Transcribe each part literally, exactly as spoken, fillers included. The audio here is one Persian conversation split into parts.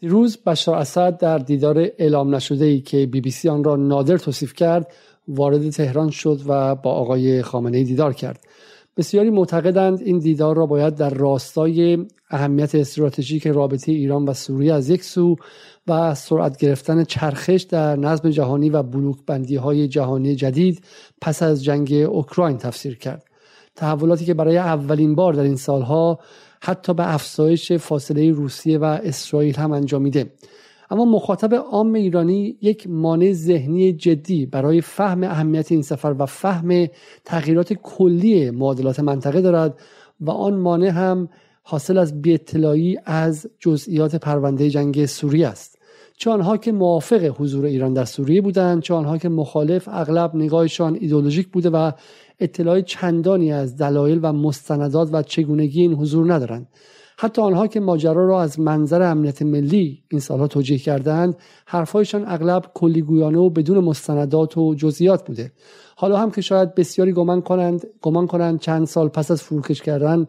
دیروز بشار اسد در دیدار اعلام نشده‌ای که بی بی سی آن را نادر توصیف کرد، وارد تهران شد و با آقای خامنه‌ای دیدار کرد. بسیاری معتقدند این دیدار را باید در راستای اهمیت استراتژیک رابطه ایران و سوریه از یک سو و سرعت گرفتن چرخش در نظم جهانی و بلوک‌بندی‌های جهانی جدید پس از جنگ اوکراین تفسیر کرد. تحولاتی که برای اولین بار در این سالها حتی به افزایش فاصله روسیه و اسرائیل هم انجامیده. اما مخاطب عام ایرانی یک مانع ذهنی جدی برای فهم اهمیت این سفر و فهم تغییرات کلی معادلات منطقه دارد و آن مانع هم حاصل از بی‌اطلاعی از جزئیات پرونده جنگ سوریه است. چه آنها که موافق حضور ایران در سوریه بودند، چه آنها که مخالف، اغلب نگاهشان ایدئولوژیک بوده و اطلاعی چندانی از دلایل و مستندات و چگونگی این حضور ندارند. حتی آنها که ماجرا را از منظر امنیت ملی این سالها توجیه کردند، حرفایشان اغلب کلیگویانه و بدون مستندات و جزئیات بوده. حالا هم که شاید بسیاری گمان کنند گمان کنند چند سال پس از فروکش کردن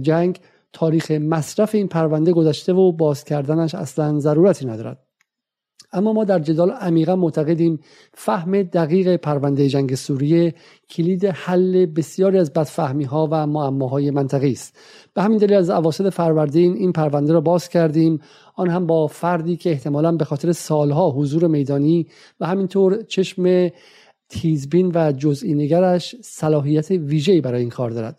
جنگ تاریخ مصرف این پرونده گذشته و باز کردنش اصلا ضرورتی ندارد. اما ما در جدال عمیقا معتقدیم فهم دقیق پرونده جنگ سوریه کلید حل بسیاری از بدفهمی‌ها و معماهای منطقه‌ای است. به همین دلیل از اواسط فروردین این پرونده را باز کردیم، آن هم با فردی که احتمالاً به خاطر سالها حضور میدانی و همینطور چشم تیزبین و جزئی نگرش صلاحیت ویژه‌ای برای این کار دارد.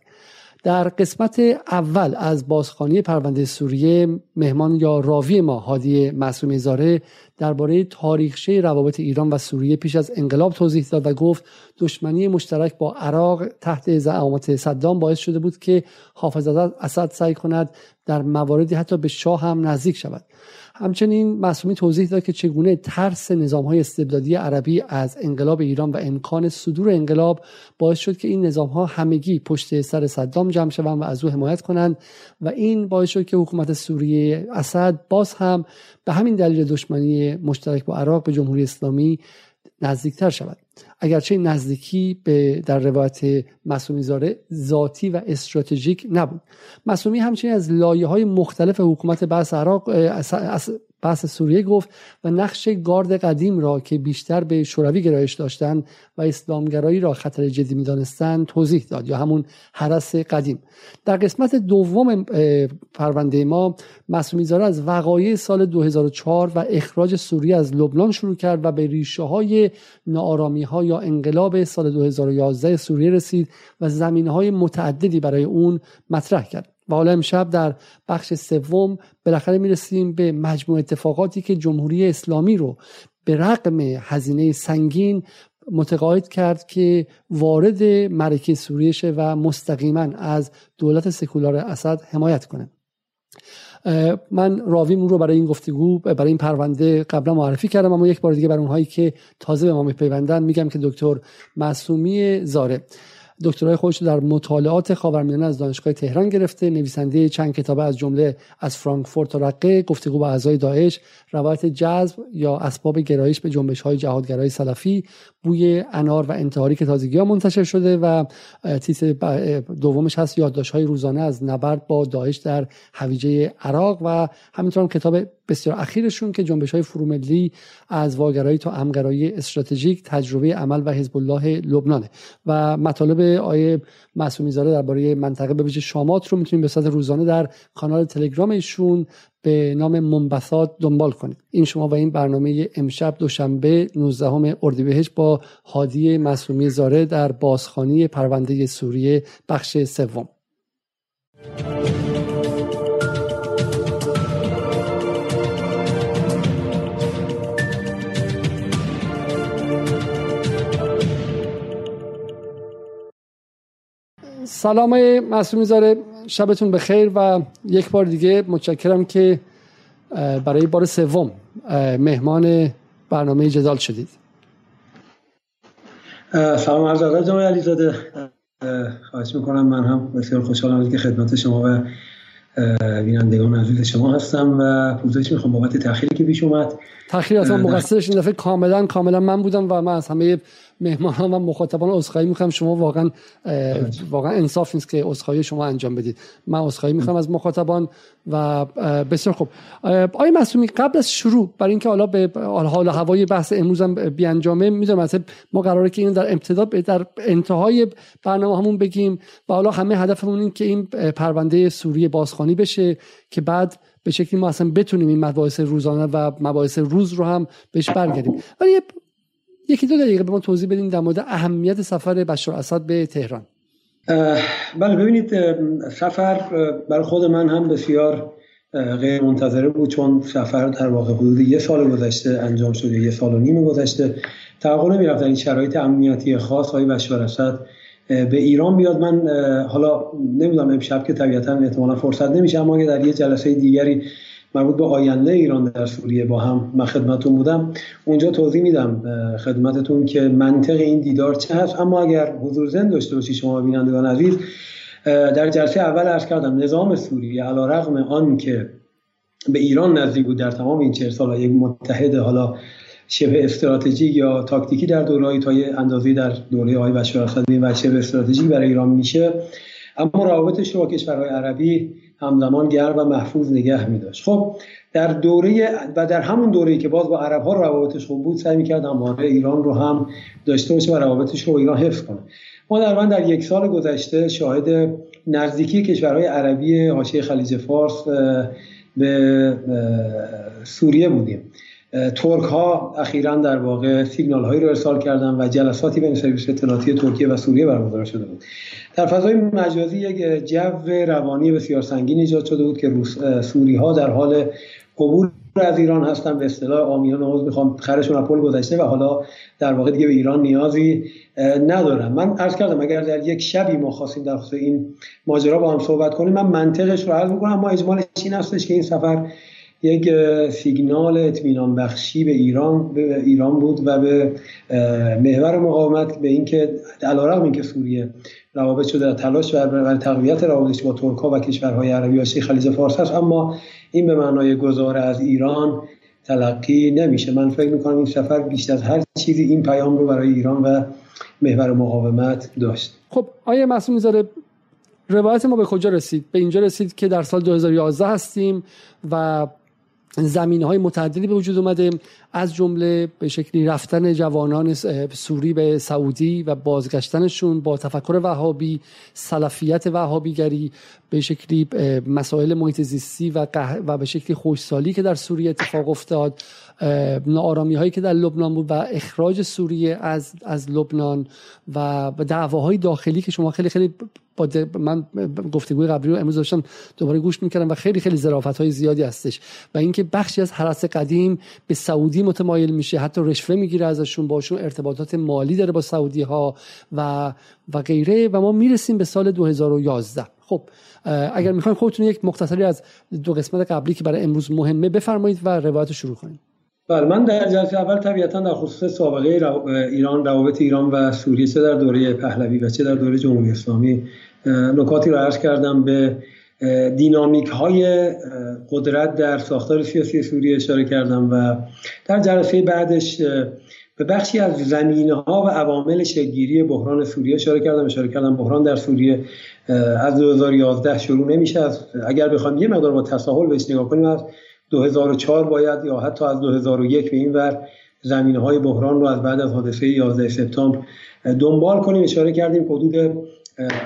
در قسمت اول از بازخوانی پرونده سوریه، مهمان یا راوی ما هادی معصومی زاره درباره تاریخچه روابط ایران و سوریه پیش از انقلاب توضیح داد و گفت دشمنی مشترک با عراق تحت زعامت صدام باعث شده بود که حافظ اسد سعی کند در مواردی حتی به شاه هم نزدیک شود. همچنین معصومی توضیح داد که چگونه ترس نظام‌های استبدادی عربی از انقلاب ایران و امکان صدور انقلاب باعث شد که این نظام‌ها همگی پشت سر صدام جمع شوند و از او حمایت کنند و این باعث شد که حکومت سوریه اسد باز هم به همین دلیل دشمنی مشترک با عراق به جمهوری اسلامی نزدیکتر شود. اگرچه این نزدیکی به در روایت معصومی زاره ذاتی و استراتژیک نبود. معصومی همچنین از لایه‌های مختلف حکومت بعث عراق بعث سوریه گفت و نقش گارد قدیم را که بیشتر به شوروی گرایش داشتند و اسلامگرایی را خطر جدی می‌دانستند توضیح داد، یا همون حرس قدیم. در قسمت دوم پرونده ما، معصومی زاره از وقایع سال دو هزار و چهار و اخراج سوریه از لبنان شروع کرد و به ریشه‌های ناآرامی‌ها یا انقلاب سال دو هزار و یازده سوریه رسید و زمینه‌های متعددی برای اون مطرح کرد. و حالا امشب در بخش سوم بالاخره میرسیم به مجموع اتفاقاتی که جمهوری اسلامی رو به رغم هزینه سنگین متقاعد کرد که وارد معرکه سوریه شه و مستقیما از دولت سکولار اسد حمایت کنه. من راویمون رو برای این گفتگو برای این پرونده قبلا معرفی کردم، اما یک بار دیگه برای اونهایی که تازه به ما میپیوندن میگم که دکتر معصومی زاره دکترای خودش در مطالعات خاورمیانه از دانشگاه تهران گرفته، نویسنده چند کتاب از جمله از فرانکفورت تا رقه، گفتگو با اعضای داعش، روایت جذب یا اسباب گرایش به جنبش‌های جهادگرای سلفی، بوی انار و انتحاری که تازگی‌ها منتشر شده و تیتر دومش هست یادداشت‌های روزانه از نبرد با داعش در هویجه عراق و همینطور هم کتاب بسیار اخیرشون که جنبش‌های فروملی از واگرایی تا امگرایی استراتژیک، تجربه عمل و حزب الله لبنان و مطالب آیه معصومی زاره درباره منطقه به ویژه شامات رو میتونید به صورت روزانه در کانال تلگرام ایشون به نام منبثات دنبال کنید. این شما و این برنامه امشب دوشنبه نوزدهم اردیبهشت با هادی معصومی زاره در بازخوانی پرونده سوریه بخش سوم. سلام معصومی زاره، شبتون بخیر و یک بار دیگه متشکرم که برای بار سوم مهمان برنامه جدال شدید. سلام عرض آقای جناب علیزاده، خواهش میکنم. من هم بسیار خوشحالم که خدمت شما و بینندگان عزیز شما هستم و پوزش میخوام بابت تأخیری که پیش اومد. تأخیر اصلا مقصرش این دفعه کاملا کاملا من بودم و من از همه مهمانان و مخاطبان عذرخواهی می‌کنم، شما واقعا واقعا انصاف نیست که عذرخواهی شما انجام بدید. من عذرخواهی می‌خوام از مخاطبان و بسیار خوب. آقای معصومی، قبل از شروع، برای اینکه حالا به حال و هوای بحث امروزم بیانجامه، می‌ذارم مثلا ما قراره که این در ابتدا در انتهای برنامه‌مون بگیم و حالا همه هدفمون این که این پرونده سوریه بازخوانی بشه که بعد به شکلی ما اصلا بتونیم این مباحث روزانه و مباحث روز رو هم بهش برگردیم. ولی یکی دو دقیقه به ما توضیح بدین در مورد اهمیت سفر بشار اسد به تهران. بله، ببینید سفر برای خود من هم بسیار غیر منتظره بود، چون سفر در واقع حدود یه سال گذشته انجام شده، یه سال و نیم گذشته. توقع نمی‌رفت این شرایط امنیتی خاص آقای بشار اسد به ایران بیاد. من حالا نمیدونم امشب که طبیعتاً احتمالاً فرصت نمیشه، اما اگه در یه جلسه دیگری مربوط به آینده ایران در سوریه با هم من خدمتتون بودم، اونجا توضیح میدم خدمتتون که منطق این دیدار چه هست. اما اگر حضور ذهن داشته باشید شما بینندگان عزیز، در جلسه اول عرض کردم نظام سوریه علیرغم آن که به ایران نزدیک بود در تمام این چهل سال، یک متحد حالا شبه استراتژیک یا تاکتیکی در دوره‌ای تا یه اندازه‌ای در دوره آقای بشار اسد و شبه استراتژیک برای ایران میشه، اما روابطش با کشورهای عربی همزمان گرم و محفوظ نگه می‌داشت. خب در دوره و در همون دوره‌ای که باز با عرب‌ها روابطش خوب بود، سعی می‌کرد اماره ایران رو هم داشته باشه و روابطش رو با ایران حفظ کنه. ما در من در یک سال گذشته شاهد نزدیکی کشورهای عربی حاشیه خلیج فارس به سوریه بودیم. ترک ها اخیراً در واقع سیگنال هایی رو ارسال کردن و جلساتی بین سرویس اطلاعاتی ترکیه و سوریه برگزار شده بود. در فضای مجازی یک جو روانی بسیار سنگین ایجاد شده بود که سوری ها در حال قبول از ایران هستن، به اصطلاح عامیانه عذر میخوام، خرشون پل گذشته و حالا در واقع دیگه به ایران نیازی ندارم. من عرض کردم اگر در یک شبی ما خواستیم در خصوص این ماجرا با هم صحبت کنیم، من منطقش رو عرض میکنم، اما اجمالش این هستش که این سفر یک سیگنال اطمینان بخشی به ایران به ایران بود و به محور مقاومت، به اینکه علیرغم اینکه سوریه روابط شده تلاش برای تقویت روابطش با ترک‌ها و کشورهای عربی حاشیه خلیج فارس است، اما این به معنای گذار از ایران تلقی نمیشه. من فکر می‌کنم این سفر بیشتر از هر چیزی این پیام رو برای ایران و محور مقاومت داشت. خب آیه معصومی زاده، روایت ما به کجا رسید؟ به اینجا رسید که در سال دو هزار و یازده هستیم و زمینه‌های متعددی به وجود اومده، از جمله به شکلی رفتن جوانان سوری به سعودی و بازگشتنشون با تفکر وهابی، سلفیت وهابیگری، به شکلی مسائل محیط زیستی و قه... و به شکلی خوشسالی که در سوریه اتفاق افتاد، ناآرامی‌هایی که در لبنان بود و اخراج سوریه از از لبنان و دعواهای داخلی که شما خیلی خیلی با من گفتگوی قبلی رو امروز داشتم دوباره گوش می‌کردم و خیلی خیلی ظرافت‌های زیادی هستش و اینکه بخشی از حرس قدیم به سعودی متمایل میشه، حتی رشوه میگیره ازشون، باشون ارتباطات مالی داره با سعودی‌ها و و غیره و ما میرسیم به سال دو هزار و یازده. خب اگر می‌خواید خودتون یک مختصری از دو قسمت قبلی که برای امروز مهمه بفرمایید و روایت شروع کنید. بله، من در جلسه اول طبیعتاً در خصوص سابقه رو... ایران، روابط ایران و سوریه چه در دوره پهلوی و چه در دوره جمهوری اسلامی نکاتی رو عرض کردم. به دینامیک‌های قدرت در ساختار سیاسی سوریه اشاره کردم و در جلسه بعدش به بخشی از زمینه‌ها و عوامل شکل‌گیری بحران سوریه اشاره کردم. اشاره کردم بحران در سوریه از دو هزار و یازده شروع نمیشه، از اگر بخوام یه مقدار با تساهل بهش نگاه کنیم از دو هزار و چهار باید یا حتی از دو هزار و یک به این ور زمینه‌های بحران رو از بعد از حادثه یازده سپتامبر دنبال کنیم. اشاره کردیم حدود،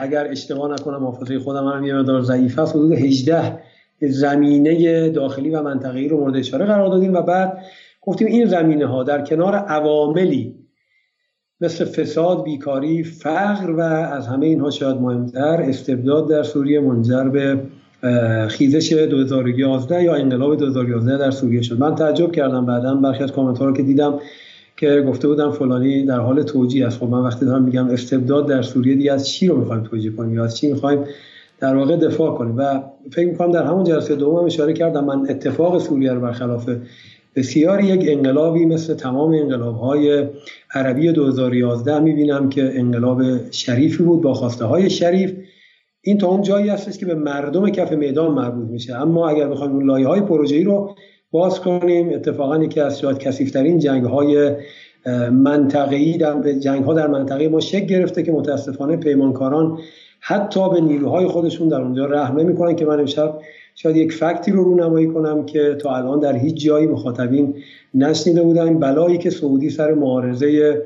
اگر اشتباه نکنم حافظه خودم هم یه مقدار ضعیف است، حدود هجده زمینه داخلی و منطقه‌ای رو مورد اشاره قرار دادیم و بعد گفتیم این زمینه‌ها در کنار عواملی مثل فساد، بیکاری، فقر و از همه اینها شاید مهمتر استبداد در سوریه منجر به خیزش دو هزار و یازده یا انقلاب دو هزار و یازده در سوریه شد. من تعجب کردم بعداً برخی از کامنت‌ها رو که دیدم که گفته بودم فلانی در حال توجیه است. خب من وقتی دارم میگم استبداد در سوریه، دیگه از چی رو می‌خوایم توجیه کنیم یا از چی می‌خوایم در واقع دفاع کنیم؟ و فکر می‌کنم در همون جلسه دوم اشاره کردم من اتفاق سوریه رو برخلاف بسیاری یک انقلابی مثل تمام انقلاب‌های عربی دو هزار و یازده می‌بینم که انقلاب شریفی بود با خواسته‌های شریف. این تا اون جایی هستش که به مردم کف میدان مربوط میشه، اما اگر بخوایم اون لایه‌های پروژه‌ای رو باز کنیم، اتفاقا یکی از شاید کثیف‌ترین جنگ‌های منطقه‌ای در جنگ‌ها در منطقه ما شکل گرفته که متاسفانه پیمانکاران حتی به نیروهای خودشون در اونجا رحم نمی‌کنن. که من امشب شاید یک فکتی رو رونمایی کنم که تا الان در هیچ جایی مخاطبین نشنیده بودن. بلایی که سعودی سر معارضه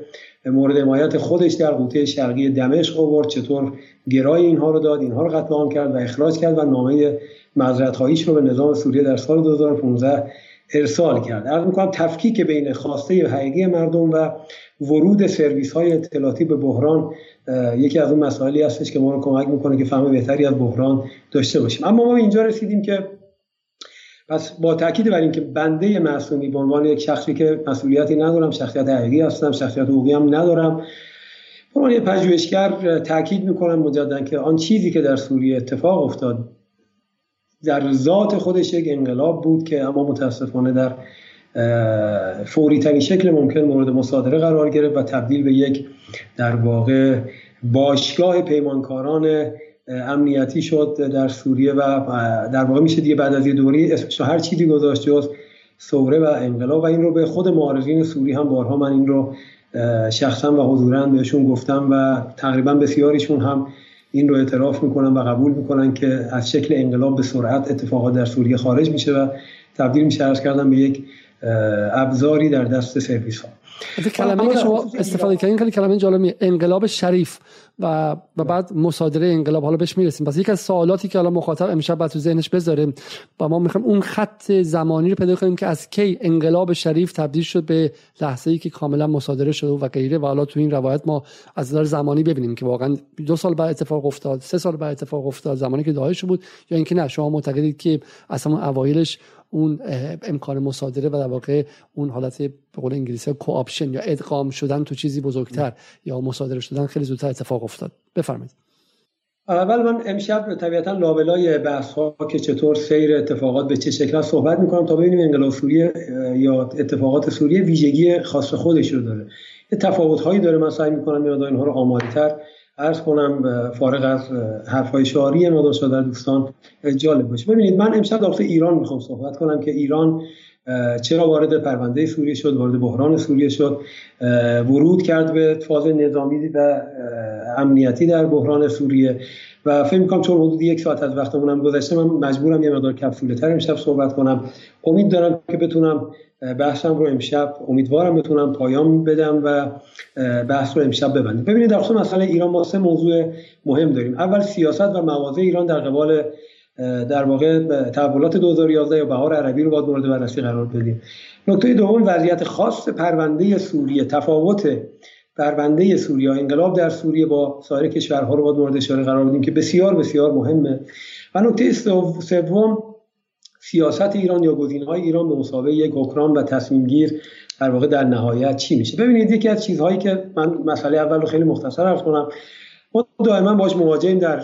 مورد حمایت خودش در قوطه شرقی دمشق آورد، چطور گرای اینها رو داد، اینها رو قتل عام کرد و اخراج کرد و نامه معذرت‌خواهیش رو به نظام سوریه در سال دو هزار و پانزده ارسال کرد. عرض می‌کنم تفکیک بین خواسته حقیقی مردم و ورود سرویس‌های اطلاعاتی به بحران یکی از اون مسائلی هستش که ما رو کمک می‌کنه که فهم بهتری از بحران داشته باشیم. اما ما اینجا رسیدیم که پس با تاکید بر اینکه بنده معصومی به عنوان یک شخصی که مسئولیتی ندارم، شخصیت حقیقی هستم، شخصیت حقوقی هم ندارم، به عنوان یک پژوهشگر تاکید می‌کنم مجددا که آن چیزی که در سوریه اتفاق افتاد در ذات خودش یک انقلاب بود که اما متاسفانه در فوری ترین شکل ممکن مورد مصادره قرار گرفت و تبدیل به یک در واقع باشگاه پیمانکاران امنیتی شد در سوریه و در واقع میشه دیگه بعد از یه دوره اسمش هر چیزی گذاشت جز ثوره و انقلاب. و این رو به خود معارضین سوری هم بارها من این رو شخصا و حضوراً بهشون گفتم و تقریبا بسیاریشون هم این رو اعتراف میکنن و قبول میکنن که از شکل انقلاب به سرعت اتفاقات در سوریه خارج میشه و تبدیل میشه عرض کردن به یک ابزاری در دست سرویس ها. کلمه که شما استفاده کردین خیلی کلمه جالبیه، انقلاب شریف و و بعد مصادره انقلاب، حالا بهش میرسیم. پس یک از سوالاتی که الان مخاطب امشب بعد تو ذهنش بذاره و ما میخوایم اون خط زمانی رو پیدا کنیم که از کی انقلاب شریف تبدیل شد به لحظه‌ای که کاملا مصادره شد و غیره، و حالا تو این روایت ما از نظر زمانی ببینیم که واقعا دو سال بعد اتفاق افتاد، سه سال بعد اتفاق افتاد، زمانی که داعش بود، یا اینکه نه شما معتقدید که اصلا اوایلش اون امکان مصادره و در واقع اون حالت به قول انگلیسی کوآپشن یا ادغام شدن تو چیزی بزرگتر یا مصادره شدن خیلی زودتر اتفاق افتاد. بفرمایید. اول من امشب طبیعتا لابلای بحث ها که چطور سیر اتفاقات به چه شکل صحبت میکنم تا ببینیم انقلاب سوریه یا اتفاقات سوریه ویژگی خاص خودش رو داره، تفاوت هایی داره. من سعی میکنم میاد اینها رو آماری‌تر عرض کنم فارغ از حرف‌های شعاری ما دوستا در دوستان جالب باشه. ببینید من امشب در ایران میخوام صحبت کنم که ایران چرا وارد پرونده سوریه شد، وارد بحران سوریه شد، ورود کرد به فاز نظامی و امنیتی در بحران سوریه. و فکر می‌کنم چون حدود یک ساعت از وقتمون هم گذشته، من مجبورم یه مقدار کپسول‌تر امشب صحبت کنم. امید دارم که بتونم بحثم رو امشب، امیدوارم بتونم پایان بدم و بحث رو امشب ببندیم. ببینید در خصوص مسئله ایران ما سه موضوع مهم داریم. اول سیاست و مواضع ایران در قبال در واقع تحولات دو هزار و یازده یا بهار عربی رو باید مورد بررسی قرار بدیم. نکته دوم وضعیت خاص پرونده سوریه، تفاوت پرونده سوریه، انقلاب در سوریه با سایر کشورها رو باید مورد اشاره قرار بدیم که بسیار بسیار مهمه. و نکته سوم سیاست ایران یا گزینه‌های ایران به مسابقه یک اوکراین و تصمیم‌گیر در واقع در نهایت چی میشه. ببینید یکی از چیزهایی که من مسئله اول رو خیلی مختصر عرض کنم، ما دائما باش مواجهیم در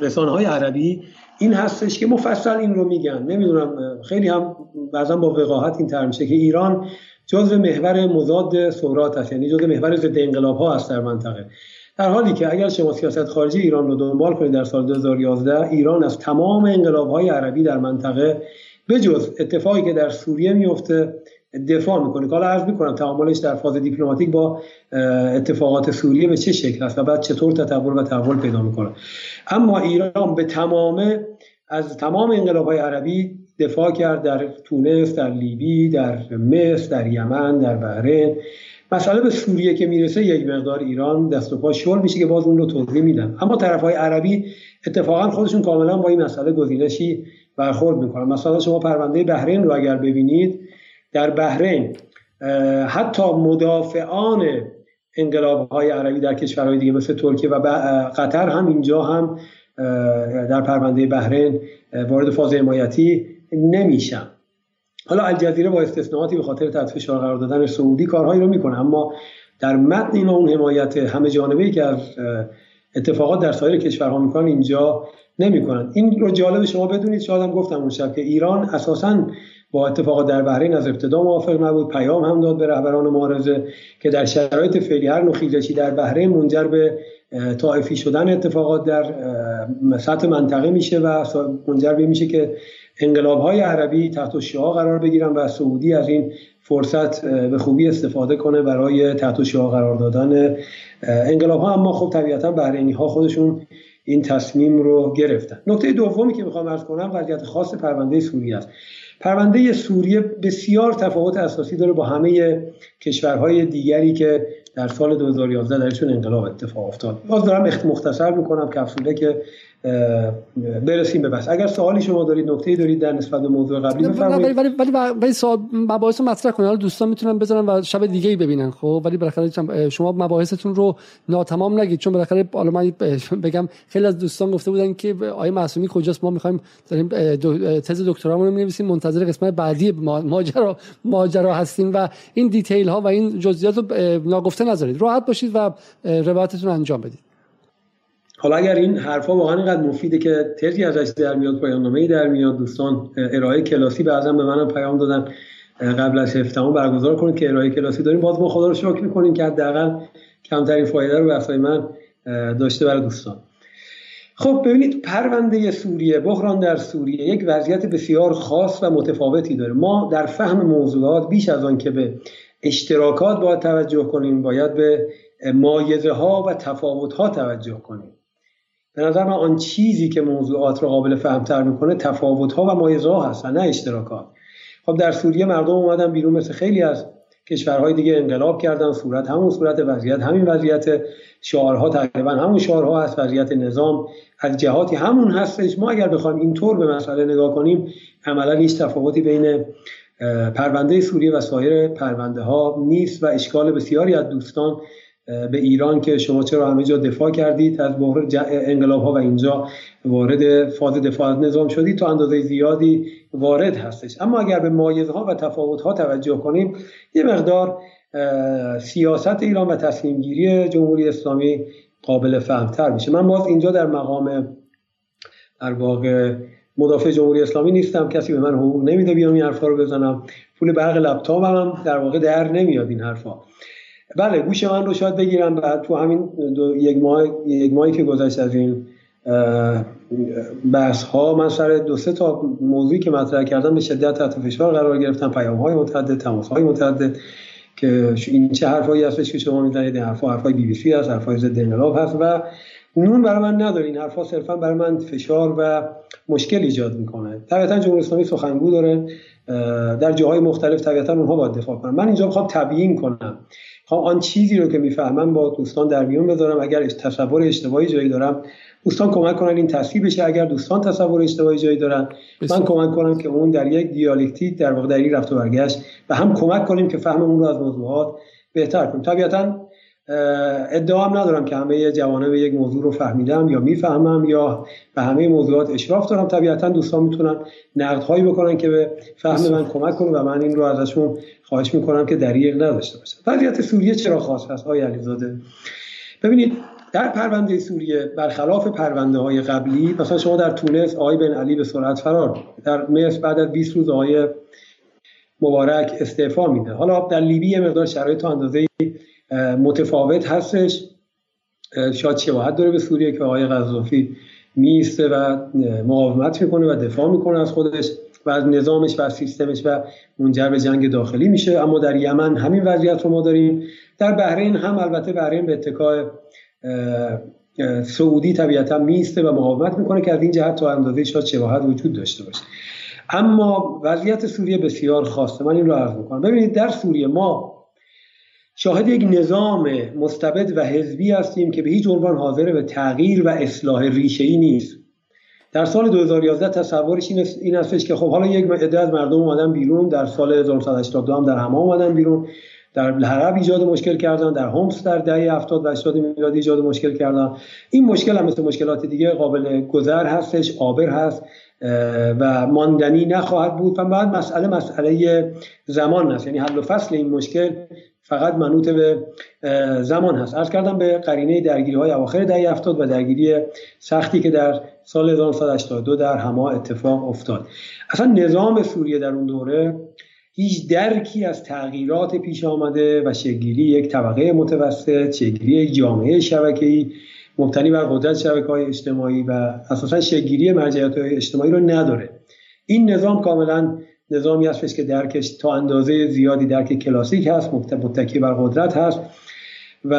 رسانه‌های عربی، این هستش که مفصل این رو میگن، نمیدونم خیلی هم بعضا با وقاحت این ترم میشه که ایران جزء محور مضاد ثورات است، یعنی جزء محور ضد انقلاب‌ها است در منطقه. در حالی که اگر شما سیاست خارجی ایران رو دنبال کنید در سال دو هزار و یازده ایران از تمام انقلاب‌های عربی در منطقه بجز اتفاقی که در سوریه میفته دفاع میکنه. حالا عرض میکنم تعاملش در فاز دیپلماتیک با اتفاقات سوریه به چه شکل است و بعد چطور تطور و تحول پیدا میکنه. اما ایران به تمام از تمام انقلاب‌های عربی دفاع کرد، در تونس، در لیبی، در مصر، در یمن، در بحرین. مسئله به سوریه که میرسه یک مقدار ایران دست و پا شل میشه که باز اون رو توضیح میدم. اما طرفهای عربی اتفاقا خودشون کاملا با این مسئله گزینشی برخورد میکنن. مثلا شما پرونده بحرین رو اگر ببینید، در بحرین حتی مدافعان انقلاب‌های عربی در کشورهای دیگه مثل ترکیه و قطر هم اینجا هم در پرونده بحرین وارد فاز حمایتی نمیشن. حالا الجزیره با استثناءاتی به خاطر تحت فشار قرار دادن سعودی کارهایی رو میکنه، اما در متن اینا اون حمایت همه جانبه‌ای که از اتفاقات در سایر کشورها میکنن اینجا نمیکنن. این رو جالب شما بدونید، شاید هم گفتم اون شب که ایران اساساً با اتفاقات در بحرین از ابتدا موافق نبود، پیام هم داد به رهبران معارضه که در شرایط فعلی هر نوع خیزشی در بحرین منجر به طائفی شدن اتفاقات در سطح منطقه میشه و منجر به میشه که انقلاب‌های عربی تحت شعاع قرار بگیرن و سعودی از این فرصت به خوبی استفاده کنه برای تحت شعاع قرار دادن انقلاب‌ها. اما خب طبیعتاً بحرینی‌ها خودشون این تصمیم رو گرفتن. نکته دومی که میخوام عرض کنم وضعیت خاص پرونده سوریه است. پرونده سوریه بسیار تفاوت اساسی داره با همه کشورهای دیگری که در سال دو هزار و یازده درشون انقلاب اتفاق افتاد. باز دارم مختصر میکنم کپسوله که برسیم به بس. اگر سوالی شما دارید، نکته‌ای دارید در نسبت به موضوع قبلی بفرمایید. ولی ولی ولی سوال مباحث مطرح کنید، دوستان میتونن بذارن و شب دیگه ای ببینن. خب ولی بالاخره شما مباحثتون رو ناتمام نگید، چون بالاخره حالا من بگم خیلی از دوستان گفته بودن که آقای معصومی کجاست، ما می‌خوایم داریم تز دکترامون رو می‌نویسیم، منتظر قسمت بعدی ماجرا ماجرا هستیم و این دیتیل ها و این جزئیات رو ناگفته نذارید، راحت باشید و روایتتون انجام بدید. حالا اگر این حرفا واقعا اینقدر مفیده که تزی ازش در میاد، پایان‌نامه‌ای در میاد، دوستان ارائه کلاسی بعضا به منم پیام دادن قبل از هفتم برگزار کنید که ارائه کلاسی داریم. باز ما خدا رو شکر می‌کنیم که حداقل کمترین فایده رو به واسه من داشته برای دوستان. خب ببینید، پرونده سوریه، بحران در سوریه یک وضعیت بسیار خاص و متفاوتی داره. ما در فهم موضوعات بیش از آن که به اشتراکات باید توجه کنیم، باید به مایزه‌ها و تفاوت‌ها توجه کنیم. به نظر من آن چیزی که موضوعات رو قابل فهمتر میکنه تفاوت‌ها و مایزه‌ها هستن، نه اشتراکات. خب در سوریه مردم اومدن بیرون، مثل خیلی از کشورهای دیگه انقلاب کردن، صورت همون صورت وضعیت همین وضعیت، شعارها تقریبا همون شعارها هست، وضعیت نظام از جهاتی همون هستش. ما اگر بخوایم اینطور به مسئله نگاه کنیم عملا هیچ تفاوتی بین پرونده سوریه و سایر پرونده‌ها نیست و اشکال بسیاری از دوستان به ایران که شما چرا همه جا دفاع کردید از بحران انقلاب ها و اینجا وارد فاز دفاع از نظام شدید تا اندازه زیادی وارد هستش. اما اگر به مایزها و تفاوتها توجه کنیم، یه مقدار سیاست ایران و تصمیم گیری جمهوری اسلامی قابل فهمتر میشه. من باز اینجا در مقام در واقع مدافع جمهوری اسلامی نیستم، کسی به من حقوق نمیده بیام این حرفا رو بزنم، پول برق لپتاپم در واقع در نمیاد این حرفا. بله، گوش من رو شاید بگیرم بعد تو همین دو یک ماه یک ماهی که گذشت از این بحث ها من سر دو سه تا موضوعی که مطرح کردم به شدت تحت فشار قرار گرفتم، پیام های متعدد، تماس های متعدد که این چه حرفایی هستش که شما میزنید، حرفا حرفای بی بی سی هست، حرفای ضد انقلاب هست و نون برای من نداره. این حرفا صرفا برای من فشار و مشکل ایجاد میکنه. طبیعتا جمهوری اسلامی سخنگو داره در جاهای مختلف، طبیعتا اونها باید دفاع کنن. من اینجا میخوام تبیین کنم، آن چیزی رو که میفهمم با دوستان در میون بذارم. اگر تصور اشتباهی جایی دارم دوستان کمک کنن این تصحیح بشه. اگر دوستان تصور اشتباهی جایی دارن بسید. من کمک کنم که اون در یک دیالکتیک در واقع در یک رفت و برگشت و هم کمک کنیم که فهممون رو از موضوعات بهتر کنیم. طبیعتا ادعا هم ندارم که همه جوانب یک موضوع رو فهمیدم یا میفهمم یا به همه موضوعات اشراف دارم. طبیعتا دوستان میتونن نقدهایی بکنن که به فهم من کمک کنن و من این رو ازشون خواهش میکنم که دریغ نداشته باشن. وضعیت سوریه چرا خاص هست آقای علیزاده؟ ببینید، در پرونده سوریه برخلاف پرونده های قبلی، مثلا شما در تونس آقای بن علی به سرعت فرار، در مصر بعد از بیست روز آقای مبارک استعفا میده. حالا در لیبی مقدار شرایط تا اندازه‌ای متفاوت هستش، شاید شباهت داره به سوریه که آقای قذافی میسته و مقاومت میکنه و دفاع میکنه از خودش و از نظامش و از سیستمش و منجر به جنگ داخلی میشه. اما در یمن همین وضعیت رو ما داریم. در بحرین هم البته بحرین به اتکای سعودی طبیعتا میسته و مقاومت میکنه که از این جهت تا اندازه شاید شباهت وجود داشته باشه. اما وضعیت سوریه بسیار خاصه، من این رو عرض میکنم. ببینید، در سوریه ما شاهد یک نظام مستبد و حزبی هستیم که به هیچ عنوان حاضر به تغییر و اصلاح ریشه‌ای نیست. در سال دو هزار و یازده تصورش این هستش که خب حالا یک عده از مردم اومدن بیرون، در سال هزار و نهصد و هشتاد و دو هم در حماه اومدن بیرون، در الحرب ایجاد مشکل کردن، در حمص در دهه هفتاد و هشتاد میلادی ایجاد مشکل کردن. این مشکل هم مثل مشکلات دیگه قابل گذر هستش، عابر هست و ماندنی نخواهد بود و بعد مسئله مسئله زمان هست، یعنی حل و فصل این مشکل فقط منوط به زمان هست. عرض کردم به قرینه درگیری‌های اواخر دهه هفتاد و درگیری سختی که در سال هزار و نهصد و هشتاد و دو در حماه اتفاق افتاد. اصلا نظام سوریه در اون دوره هیچ درکی از تغییرات پیش آمده و شکل‌گیری یک طبقه متوسط، شکل‌گیری یک جامعه شبکه‌ای مبتنی بر قدرت شبکه‌های اجتماعی و اساساً شکل‌گیری مرجعیت‌های اجتماعی رو نداره. این نظام کاملا نظامی هستش که درکش تا اندازه زیادی درک کلاسیک هست، متکی بر قدرت هست. و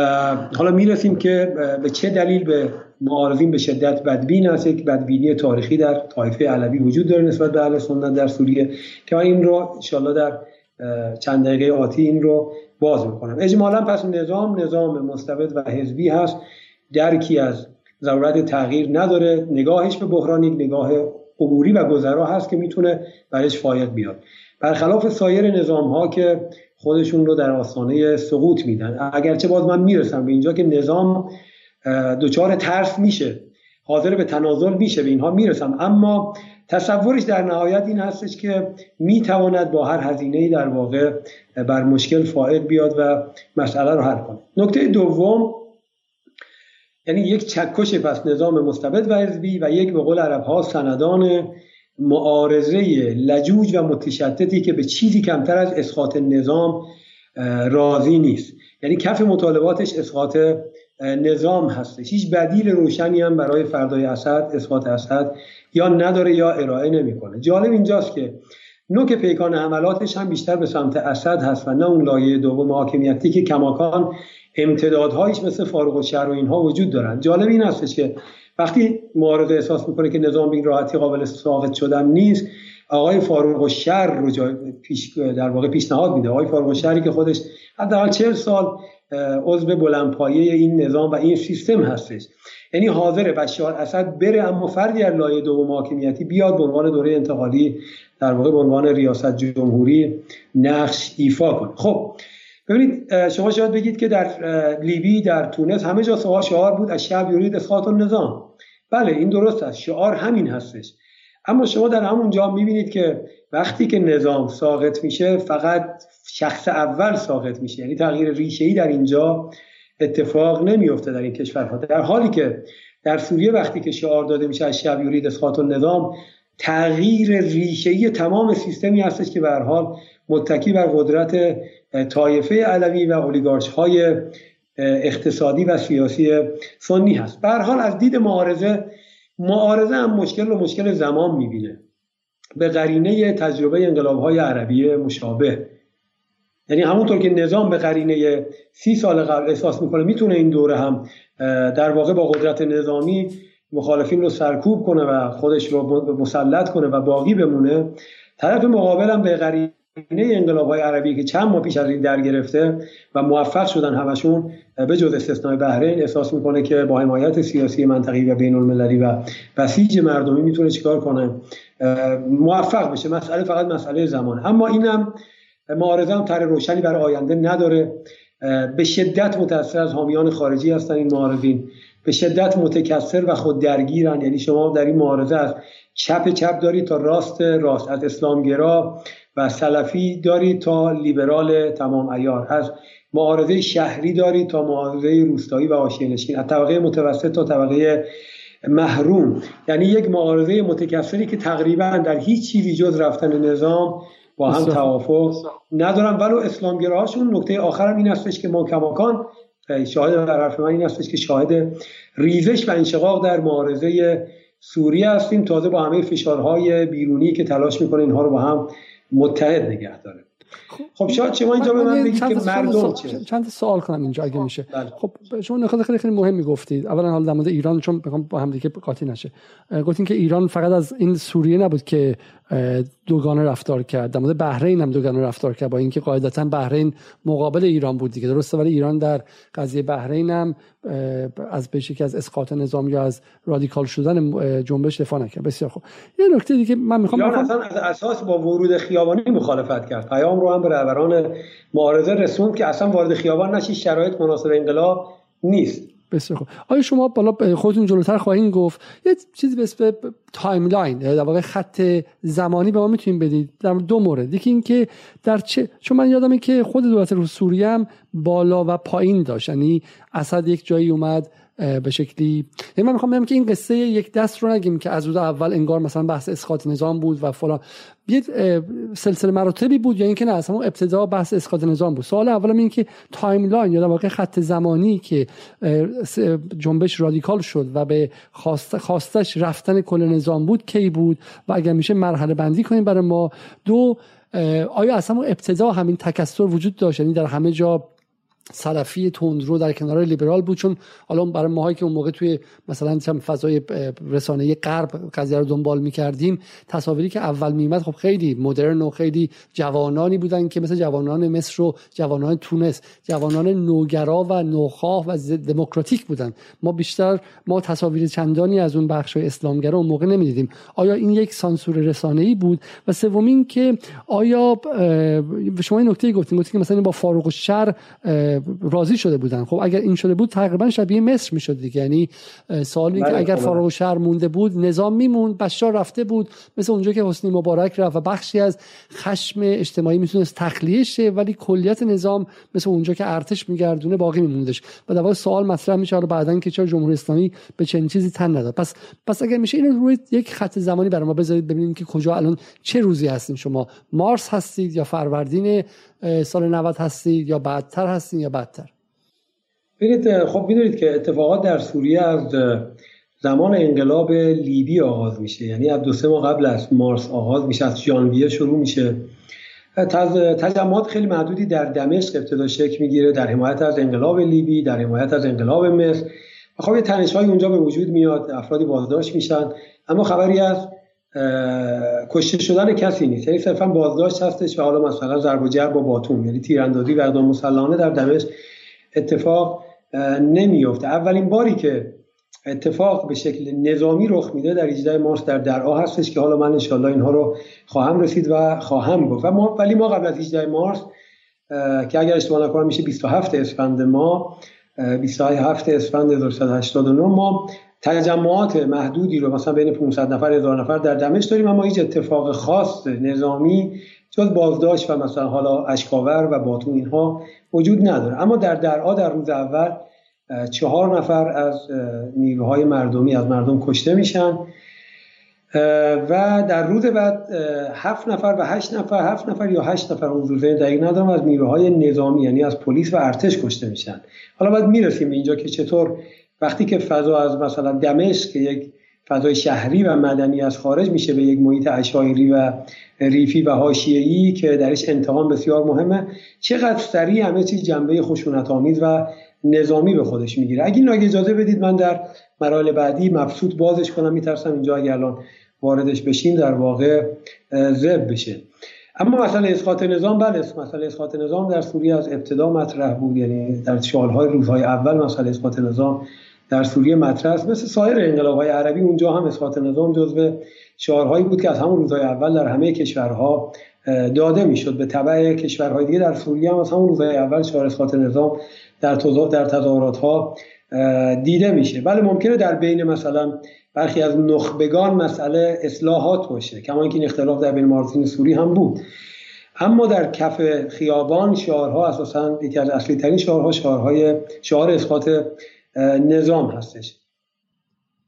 حالا میرسیم که به چه دلیل به معارضین به شدت بدبین است. یک بدبینی تاریخی در طایفه علوی وجود داره نسبت به اهل سنت در سوریه که من این رو ان شاءالله در چند دقیقه آتی این رو باز میکنم. اجمالا پس نظام نظام مستبد و حزبی هست، درکی از ضرورت تغییر نداره، نگاهش به بحران یک نگاه عبوری و گذرا هست که میتونه برش فایده بیاد، برخلاف سایر نظام ها که خودشون رو در آستانه سقوط میدن. اگرچه باز من میرسم به اینجا که نظام دوچار ترس میشه، حاضر به تنازل میشه، به اینها میرسم، اما تصورش در نهایت این هستش که میتواند با هر هزینه‌ای در واقع بر مشکل فائق بیاد و مسئله رو حل کنه. نکته دوم، یعنی یک چکش پس نظام مستبد و حزبی و یک به قول عرب‌ها سندان معارضه لجوج و متشددی که به چیزی کمتر از اسقاط نظام راضی نیست. یعنی کف مطالباتش اسقاط نظام هستش، هیچ بدیل روشنی هم برای فردای اسد، اسقاط اسد یا نداره یا ارائه نمیکنه. جالب اینجاست که نوک پیکان حملاتش هم بیشتر به سمت اسد هست و نه اون لایه دوم حاکمیتی که کماکان امتدادهایش مثل فارغ الشهر و اینها وجود دارن. جالب این هستش که وقتی معارضه احساس میکنه که نظام به راحتی قابل ساقط شدن نیست، آقای فارغ الشهر رو جای پیش در واقع پیشنهاد میده. آقای فارغ الشهری که خودش حداقل چهل سال عضو بلندپایه این نظام و این سیستم هستش، یعنی حاضر بشار اسد بره اما فردی از لایه دوم حاکمیتی بیاد به عنوان دوره انتقالی، در واقع به عنوان ریاست جمهوری نقش ایفا کنه. خب ببینید، شما شاید بگید که در لیبی، در تونس، همه جا سوا شعار بود الشعب یرید اسقاط النظام. بله این درست است، شعار همین هستش، اما شما در همون جا میبینید که وقتی که نظام ساقط میشه فقط شخص اول ساقط میشه، یعنی تغییر ریشه‌ای در اینجا اتفاق نمیفته در این کشورها. در حالی که در سوریه وقتی که شعار داده میشه الشعب یرید اسقاط النظام، تغییر ریشه‌ای تمام سیستمی هستش که به هر حال متکی بر قدرت طایفه علوی و اولیگارش‌های اقتصادی و سیاسی سنی هست. به هر حال از دید معارضه، معارضه هم مشکل رو مشکل زمان می‌بینه به قرینه تجربه انقلاب‌های عربی مشابه. یعنی همونطور که نظام به قرینه سی سال قبل احساس می‌کنه می‌تونه این دوره هم در واقع با قدرت نظامی مخالفین رو سرکوب کنه و خودش رو مسلط کنه و باقی بمونه، طرف مقابل هم به قرینه انقلاب‌های عربی که چند ماه پیش از این در گرفته و موفق شدن همشون به جز استثنای بحرین، احساس میکنه که با حمایت سیاسی منطقی و بین‌المللی و بسیج مردمی میتونه چیکار کنه، موفق بشه. مسئله فقط مسئله زمان. اما اینم معارضه هم طرح روشنی برای آینده نداره، به شدت متأثر از حامیان خارجی هستن این معارضین، به شدت متکثر و خود درگیرن. یعنی شما در این معارضه از چپ چپ دارید تا راست راست، از اسلامگرا و سلفی دارید تا لیبرال تمام عیار، از معارضه شهری دارید تا معارضه روستایی و آشیانشین، از طبقه متوسط تا طبقه محروم. یعنی یک معارضه متکثری که تقریبا در هیچ چیزی جز رفتن نظام با هم توافق ندارن. ولو اسلامگراهاشون نکته آخرم این هستش که ما کماکان شاهد، بر حرف من این هستش که شاهد ریزش و انشقاق در معارضه سوریه هستیم، تازه با همه فشارهای بیرونی که تلاش میکنه اینها رو با هم متحد نگه داره. خب شاید شما اینجا به من بگید که مردم چه، چند سوال کنم اینجا اگه میشه. خب شما نکات خیلی خیلی مهمی گفتید. اولا حالا در مورد ایران، چون بخوام با هم دیگه قاطی نشه، گفتین که ایران فقط از این سوریه نبود که دوگانه رفتار کرد، در مورد بحرین هم دوگانه رفتار کرد، با اینکه قاعدتاً بحرین مقابل ایران بود دیگه، درسته، ولی ایران در قضیه بحرین هم از بشی که از اسقاط نظام یا از رادیکال شدن جنبش دفاع نکرد. بسیار خوب. یه نکته دیگه من میخوام ایران بخوام... اصلا از اساس با ورود خیابانی مخالفت کرد، پیام رو هم به رهبران معارضه رسوند که اصلا وارد خیابان نشید، شرایط مناسب انقلاب نیست. بسیار خوب. آیا شما بالا خودتون جلوتر خواهید گفت یه چیزی به اسم تایملاین، در واقع خط زمانی به ما میتونید بدید در دو مورد؟ یکی این که در چه، چون من یادمه که خود دولت سوریه هم بالا و پایین داشت، یعنی اسد یک جایی اومد به شکلی من میخوام بگم که این قصه یک دست رو نگیم که از روز اول انگار مثلا بحث اسقاط نظام بود و فلان، یه سلسله مراتبی بود، یا اینکه نه اصلا ابتدا بحث اسقاط نظام بود. سوال اولم این که تایملاین یا در واقع خط زمانی که جنبش رادیکال شد و به خواست خواستش رفتن کل نظام بود کی بود، و اگر میشه مرحله بندی کنیم برای ما. دو، آیا اصلا ابتدا همین تکثر وجود داشت؟ یعنی در همه جا سلفی تندرو در کنار لیبرال بود؟ چون حالا برای ماهایی که اون موقع توی مثلا فضای رسانه‌ای غرب قضیه رو دنبال می‌کردیم، تصاویری که اول میومد خب خیلی مدرن و خیلی جوانانی بودن که مثل جوانان مصر و جوانان تونس، جوانان نوگرا و نوخواه و دموکراتیک بودن. ما بیشتر ما تصاویر چندانی از اون بخش‌های اسلامگرا اون موقع نمی‌دیدیم. آیا این یک سانسور رسانه‌ای بود؟ و سومین که آیا شما این نکته گفتین گفتین که مثلا با فاروق الشر راضی شده بودن. خب اگر این شده بود تقریبا شبیه مصر میشد دیگه. یعنی سوال این که اگر فاروق الشر مونده بود نظام میموند، بشار رفته بود، مثل اونجا که حسنی مبارک رفت و بخشی از خشم اجتماعی میتونست تخلیه شه، ولی کلیت نظام مثل اونجا که ارتش میگردونه باقی میموندش. و در واقع سوال مطرح میشه حالا بعدن که چرا جمهوری اسلامی به چنین چیزی تن نداد. پس پس اگر میشه اینو روی یک خط زمانی برای ما بذارید ببینیم که کجا الان چه روزی هستین شما، مارس هستید یا فروردین سال نود هستید یا بعدتر هستید یا بعدتر؟ ببینید خب می‌دونید که اتفاقات در سوریه از زمان انقلاب لیبی آغاز میشه، یعنی از دو سه ماه قبل از مارس آغاز میشه، از ژانویه شروع میشه. تجمعات خیلی محدودی در دمشق ابتدا شکل میگیره در حمایت از انقلاب لیبی، در حمایت از انقلاب مصر. خب یه تنش‌های اونجا به وجود میاد، افرادی بازداشت میشن، اما خبری از کشته شدن کسی نیست، یعنی صرفا بازداشت هستش و حالا مثلا ضرب و جرب با باتون، یعنی تیراندازی و اقدام مسلحانه در دمشق اتفاق نمیفته. اولین باری که اتفاق به شکل نظامی رخ میده در هجدهم مارس در درعا هستش که حالا من انشالله اینها رو خواهم رسید و خواهم گفت. ما ولی ما قبل از هجدهم مارس که اگر اشتباه نکنم میشه بیست و هفتم اسفند، ما بیست و هفتم اسفند هزار و سیصد و هشتاد و نه ما تجمعات محدودی رو مثلا بین پانصد نفر هزار نفر در دمشق داریم، اما هیچ اتفاق خاص نظامی جز بازداشت و مثلا حالا اشکاور و باتون اینها وجود نداره. اما در درعا در روز اول چهار نفر از نیروهای مردمی از مردم کشته میشن و در روز بعد هفت نفر و هشت نفر هفت نفر یا هشت نفر اون روزه دقیق ندارم از نیروهای نظامی، یعنی از پلیس و ارتش کشته میشن. حالا بعد میرسیم اینجا که چطور وقتی که فضا از مثلا دمشق که یک فضای شهری و مدنی از خارج میشه به یک محیط عشایری و ریفی و حاشیه‌ای که درش انتقام بسیار مهمه، چقدر سریع همه چیز جنبه خشونت‌آمیز و نظامی به خودش میگیره. اگه اگه اجازه بدید من در مراحل بعدی مبسوط بازش کنم، میترسم اینجا اگه الان واردش بشیم در واقع ذب بشه. اما مسئله اسقاط نظام، بله مسئله اسقاط نظام در سوریه از ابتدا مطرح بود، یعنی در شالهای روزهای اول مسئله اسقاط نظام در سوریه مطرح است. مثل سایر انقلاب‌های عربی اونجا هم اسقاط نظام جزو شعارهایی بود که از همون روزهای اول در همه کشورها داده میشد. به تبع کشورهای دیگه در سوریه هم از همون روزهای اول شعار اسقاط نظام در تظاهرات در تظاهرات‌ها دیده میشه. بله ممکنه در بین مثلا برخی از نخبگان مسئله اصلاحات باشه، کما اینکه این اختلاف در بین مارزین سوری هم بود. اما در کف خیابان شعارها اساساً یکی از اصلی ترین شعارها شعارهای شعار اسقاط نظام هستش.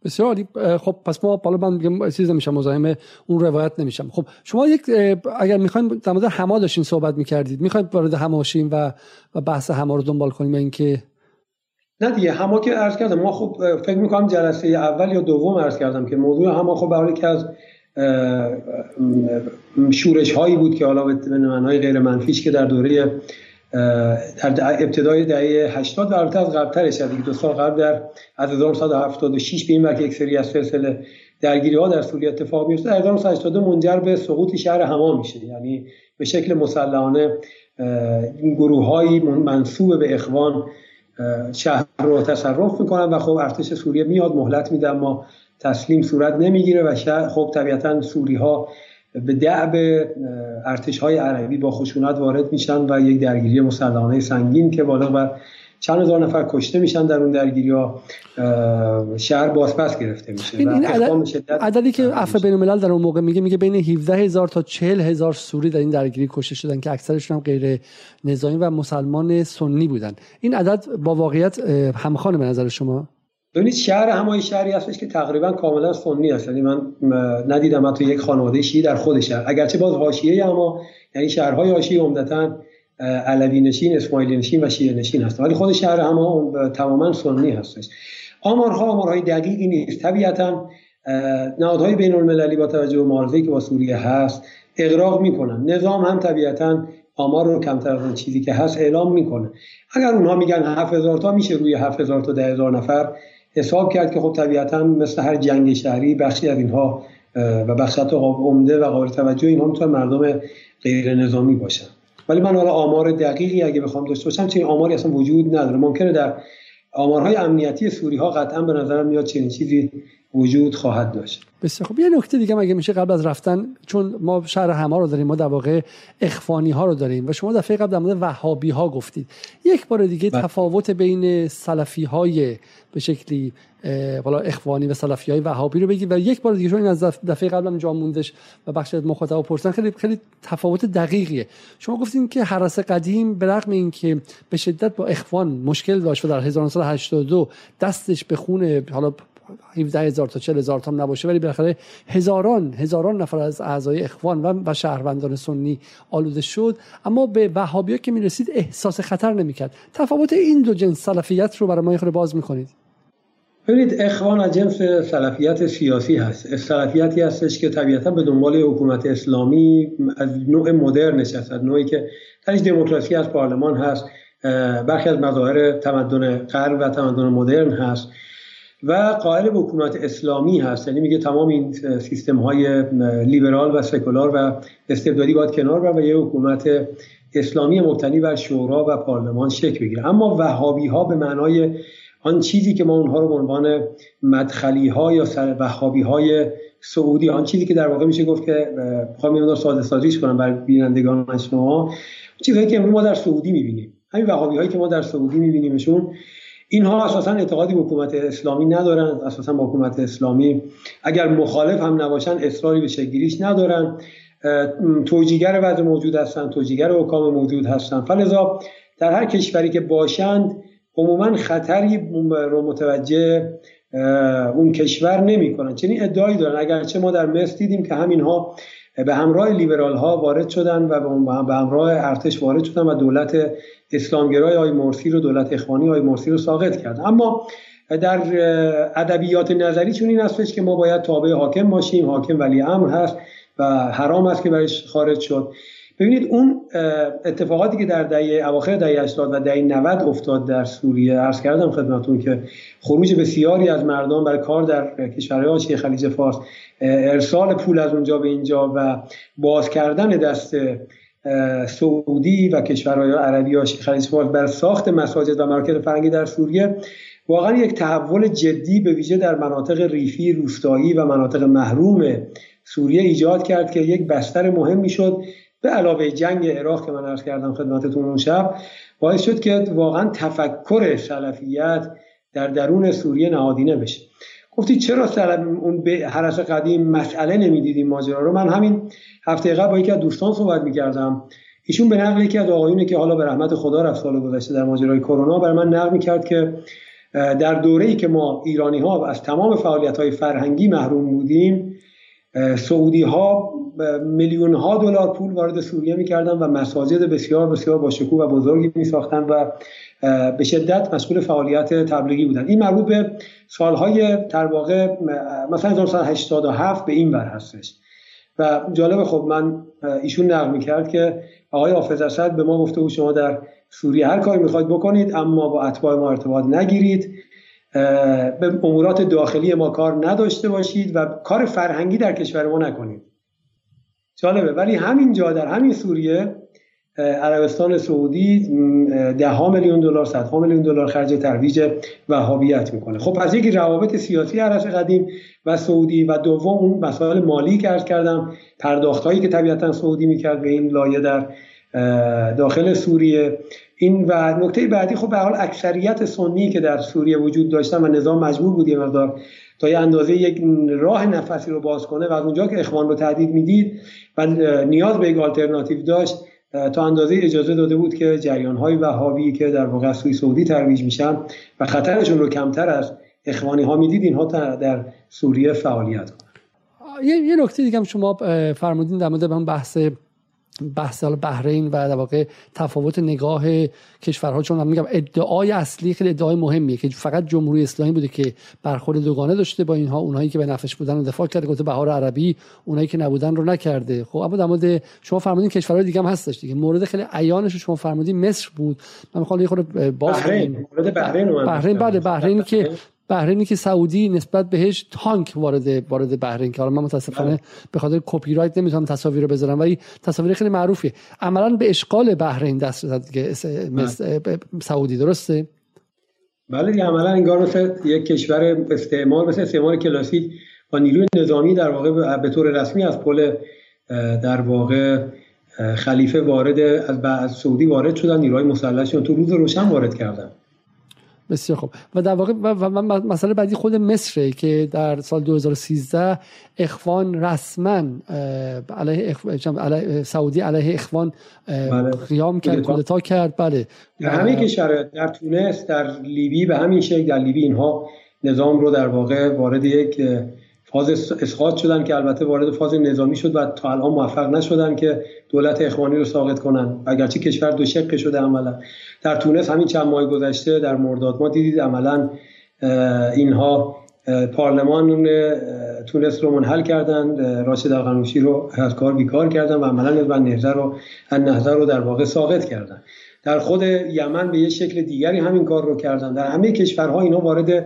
بسیار عالی. خب پس ما بالا من میگم چیز نمیشم، مزاحم اون روایت نمیشم. خب شما یک اگر میخواین در مورد حما داشتین صحبت میکردید، میخواین وارد حما شیم و و بحث حما رو دنبال کنیم یا اینکه نه دیگه؟ حما که عرض کردم ما خب فکر میکنم جلسه اول یا دوم عرض کردم که موضوع حما خب برای که از شورش هایی بود که حالا به معنای غیر منفیش که در دوره در ابتدای دهه هشتاد و البته از قبلترش از دو سال قبل در از هزار و نهصد و هفتاد و شش به این وقت یک سری از سلسله درگیری‌ها در سوریه اتفاق می‌افته. در هزار و نهصد و هشتاد منجر به سقوط شهر حما میشه، یعنی به شکل مسلحانه این گروه‌های منسوب به اخوان شهر رو تصرف می‌کنن و خب ارتش سوریه میاد مهلت میده اما تسلیم صورت نمیگیره و شهر خب طبیعتاً سوری‌ها به دأب ارتش‌های عربی با خشونت وارد میشن و یک درگیری مسلحانه سنگین که بالغ بر چند هزار نفر کشته میشن در اون درگیری‌ها شهر بازپس گرفته میشه. این عددی که عفو بین‌الملل در اون موقع میگه میگه بین هفده هزار تا چهل هزار سوری در این درگیری کشته شدن که اکثرشون هم غیر نظامی و مسلمان سنی بودن. این عدد با واقعیت همخوانه به نظر شما؟ ببینید شهر همای شهری هستش که تقریبا کاملا سنی است، یعنی من ندیدم حتی یک خانواده شیعی در خود شهر، اگرچه باز حاشیه، اما یعنی شهرهای حاشیه عمدتاً علوی نشین، اسماعیلی نشین و شیعه نشین هست، ولی خود شهر هم تماما سنی هستش. آمارها آمارهای دقیقی نیست. طبیعتاً نهادهای بین المللی با توجه به مبارزه‌ای که با سوریه هست اغراق میکنن، نظام هم طبیعتاً آمار رو کمتر از چیزی که هست اعلام میکنه. اگر اونها میگن هفت هزار تا، میشه روی هفت هزار تا ده هزار نفر حساب کرد که خب طبیعتاً مثل هر جنگ شهری بخشی از اینها و بخشات عمده و قابل توجه اینها میتونن مردم غیر نظامی باشن. ولی من حالا آمار دقیقی اگه بخوام داشته باشم، چنین آماری اصلا وجود نداره. ممکنه در آمارهای امنیتی سوری ها قطعا به نظرم میاد چنین چیزی وجود خواهد داشت. بسیار خب، یه نکته دیگه اگه میشه قبل از رفتن، چون ما شهر همه رو داریم، ما در واقع اخوانی ها رو داریم و شما دفعه قبل در مورد وهابی ها گفتید، یک بار دیگه بس. تفاوت بین سلفی های به شکلی والا اخوانی و سلفی های وهابی رو بگید و یک بار دیگه، چون این از دفعه قبل هم جا موندش و بخش از مخاطبا پرسیدن، خیلی خیلی تفاوت دقیقیه. شما گفتین که حرس قدیم به رغم اینکه به شدت با اخوان مشکل داشت و در هزار و نهصد و هشتاد و دو دستش به خون حالا هفده هزار تا چهل هزار تا هم نباشه، ولی بالاخره هزاران هزاران نفر از اعضای اخوان و شهروندان سنی آلوده شد، اما به وهابی‌ها که می‌رسید احساس خطر نمی‌کرد. تفاوت این دو جنس سلفیت رو برای ما خود باز می‌کنید. ببینید، اخوان از جنس سلفیت سیاسی هست، سلفیتی هستش که طبیعتاً به دنبال حکومت اسلامی از نوع مدرنش هست، نوعی که درش دموکراسی از پارلمان هست، برخی از مظاهر تمدن غرب و تمدن مدرن هست و قائل به حکومت اسلامی هست. یعنی میگه تمام این سیستم های لیبرال و سکولار و استبدادی باید کنار بره و یه حکومت اسلامی مبتنی بر شورا و پارلمان شکل بگیره. اما وهابی ها به معنای آن چیزی که ما اونها رو به عنوان مدخلی ها یا وهابی های سعودی، آن چیزی که در واقع میشه گفت که میخوام اینو ساده سازیش کنم برای بینندگان شما، چیزایی که ما در سعودی میبینیم، همین وهابی هایی که ما در سعودی میبینیمشون، اینها اساساً اعتقادی به حکومت اسلامی ندارند، اساساً با حکومت اسلامی اگر مخالف هم نباشن اصراری به شکل‌گیریش ندارن، توجیهگر وضع موجود هستن، توجیهگر حکام موجود هستن. فلذا در هر کشوری که باشند عموماً خطری رو متوجه اون کشور نمی‌کنن، چنین ادعایی دارن. اگرچه ما در مصر دیدیم که همینها به همراه لیبرال ها وارد شدن و به همراه ارتش وارد شدن و دولت اسلامگرای آی مرسی رو، دولت اخوانی آی مرسی رو ساقط کرد. اما در ادبیات نظری چون این هستش که ما باید تابع حاکم باشیم، حاکم ولی امر هست و حرام است که برش خارج شد. ببینید، اون اتفاقاتی که در دهه اواخر دهه هشتاد و دهه نود افتاد در سوریه، عرض کردم خدمتون که خروج بسیاری از مردم برای کار در کشورهای حاشیه خلیج فارس، ارسال پول از اونجا به اینجا و باز کردن دست سعودی و کشورهای عربی حاشیه خلیج فارس برای ساخت مساجد و مراکز فرهنگی در سوریه، واقعا یک تحول جدی به ویژه در مناطق ریفی، روستایی و مناطق محروم سوریه ایجاد کرد که یک بستر مهمی شد. به علاوه جنگ عراق که من عرض کردم خدمتتون اون شب، باعث شد که واقعا تفکر سلفیت در درون سوریه نهادینه بشه. گفتید چرا اون به حرس قدیم مسئله نمیدیدیم ماجرا رو؟ من همین هفته قبل با یکی از دوستان صحبت می‌کردم، ایشون به نقل یکی از آقایونی که حالا به رحمت خدا رفت سال گذشته در ماجرای کرونا، برای من نقل می‌کرد که در دوره‌ای که ما ایرانی‌ها از تمام فعالیت‌های فرهنگی محروم بودیم، سعودی‌ها میلیون ها دلار پول وارد سوریه می‌کردن و مساجد بسیار بسیار باشکوه و بزرگی می‌ساختن و به شدت مسئول فعالیت تبلیغی بودن. این مربوط به سالهای در واقع مثلا هزار و نهصد و هشتاد و هفت به این ور هستش و جالب. خب من ایشون نقل می‌کرد که آقای حافظ اسد به ما گفته بود شما در سوریه هر کاری می‌خواید بکنید اما با اتباع ما ارتباط نگیرید، به امورات داخلی ما کار نداشته باشید و کار فرهنگی در کشور ما نکنید. جالبه، ولی همین جا در همین سوریه عربستان سعودی ده ها میلیون دلار، صد ها میلیون دلار خرج ترویج وهابیت میکنه. خب از یکی روابط سیاسی عرش قدیم و سعودی و دوم اون مسائل مالی که عرض کردم، پرداختایی که طبیعتا سعودی میکرد به این لایه در داخل سوریه. این و نکته بعدی، خب به حال اکثریت سنی که در سوریه وجود داشتن و نظام مجبور بود یه مقدار تا یه اندازه یک راه نفسی رو باز کنه و از اونجا که اخوان رو تهدید میدید و نیاز به یک آلترناتیو داشت، تا اندازه اجازه داده بود که جریان‌های وهابی که در واقع سوی سعودی ترویج میشن و خطرشون رو کمتر از اخوانی ها میدید اینها در سوریه فعالیت کنند. یه یه نکته دیگه هم شما فرمودین در مورد من بحث بحث بحرین و در واقع تفاوت نگاه کشورها، چون من میگم ادعای اصلی، خیلی ادعای مهمیه که فقط جمهوری اسلامی بوده که برخورد دوگانه داشته با اینها، اونایی که به نفعش بودن رو دفاع کرده، گفت بهار عربی، اونایی که نبودن رو نکرده. خب اما در مورد شما فرمودین کشورهای دیگه هم هستش دیگه، مورد خیلی عیانش رو شما فرمودین مصر بود، من میخوام یه خورده باز بحرین مورد بحرین رو بحرین بعد بحرین که بحرینی که سعودی نسبت بهش تانک وارد وارد بحرین که حالا من متاسفانه به خاطر کپی رایت نمیتونم تصاویر رو بذارم، ولی تصاویر خیلی معروفیه، عملاً به اشغال بحرین دست داد دیگه سعودی، درسته؟ بله دیگه، عملاً انگار مثل یک کشور استعمار، مثل استعمار کلاسیک با نیروی نظامی در واقع به طور رسمی از پل در واقع خلیفه وارد از سعودی وارد شدن، نیروهای مسلحشون تو روز روشن وارد کردن. بسیار خوب. و در واقع مسئله بعدی خود مصره که در سال دو هزار و سیزده اخوان رسما علیه, اخ... علیه سعودی علیه اخوان قیام کرد، کودتا کرد. بله در همه کشور، در تونس، در لیبی به همین شکل، در لیبی اینها نظام رو در واقع وارد یک فاز اسقاط شدن که البته وارد فاز نظامی شد و تا الان موفق نشدن که دولت اخوانی رو ساقط کنن، اگرچه کشور دو شقه شده عملا. در تونس همین چند ماه گذشته در مرداد ما دیدید عملا اینها پارلمان تونس رو منحل کردن، راشد القنوشی رو از کار بیکار کردن و عملا النهضه رو النهضه رو در واقع ساقط کردن. در خود یمن به یه شکل دیگری همین کار رو کردن. در همه کشورها اینا وارد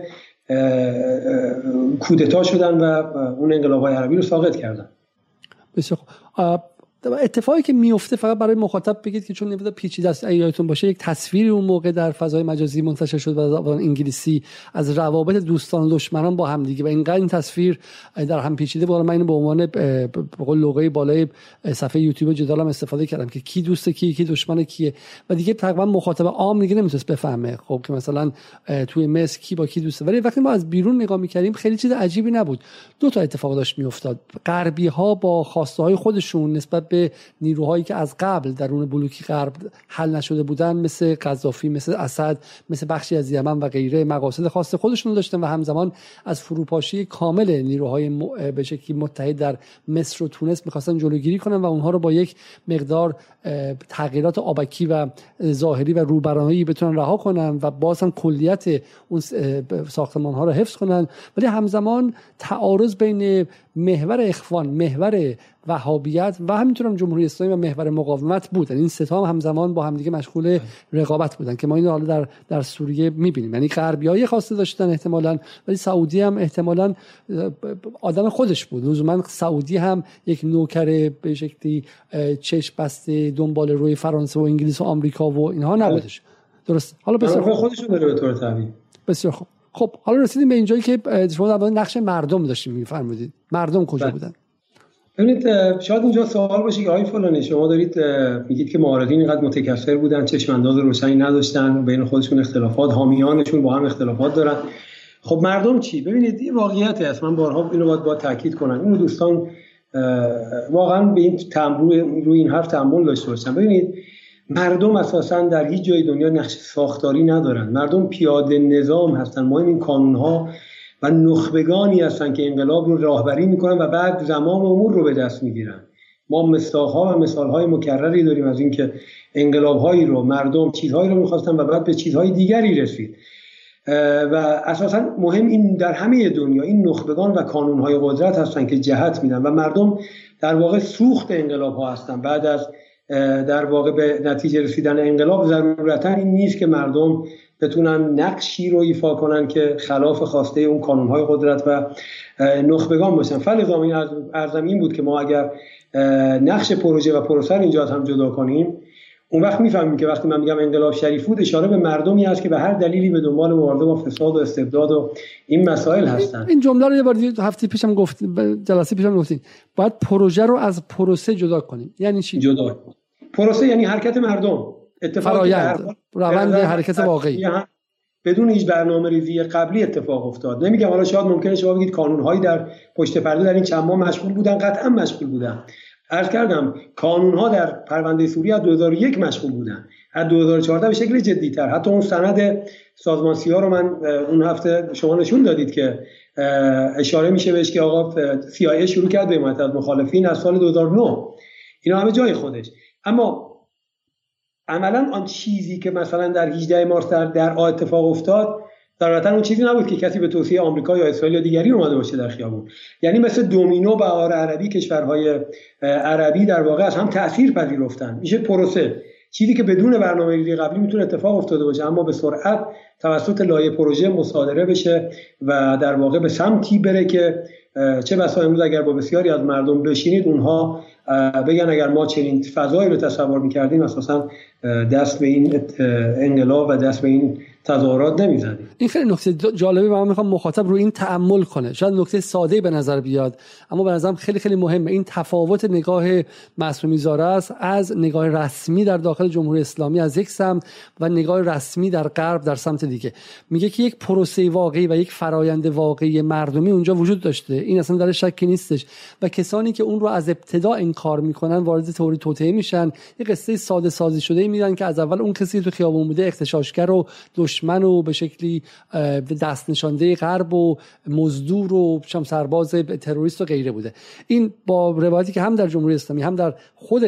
کودتا شدن و اون انقلاب‌های عربی رو ساقط کردن. بسیار خوب. اتفاقی که میفته فقط برای مخاطب بگید که چون نمیدونم پیچیده است، اگه یادتون باشه یک تصویری اون موقع در فضای مجازی منتشر شد و زبان انگلیسی از روابط دوستان و دشمنان با هم دیگه و اینقدر این تصویر در هم پیچیده بود، من اینو به عنوان به قول لوگوی بالای صفحه یوتیوب جدالم استفاده کردم که کی دوست کیه، کی دشمن کیه و دیگه تقریبا مخاطب عام دیگه نمیتونست بفهمه خب که مثلا توی مصر کی با کی دوسته. ولی وقتی ما از بیرون نگاه می‌کردیم خیلی چیز عجیبی نبود. دو تا اتفاق داشت می‌افتاد، غربی‌ها با خواسته‌های خودشون نسبت به نیروهایی که از قبل درون بلوکی غرب حل نشده بودن، مثل قذافی، مثل اسد، مثل بخشی از یمن و غیره، مقاصد خاص خودشون داشتن و همزمان از فروپاشی کامل نیروهای به شکلی متحد در مصر و تونس می‌خواستن جلوگیری کنن و اونها رو با یک مقدار تغییرات آبکی و ظاهری و روبرانه‌ای بتونن رها کنن و باز هم کلیت اون ساختمان‌ها رو حفظ کنن. ولی همزمان تعارض بین محور اخوان، محور وهابیت و همینطورم جمهوری اسلامی و محور مقاومت بود. این سه تا هم همزمان با هم دیگه مشغول رقابت بودن که ما اینو حالا در در سوریه می‌بینیم. یعنی غربی‌های خاصی داشتن احتمالاً، ولی سعودی هم احتمالاً آدم خودش بود. لزوماً سعودی هم یک نوکر به شکلی چشم بسته دنبال روی فرانسه و انگلیس و آمریکا و اینها نبودش. درست. حالا بسیار خوب خودشون داره به طور طبیعی. بسیار خوب. خب حالا رسیدیم به اینجایی که شما در نقش مردم داشتیم می‌فرمودید. مردم کجا بس. بودن؟ ببینید شاید اینجا سوال باشه که آقای فلانی شما دارید میگید که معارضین اینقدر متکثر بودن، چشم انداز روشنی نداشتن، بین خودشون اختلافات، حامیانشون با هم اختلافات دارن. خب مردم چی؟ ببینید این واقعیت است، من بارها اینو باید با تاکید کنم. این دوستان واقعا به این تنبل روی این حرف تنبل داشته باشن. ببینید مردم اساسا در هیچ جای دنیا نقش ساختاری ندارن. مردم پیاده نظام هستن. ما این قانون‌ها و نخبگانی هستن که انقلاب رو راهبری میکنن و بعد زمام امور رو به دست میگیرن. ما مصداق‌ها و مثال‌های مکرری داریم از این که انقلاب‌هایی رو مردم چیزهایی رو میخواستن و بعد به چیزهای دیگری رسید. و اساسا مهم این در همه دنیا این نخبگان و کانون‌های قدرت هستن که جهت میدن و مردم در واقع سوخت انقلاب‌ها هستن. بعد از در واقع به نتیجه رسیدن انقلاب ضرورتا این نیست که مردم بتونن نقشی رو ایفا کنن که خلاف خواسته اون کانون‌های قدرت و نخبگان باشن. فلزا این ارزم این بود که ما اگر نقش پروژه و پروسه رو اینجا هم جدا کنیم، اون وقت میفهمیم که وقتی من میگم انقلاب شریف بود، اشاره به مردمی است که به هر دلیلی به دنبال مبارزه با فساد و استبداد و این مسائل هستن. این جمله رو یه بار هفته پیشم گفتین، جلسه پیشم گفتین، باید پروژه رو از پروسه جدا کنیم. یعنی چی جدا کنیم؟ پروسه یعنی حرکت مردم، اتفاقی روند حرکت واقعی بدون هیچ برنامه‌ریزی قبلی اتفاق افتاد. نمیگم حالا شاید ممکنه شما بگید قانون‌هایی در پشت پرده در این چند ماه مشغول بودن، قطعا مشغول بودن، عرض کردم کانون‌ها در پرونده سوریه از دو هزار و یک مشغول بودن، از دو هزار و چهارده به شکل جدی‌تر. حتی اون سند سازمان سیا رو من اون هفته شما نشون دادید که اشاره میشه بهش که آقا سی آی ای شروع کرد به حمایت از مخالفین از سال دو هزار و نه. اینا همه جای خودش، اما عملاً آن چیزی که مثلا در هجدهم مارس در آ اتفاق افتاد ضرورتا اون چیزی نبود که کسی به توصیه آمریکا یا اسرائیل یا دیگری اومده باشه در خیابون. یعنی مثل دومینو بهار عربی کشورهای عربی در واقع از هم تأثیر پذیرفتن. میشه پروسه، چیزی که بدون برنامه‌ریزی قبلی میتونه اتفاق افتاده باشه اما به سرعت توسط لایه پروژه مصادره بشه و در واقع به سمتی بره که چه بسا امروز اگر با بسیاری از مردم بشینید اونها بگن اگر ما چنین فضایی رو تصور می‌کردیم اساساً دست به این انقلاب و دست به این تظاهرات نمی‌زدیم. این خیلی نکته جالبی و من می‌خوام مخاطب رو این تأمل کنه. شاید نکته ساده‌ای به نظر بیاد اما به نظرم خیلی خیلی مهمه. این تفاوت نگاه معصومی زاره است از نگاه رسمی در داخل جمهوری اسلامی از یک سمت و نگاه رسمی در غرب در سمت دیگه. میگه که یک پروسه واقعی و یک فرآیند واقعی مردمی اونجا وجود داشته. این اصلا در شکی نیستش و کسانی که اون رو از ابتدا کار میکنن وارد تئوری توطئه میشن، یه قصه ساده سازی شده میدن که از اول اون کسی تو خیابون بوده اغتشاشگر و دشمن و به شکلی دست نشانده غرب و مزدور و شم سرباز تروریست و غیره بوده. این با روایتی که هم در جمهوری اسلامی هم در خود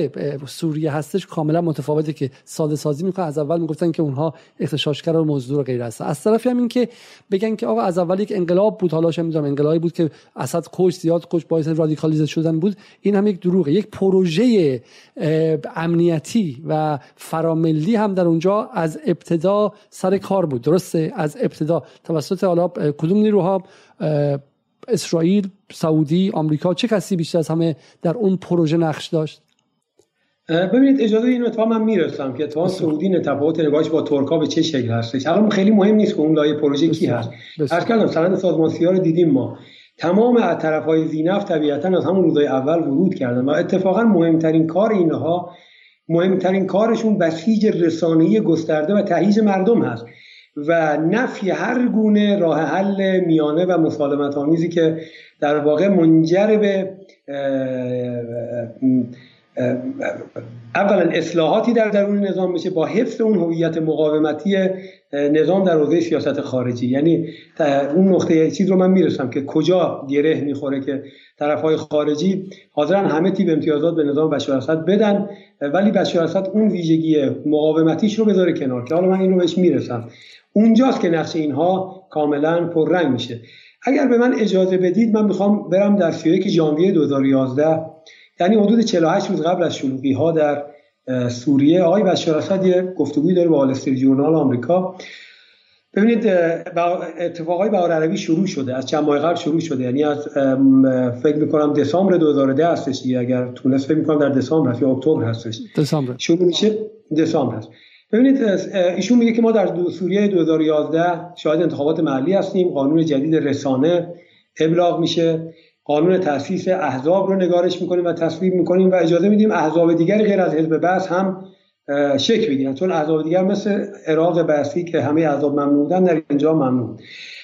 سوریه هستش کاملا متفاوته که ساده سازی میکنن. از اول میگفتن که اونها اغتشاشگر و مزدور و غیره هستن. از طرفی هم این که بگن که آقا از اول یک انقلاب بود، حالا چه میدونم انقلابی بود که اسد کش زیاد کش باعث رادیکالیزه شدن بود، این هم یک دروغه. یک پروژه امنیتی و فراملی هم در اونجا از ابتدا سر کار بود. درسته، از ابتدا توسط حالا کدوم نیروها، اسرائیل، سعودی، آمریکا، چه کسی بیشتر از همه در اون پروژه نقش داشت؟ ببینید اجازه این اتفاق من میرسم که اتفاق سعودی تفاوت نگاهش با ترکا به چه شکل هستش. الان خیلی مهم نیست که اون لایه پروژه کی هست. عرض کردم سند سازمان سیا رو دیدیم ما. تمام از طرف‌های زینف طبیعتاً از همون روزهای اول ورود کردن و اتفاقاً مهمترین کار اینها، مهمترین کارشون بسیج رسانه‌ای گسترده و تهییج مردم هست و نفی هر گونه راه حل میانه و مسالمت‌آمیزی که در واقع منجر به اولا اصلاحاتی در درون نظام میشه با حفظ اون هویت مقاومتی نظام در حوزه سیاست خارجی. یعنی اون نقطه چیز رو من میرسم که کجا گره میخوره که طرفهای خارجی حاضرن همه تیپ امتیازات به نظام بشار اسد بدن ولی بشار اسد اون ویژگی مقاومتیش رو بذاره کنار، که حالا من اینو بهش میرسم. اونجاست که نقش اینها کاملا پررنگ میشه. اگر به من اجازه بدید من میخوام برم در سی و یکم ژانویه دو هزار و یازده، یعنی حدود چهل و هشت روز قبل از شلوغی‌ها در سوریه، آقای بشار اسد یه گفتگویی داره با وال استریت ژورنال آمریکا. ببینید اتفاقای بهار عربی شروع شده، از چند ماه قبل شروع شده، یعنی از فکر می‌کنم دسامبر دو هزار و ده هستش، اگر تونس فکر می‌کنم در دسامبر هست یا اکتبر هستش، دسامبر شروع میشه، دسامبر هست. ببینید ایشون میگه که ما در دو سوریه دو هزار و یازده شاهد انتخابات محلی هستیم، قانون جدید رسانه ابلاغ میشه، قانون تأسیس احزاب رو نگارش میکنیم و تصویب میکنیم و اجازه میدیم احزاب دیگر غیر از حزب بعث هم شکل بگیرن، چون احزاب دیگر مثل عراق بعثی که همه احزاب ممنوع بودن در اینجا ممنوع.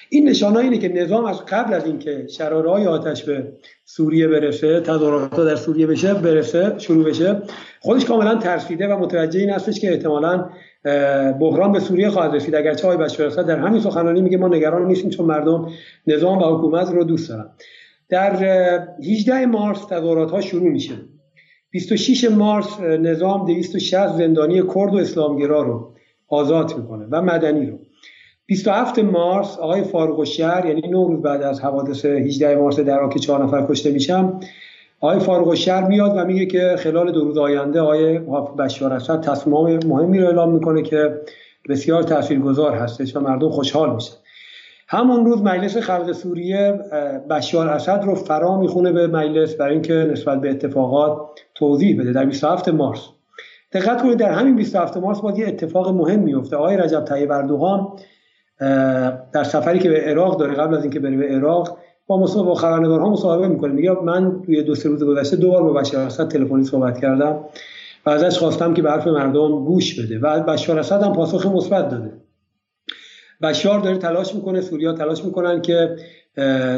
این نشانه اینه که نظام از قبل از اینکه شراره‌های آتش به سوریه برسه، تظاهرات در سوریه بشه برسه شروع بشه، خودش کاملا ترسیده و متوجه این هستش که احتمالاً بحران به سوریه خواهد رسید. اگرچه آقای بشار اسد در همین سخنرانی میگه ما نگران نیستیم چون مردم نظام و حکومت رو دوست دارن. در هجدهم مارس تظاهرات‌ها شروع میشه. بیست و ششم مارس نظام دویست و شصت زندانی کرد و اسلامگرا رو آزاد میکنه و مدنی رو. بیست و هفتم مارس آقای فاروق الشهر، یعنی نه روز بعد از حوادث هجدهم مارس در آن که چهار نفر کشته میشن، آقای فاروق الشهر میاد و میگه که خلال دو روز آینده آقای بشار اسد تصمیم مهمی رو اعلام میکنه که بسیار تاثیرگذار هستش و مردم خوشحال میشن. همون روز مجلس خلق سوریه بشار اسد رو فرا میخونه به مجلس برای اینکه نسبت به اتفاقات توضیح بده. در بیست و هفتم مارس دقت کنید، در همین بیست و هفتم مارس باز یه اتفاق مهم میفته. آقای رجب طیب اردوغان در سفری که به عراق داره قبل از اینکه بره به عراق با با خبرنگارها مصاحبه میکنه، میگه من توی دو سه روز گذشته دو بار با بشار اسد تلفنی صحبت کردم و ازش خواستم که به حرف مردم گوش بده و بشار اسد هم پاسخ مثبت داده. بشار داره تلاش میکنه، سوریا تلاش میکنن که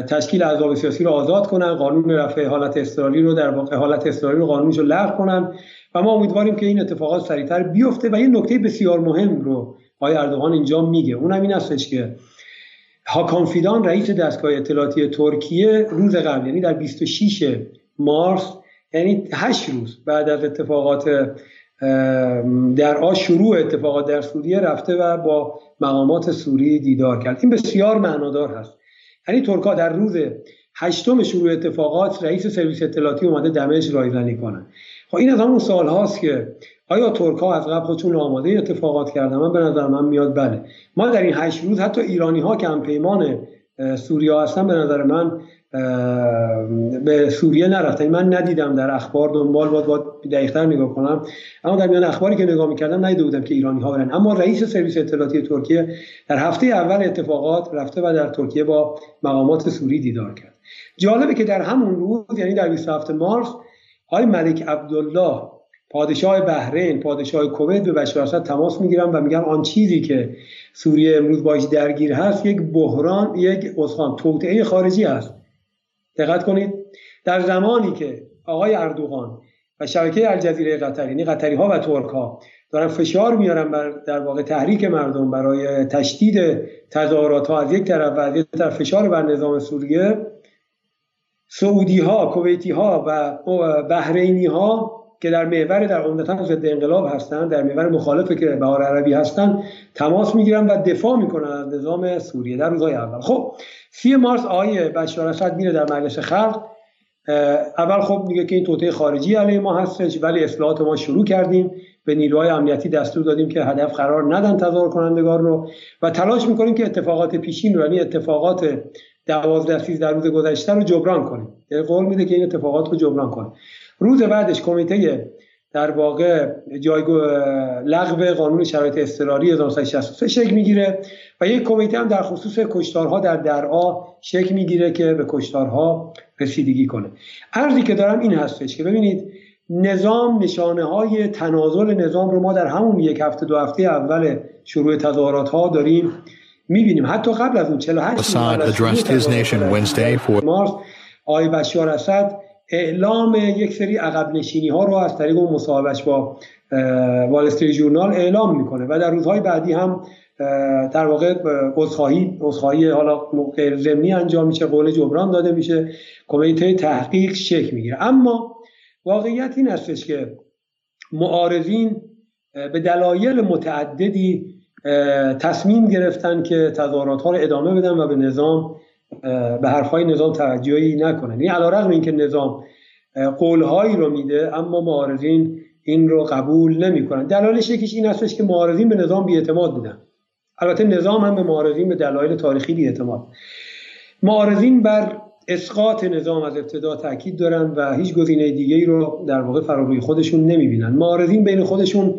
تشکیل احزاب سیاسی رو آزاد کنن، قانون رفع حالت اضطراری رو در واقع حالت اضطراری رو قانونش رو لغو کنن و ما امیدواریم که این اتفاقات سریعتر بیفته. و یه نکته بسیار مهم رو آقای اردوغان اینجا میگه، اونم این هستش که هاکان فیدان رئیس دستگاه اطلاعاتی ترکیه روز قبل، یعنی در بیست و شش مارس، یعنی هشت روز بعد از اتفاقات در آ شروع اتفاقات در سوریه، رفته و با مقامات سوری دیدار کرد. این بسیار معنادار هست. یعنی ترک‌ها در روز هشتم شروع اتفاقات رئیس سرویس اطلاعاتی اومده دمشق رایزنی کنن. خب این از همون سوال هاست که آیا ترک‌ها از قبل خودشون آماده اتفاقات کردن؟ من به نظر من میاد بله. ما در این هشت روز حتی ایرانی‌ها که همپیمان سوریا هستن به نظر من به سوریه نرفتن. من ندیدم در اخبار، دنبال بود بود دقیق‌تر نگاه کنم، اما در میان اخباری که نگاه می‌کردم ندیده بودم که ایرانی‌ها برن. اما رئیس سرویس اطلاعاتی ترکیه در هفته اول اتفاقات رفته و در ترکیه با مقامات سوری دیدار کرد. جالبه که در همون روز، یعنی در بیست و هفتم مارس، آقای ملک عبدالله پادشاه بحرین، پادشاه کویت، به بشار اسد تماس می‌گیرن و میگن آن چیزی که سوریه امروز باهاش درگیر هست یک بحران، یک اسخان توطئه خارجی است. دقت کنید، در زمانی که آقای اردوغان و شبکه الجزیره قطر، یعنی قطری‌ها و ترک‌ها دارن فشار میارن بر در واقع تحریک مردم برای تشدید تظاهرات‌ها از یک طرف و از یک طرف فشار بر نظام سوریه، سعودی‌ها، کویتی‌ها و بحرینی‌ها که در محور در عمدتاً ضد انقلاب هستند، در محور مخالف که بهار عربی هستند، تماس میگیرن و دفاع میکنن از نظام سوریه در روزهای اول. خب سی مارس آقای بشار اسد میره در مجلس خلق، اول خب میگه که این توطئه خارجی علیه ما هستش، ولی اصلاحات ما شروع کردیم، به نیروهای امنیتی دستور دادیم که هدف قرار ندن تظاهر کنندگان رو و تلاش میکنیم که اتفاقات پیشین رو، یعنی اتفاقات دوازده سیزده روز گذشته رو جبران کنیم. قول میده که این اتفاقات رو جبران کنه. روز بعدش کمیته در واقع جایگو لغو قانون شرایط اضطراری هزار و نهصد و شصت و سه شکل میگیره و یک کمیته هم در خصوص کشتارها در درعا شکل میگیره که به کشتارها رسیدگی کنه. عرضی که دارم این هستش که ببینید نظام، نشانه های تنازل نظام رو ما در همون یک هفته دو هفته اول شروع تظاهرات ها داریم میبینیم. حتی قبل از اون چهل و هشت مارس آقای بشار اسد اعلام یک سری عقب نشینی ها رو از طریق اون مصاحبهش با وال استریت ژورنال اعلام میکنه و در روزهای بعدی هم در واقع عذرخواهی عذرخواهی حالا غیر ضمنی انجام میشه، قول جبران داده میشه، کمیته تحقیق شکل میگیره. اما واقعیت این هستش که معارضین به دلایل متعددی تصمیم گرفتن که تظاهرات ها رو ادامه بدن و به نظام به حرفهای نظام توجهی نکنن. یعنی علیرغم اینکه نظام قولهایی رو میده اما معارضین این رو قبول نمیکنن. دلایلش یکیش این هستش که معارضین به نظام بی‌اعتماد بودن. البته نظام هم به معارضین به دلایل تاریخی بی‌اعتماد. معارضین بر اسقاط نظام از ابتدا تاکید دارن و هیچ گزینه دیگه‌ای رو در واقع فراروی خودشون نمیبینن. معارضین بین خودشون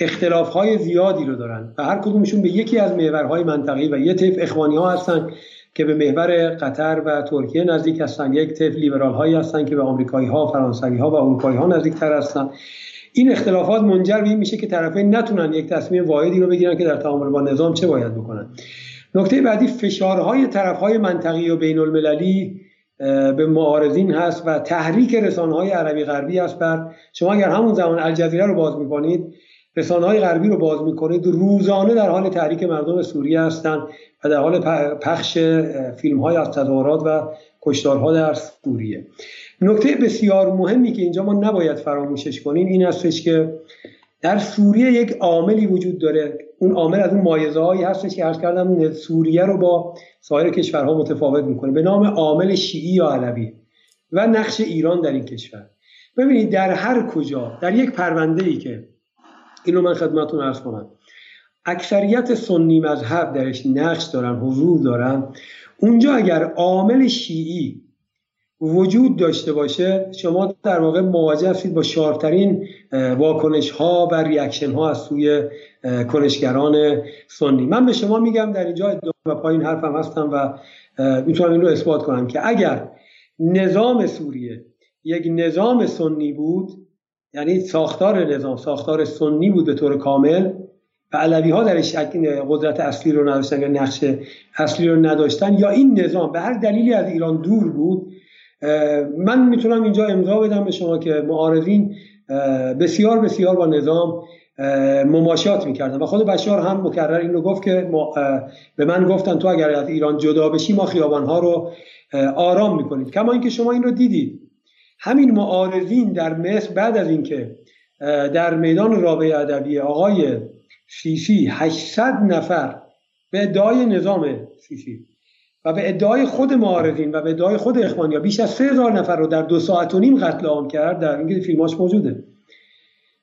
اختلاف‌های زیادی رو دارن و هر کدومشون به یکی از محورهای منطقه‌ای و یک طیف اخوانی‌ها هستن که به محور قطر و ترکیه نزدیک هستند، یک طیف لیبرال هایی هستند که به آمریکایی ها، فرانسوی ها و اروپایی ها نزدیک تر هستند. این اختلافات منجر به این میشه که طرفین نتونن یک تصمیم واحدی رو بگیرن که در تعامل با نظام چه باید بکنن. نکته بعدی فشارهای طرفهای منطقی و بین المللی به معارضین هست و تحریک رسانه‌های عربی غربی است. بر شما اگر همون زمان الجزیره رو باز می‌کنید، رسانه‌های غربی رو باز می‌کنید، روزانه در حال تحریک مردم سوریه هستند و در حال پخش فیلم‌های از تظاهرات و کشتارها در سوریه. نکته بسیار مهمی که اینجا ما نباید فراموشش کنیم این هستش که در سوریه یک عاملی وجود داره. اون عامل از اون مایزه‌هایی هستش که عرض کردم سوریه رو با سایر کشورها متفاوت می‌کنه، به نام عامل شیعی یا علوی و نقش ایران در این کشور. ببینید در هر کجا در یک پرونده‌ای که اینو من خدمتتون عرض کنم اکثریت سنی مذهب درش نقش دارن، حضور دارن، اونجا اگر عامل شیعی وجود داشته باشه شما در واقع مواجه هستید با شارفترین واکنش ها و ریاکشن ها از سوی کنشگران سنی. من به شما میگم در اینجا ادعا و پایین حرفم هستم و میتونم این رو اثبات کنم که اگر نظام سوریه یک نظام سنی بود، یعنی ساختار نظام ساختار سنی بود به طور کامل، و علوی‌ها درش قدرت اصلی رو نداشتن یا نقش اصلی رو نداشتن یا این نظام به هر دلیلی از ایران دور بود. من میتونم اینجا امضا بدم به شما که معارضین بسیار بسیار با نظام مماشات میکردن و خود بشار هم مکرر اینو گفت که به من گفتن تو اگر از ایران جدا بشی ما خیابانها رو آرام میکنید. کما اینکه شما این رو دیدید، همین معارضین در مصر بعد از اینکه در میدان رابعه ادبیه آقای سیسی هشتصد نفر به ادعای نظام سیسی و به ادعای خود معارضین و به ادعای خود اخوانیا بیش از سه هزار نفر رو در دو ساعت و نیم قتل عام کرد، در این فیلماش موجوده،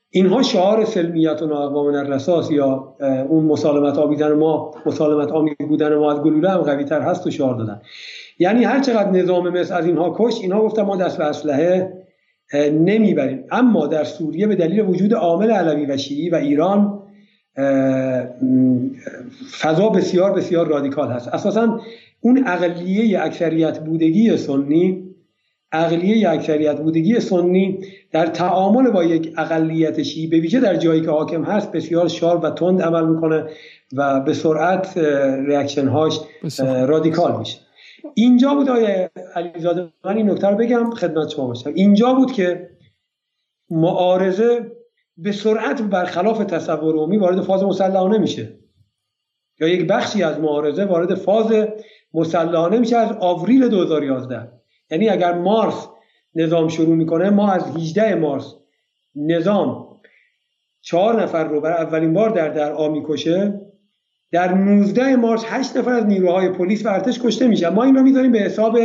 اینها شعار سلمیت و ناقوامن الرصاص یا اون مسالمت آمیزن ما، مسالمت آمیز بودن ما از گلوله هم قوی تر هست و شعار دادن. یعنی هر چقدر نظام مصر از اینها کشت، اینها گفتن ما دست به اسلحه نمیبریم. اما در سوریه به دلیل وجود عامل علوی و شیعی و ایران فضا بسیار بسیار رادیکال هست. اساساً اون اقلیه اکثریت بودگی سنی اقلیه اکثریت بودگی سنی در تعامل با یک اقلیت شیعی به ویژه در جایی که حاکم هست بسیار شارپ و تند عمل میکنه و به سرعت ریاکشن هاش رادیکال میشه. اینجا بود آقای علیزاده، من این نکته رو بگم خدمت شما باشم، اینجا بود که معارضه به سرعت برخلاف تصور عمومی وارد فاز مسلحانه میشه یا یک بخشی از معارضه وارد فاز مسلحانه میشه از آوریل دو هزار و یازده. یعنی اگر مارس نظام شروع میکنه، ما از هجدهم مارس نظام چهار نفر رو برای اولین بار در درعا میکشه، در نوزدهم مارس هشت نفر از نیروهای پلیس و ارتش کشته میشن. ما این رو میذاریم به حساب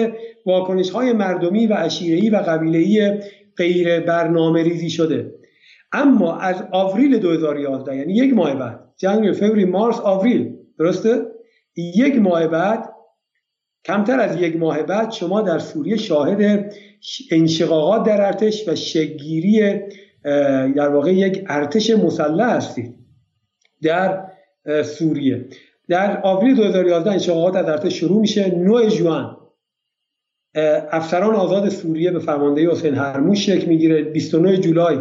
واکنش های مردمی و عشیره‌ای و قبیله‌ای غیر برنامه ریزی شده. اما از آوریل دو هزار و یازده، یعنی یک ماه بعد، جنگ فوریه، مارس، آوریل، درسته؟ یک ماه بعد، کمتر از یک ماه بعد، شما در سوریه شاهد انشقاقات در ارتش و شکل‌گیری در واقع یک ارتش مسلح هستید در سوریه. در آوریل دو هزار و یازده انشقاقات از ارتش شروع میشه. نهم ژوئن افسران آزاد سوریه به فرماندهی حسین هرموز شکل میگیره. بیست و نهم جولای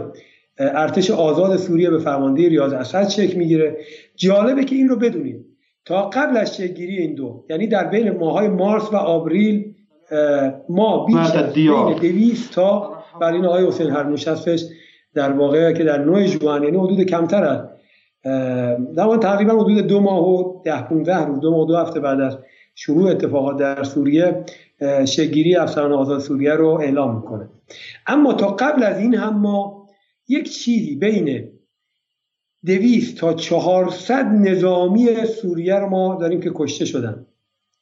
ارتش آزاد سوریه به فرماندهی ریاض اسد شکل میگیره. جالبه که این رو بدونید تا قبل از شکل‌گیری این دو، یعنی در بین ماهای مارس و آوریل، ما بیش از دویست تا برای این آقای حسین هرموز هستش در واقع که در نهم ژوئن، یعنی حدود کمتر از در تقریبا حدود دو ماه و ده پونزده روز، دو ماه دو هفته بعد از شروع اتفاقات در سوریه، شکل‌گیری افسران آزاد سوریه رو اعلام میکنه. اما تا قبل از این هم ما یک چیزی بین دویست تا چهارصد نظامی سوریه رو ما داریم که کشته شدن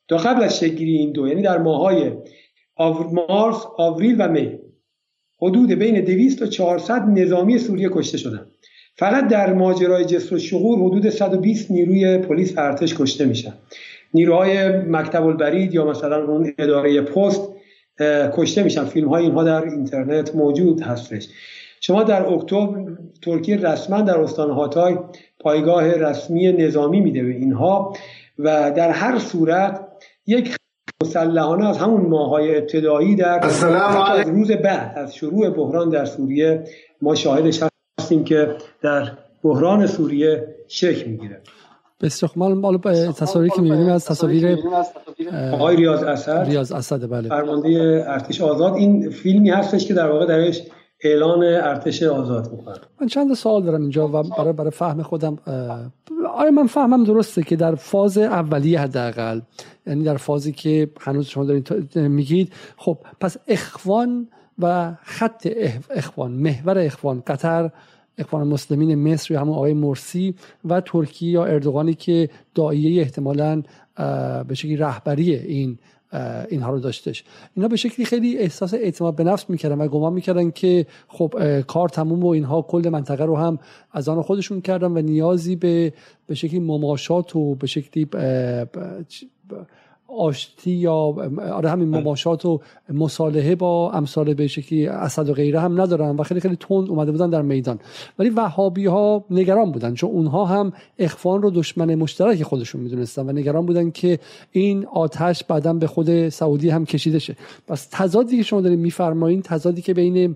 تا قبل از شکل‌گیری این دو، یعنی در ماهای مارس، آوریل و می، حدود بین دویست تا چهارصد نظامی سوریه کشته شدن. فقط در ماجرای جسر الشغور حدود صد و بیست نیروی پلیس ارتش کشته میشن. نیروهای مکتب البرید یا مثلا اون اداره پست کشته میشن. فیلم های اینها در اینترنت موجود هستش. شما در اکتبر ترکیه رسما در استان هاتای پایگاه رسمی نظامی میده به اینها و در هر صورت یک مسلحانه از همون ماهای ابتدایی در از روز بعد از شروع بحران در سوریه ما شاهدش هستیم که در بحران سوریه شکل میگیره. به استقمال مال تصاویری که می‌بینیم از تصاویر آقای ریاض اسد، ریاض اسد بله، فرمانده ارتش آزاد، این فیلمی هستش که در واقع درش اعلان ارتش آزاد می‌کنه. من چند سوال دارم اینجا و برای برای فهم خودم. آره من فهمم درسته که در فاز اولیه حداقل، یعنی در فازی که هنوز شما دارید میگید، خب پس اخوان و خط اخوان، محور اخوان قطر، اخوان مسلمین مصر یا همون آقای مرسی و ترکیه یا اردوغانی که داعیه احتمالاً به شکلی رهبری این اینها رو داشتش، اینا به شکلی خیلی احساس اعتماد به نفس میکردن و گمان میکردن که خب کار تموم و اینها کل منطقه رو هم از آن خودشون کردن و نیازی به به شکلی مماشات و به شکلی آشتی یا آره همین مماشات و مصالحه با امثال به شکلی اسد و غیره هم ندارن و خیلی خیلی تند اومده بودن در میدان. ولی وهابی ها نگران بودن چون اونها هم اخوان رو دشمن مشترک خودشون میدونستن و نگران بودن که این آتش بعداً به خود سعودی هم کشیده شه. پس تضادی که شما دارین میفرمایین، تضادی که بین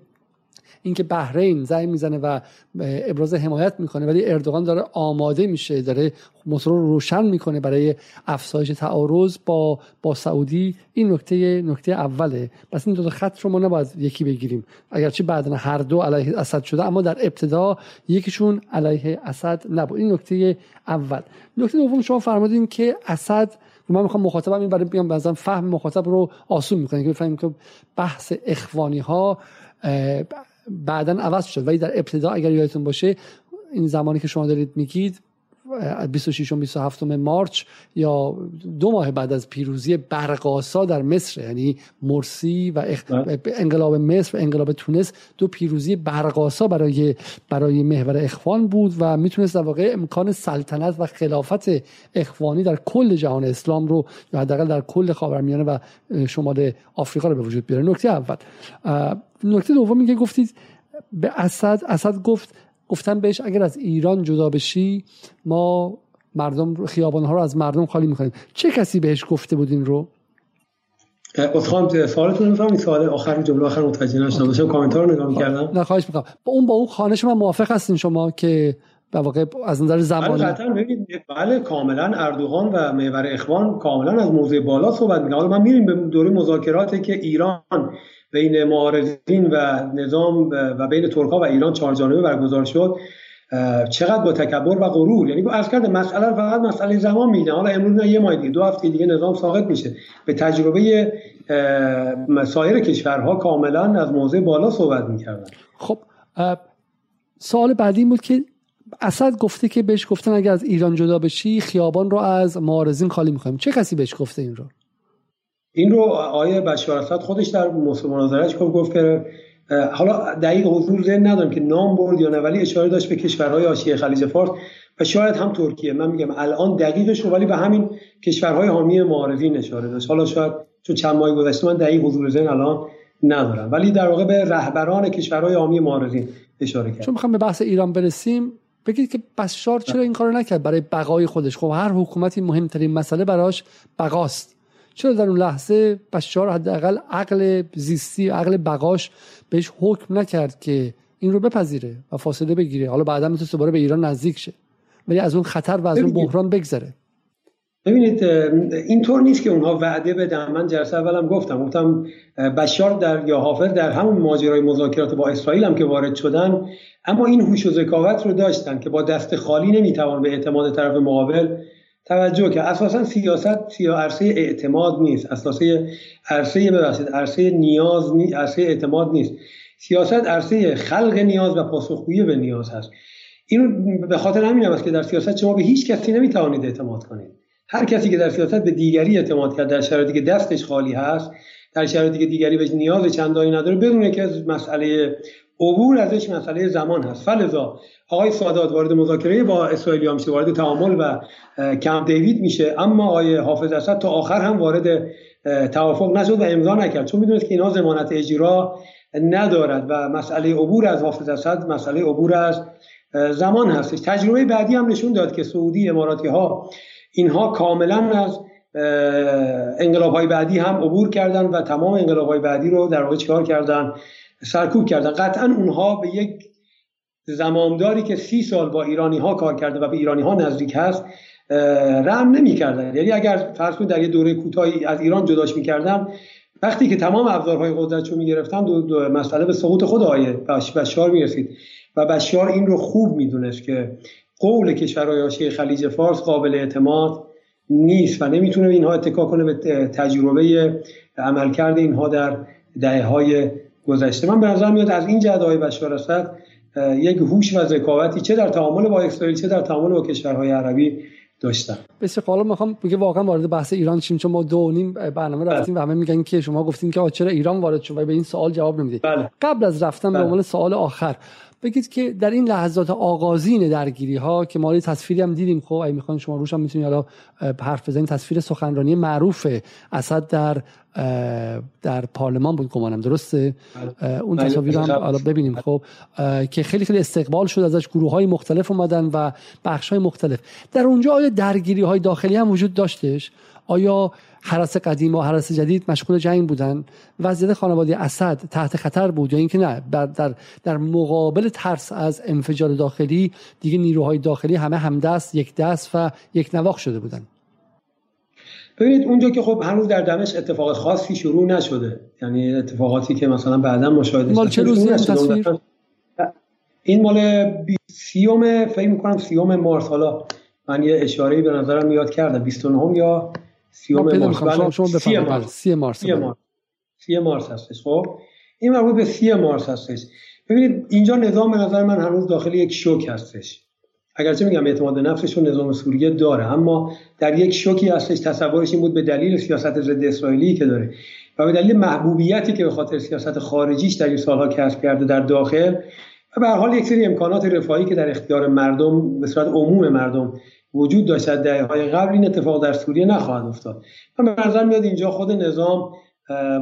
اینکه بحرین زنگ میزنه و ابراز حمایت میکنه، ولی اردوغان داره آماده میشه، داره موتور رو روشن میکنه برای افزایش تعارض با با سعودی. این نکته نکته اوله. پس این دو تا خط رو ما نباید یکی بگیریم، اگرچه بعداً هر دو علیه اسد شده، اما در ابتدا یکیشون علیه اسد نبود. این نکته اول. نکته دوم، شما فرمودین که اسد، من میخوام مخاطبم این برای بیام مثلا فهم مخاطب رو آسون میکنه که بفهمیم که بحث اخوانی ها بعدن عوض شد، ولی در ابتدا اگر یادتون باشه این زمانی که شما دارید میگید بیست و شش و بیست و هفت مارس یا دو ماه بعد از پیروزی برق‌آسا در مصر، یعنی مرسی و اخ... انقلاب مصر و انقلاب تونس، دو پیروزی برق‌آسا برای برای محور اخوان بود و میتونست در واقع امکان سلطنت و خلافت اخوانی در کل جهان اسلام رو یا حداقل در کل خاورمیانه و شمال آفریقا رو به وجود بیاره. نکته اول. نکته دومی که گفتید به اسد، اسد گفت گفتن بهش اگر از ایران جدا بشی ما مردم خیابان‌ها رو از مردم خالی می‌کنیم. چه کسی بهش گفته بود این رو؟ اصلا سوالتون نمی‌فهمم، این سوال آخر جمله آخر متوجه نشدم. داشتم کامنت‌ها رو نگاه می‌کردم. نه خواهش می‌کنم. با اون با اون خوانش من موافق هستین شما که در واقع از نظر زبانی قطعا ببینید بله کاملا اردوغان و محور اخوان کاملا از موضع بالا صحبت می‌کنن. حالا ما می‌ریم به دوره مذاکراتی که ایران بین معارضین و نظام و بین ترک‌ها و ایران چهارجانبه برگزار شد، چقدر با تکبر و غرور، یعنی از کرده مسئله فقط مسئله زمان میده. حالا امروز نه، یه ماه دیگه، دو هفته دیگه نظام ساقط میشه. به تجربه سایر کشورها کاملا از موضع بالا صحبت میکردن. خب سوال بعدی بود که اسد گفته که بهش گفتن اگر از ایران جدا بشی خیابان رو از معارضین خالی می‌کنیم. چه کسی بهش گفته این رو؟ این رو آیه بشار اسد خودش در مناظرهش گفت که حالا دقیق حضور ذهن ندارم که نام برد یا نه، ولی اشاره داشت به کشورهای حاشیه خلیج فارس و شاید هم ترکیه. من میگم الان دقیقش رو، ولی به همین کشورهای حامی معارضین اشاره داشت. حالا شاید چون چند ماه گذشته من دقیق حضور ذهن الان ندارم، ولی در واقع به رهبران کشورهای حامی معارضین اشاره کرد. چون میخوام به بحث ایران برسیم، بگید که بشار چرا این کارو نکرد برای بقای خودش؟ خب هر حکومتی مهمترین مسئله براش بقاست. چرا در اون لحظه بشار حداقل عقل زیستی، عقل بقاش بهش حکم نکرد که این رو بپذیره و فاصله بگیره؟ حالا بعدا میتونه دوباره به ایران نزدیک شه، ولی از اون خطر و از اون بحران بگذره. ببینید اینطور نیست که اونها وعده بدن. من جلسه اولم گفتم گفتم بشار در یا حافظ در همون ماجرای مذاکرات با اسرائیل هم که وارد شدن، اما این هوش و ذکاوت رو داشتن که با دست خالی نمیتوان به اعتماد طرف مقابل توجه که اساسا سیاست سیا عرصه اعتماد نیست، اساسا عرصه ببخشید عرصه نیاز نیست، عرصه اعتماد نیست. سیاست عرصه خلق نیاز و پاسخگویی به نیاز هست. اینو به خاطر همین است که در سیاست شما به هیچ کسی نمیتوانید اعتماد کنید. هر کسی که در سیاست به دیگری اعتماد کرد در شرایطی که دستش خالی هست، در شرایطی که دیگری بهش نیاز چندانی نداره، بدونه که مسئله عبور ازش مسئله زمان هست. فلذا آقای سادات وارد مذاکره با اسرائیل میشه، وارد تعامل و کمپ دیوید میشه، اما آقای حافظ اسد تا آخر هم وارد توافق نشد و امضا نکرد، چون میدونست که اینا ضمانت اجرا ندارد و مسئله عبور از حافظ اسد مسئله عبور از زمان هستش. تجربه بعدی هم نشون داد که سعودی، اماراتی ها اینها کاملا از انقلاب‌های بعدی هم عبور کردن و تمام انقلاب‌های بعدی رو در واقع چیکار کردن؟ سرکوب کردن. قطعا اونها به یک زمامداری که سی سال با ایرانی ها کار کرده و به ایرانی ها نزدیک هست رحم نمی کردن. یعنی اگر فرض کنید در یه دوره کوتاهی از ایران جداش می کردن، وقتی که تمام ابزارهای قدرت رو می گرفتن دو دو مسئله به سقوط خود آیه بشار می رسید و بشار این رو خوب می دونست که قول کشورهای حاشیه خلیج فارس قابل اعتماد نیست و نمیتونه اینها اتکا کنه به تجربه عملکرد اینها در دهه‌های گذشته. من به نظر میاد از این جهت آقای بشار اسد یک هوش و ذکاوتی چه در تعامل با اسرائیل چه در تعامل با کشورهای عربی داشتن. بسیار خوب، میخوام بگم واقعا وارد بحث ایران شیم، چون ما دو و نیم برنامه رفتیم و همه میگن که شما گفتین که چرا ایران وارد شد و به این سوال جواب نمیدید. بله. قبل از رفتن به عنوان سوال آخر بگید که در این لحظات آغازین درگیری ها که ما یه تصویری هم دیدیم، خب اگه میخواین شما روش هم میتونید حالا حرف بزنید، تصویر سخنرانی معروف اسد در در پارلمان بود گمانم، درسته؟ اون تصاویر هم حالا ببینیم خب که خیلی خیلی استقبال شد ازش، گروه های مختلف اومدن و بخش های مختلف. در اونجا آیا درگیری های داخلی هم وجود داشتش؟ آیا حرس قدیم و حرس جدید مشغول جنگ بودن؟ وضعیت خانواده اسد تحت خطر بود یا اینکه نه، در در مقابل ترس از انفجار داخلی دیگه نیروهای داخلی همه همدست، یک دست و یک نواخت شده بودن؟ ببینید اونجا که خب هنوز در دمشق اتفاقات خاصی شروع نشده، یعنی اتفاقاتی که مثلا بعداً مشاهده شده. مال چه روزی تصویر؟ این مال بیستم فکر می‌کنم سوم مارس. حالا من یه اشاره‌ای به نظرم یاد کردم بیست و نه یا سوم مارس. بله شما بفرمایید. سوم مارس. سوم مارس هستش. خب این مربوط به سوم مارس هستش. ببینید اینجا نظام به نظر من هنوز داخل یک شوک هستش. اگرچه میگم اعتماد به نفسشون نظام سوریه داره، اما در یک شوکی اصلش تصورش این بود به دلیل سیاست ضد اسرائیلی که داره و به دلیل محبوبیتی که به خاطر سیاست خارجیش در این سالها کسب کرده در داخل و به هر حال یک سری امکانات رفاهی که در اختیار مردم به صورت عموم مردم وجود داشت دهه‌های قبل، این اتفاق در سوریه نخواهد افتاد. من به نظر میاد اینجا خود نظام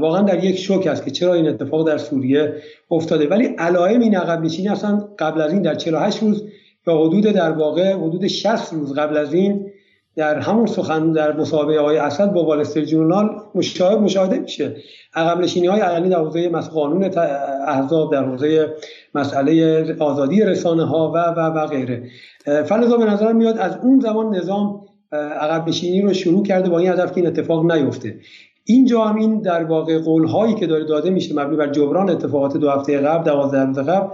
واقعا در یک شوک است که چرا این اتفاق در سوریه افتاده. ولی علائم این عقب نشینی اصلا قبل از این در چهل و هشت روز تا حدود در واقع حدود شصت روز قبل از این در همون سخن در مسابقه آقای اسد با وال استریت ژورنال مشاهده مشاهده میشه. عقب نشینی‌های علنی در حوزه مسئله قانون احزاب، در حوزه مسئله آزادی رسانه‌ها و و و غیره. فلذا به نظر میاد از اون زمان نظام عقب نشینی رو شروع کرده با این هدف که این اتفاق نیفته. اینجا هم این در واقع قول‌هایی که داره داده میشه مبنی بر جبران اتفاقات دو هفته قبل، دوازده روز قبل،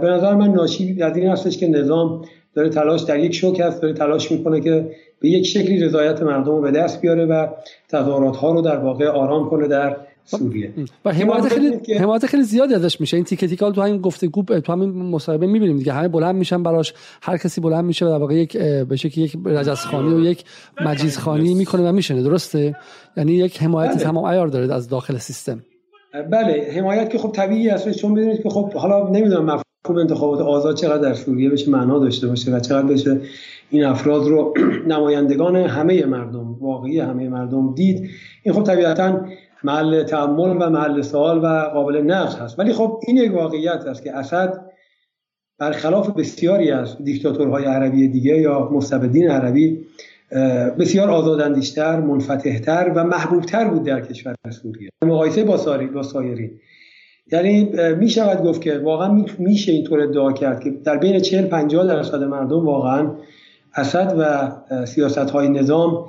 به نظر من ناشی از این هستش که نظام داره تلاش در یک شوک هست، داره تلاش میکنه که به یک شکلی رضایت مردم رو به دست بیاره و تظاهرات‌ها رو در واقع آرام کنه در سوریه. و حمایت خیلی حمایت خیلی زیادی ازش میشه. این تیکه تیکال تو همین گفتگو تو همین مصاحبه میبینیم دیگه، همه بلند میشن براش، هر کسی بلند میشه و در واقع یک به شکلی یک رجزخوانی و یک مجیزخوانی میکنه و میشنه، درسته؟ یعنی یک حمایت تمام عیار داره از داخل سیستم. بله حمایت که خب طبیعی است، چون بدونید که خب حالا نمیدونم مفهوم انتخابات آزاد چقدر در سوریه بشه معنا داشته باشه و چقدر بشه این افراد رو نمایندگان همه مردم، واقعی همه مردم دید. این خب طبیعتاً محل تأمل و محل سوال و قابل نقد هست. ولی خب این یک واقعیت است که اسد برخلاف بسیاری از دیکتاتورهای عربی دیگه یا مستبدین عربی بسیار آزاداندیش‌تر، منفتح‌تر و محبوب‌تر بود در کشور سوریه مقایسه با ساری با سایرین. یعنی میشود گفت که واقعا میشه اینطور ادعا کرد که در بین چهل پنجاه درصد مردم واقعا اسد و سیاست‌های نظام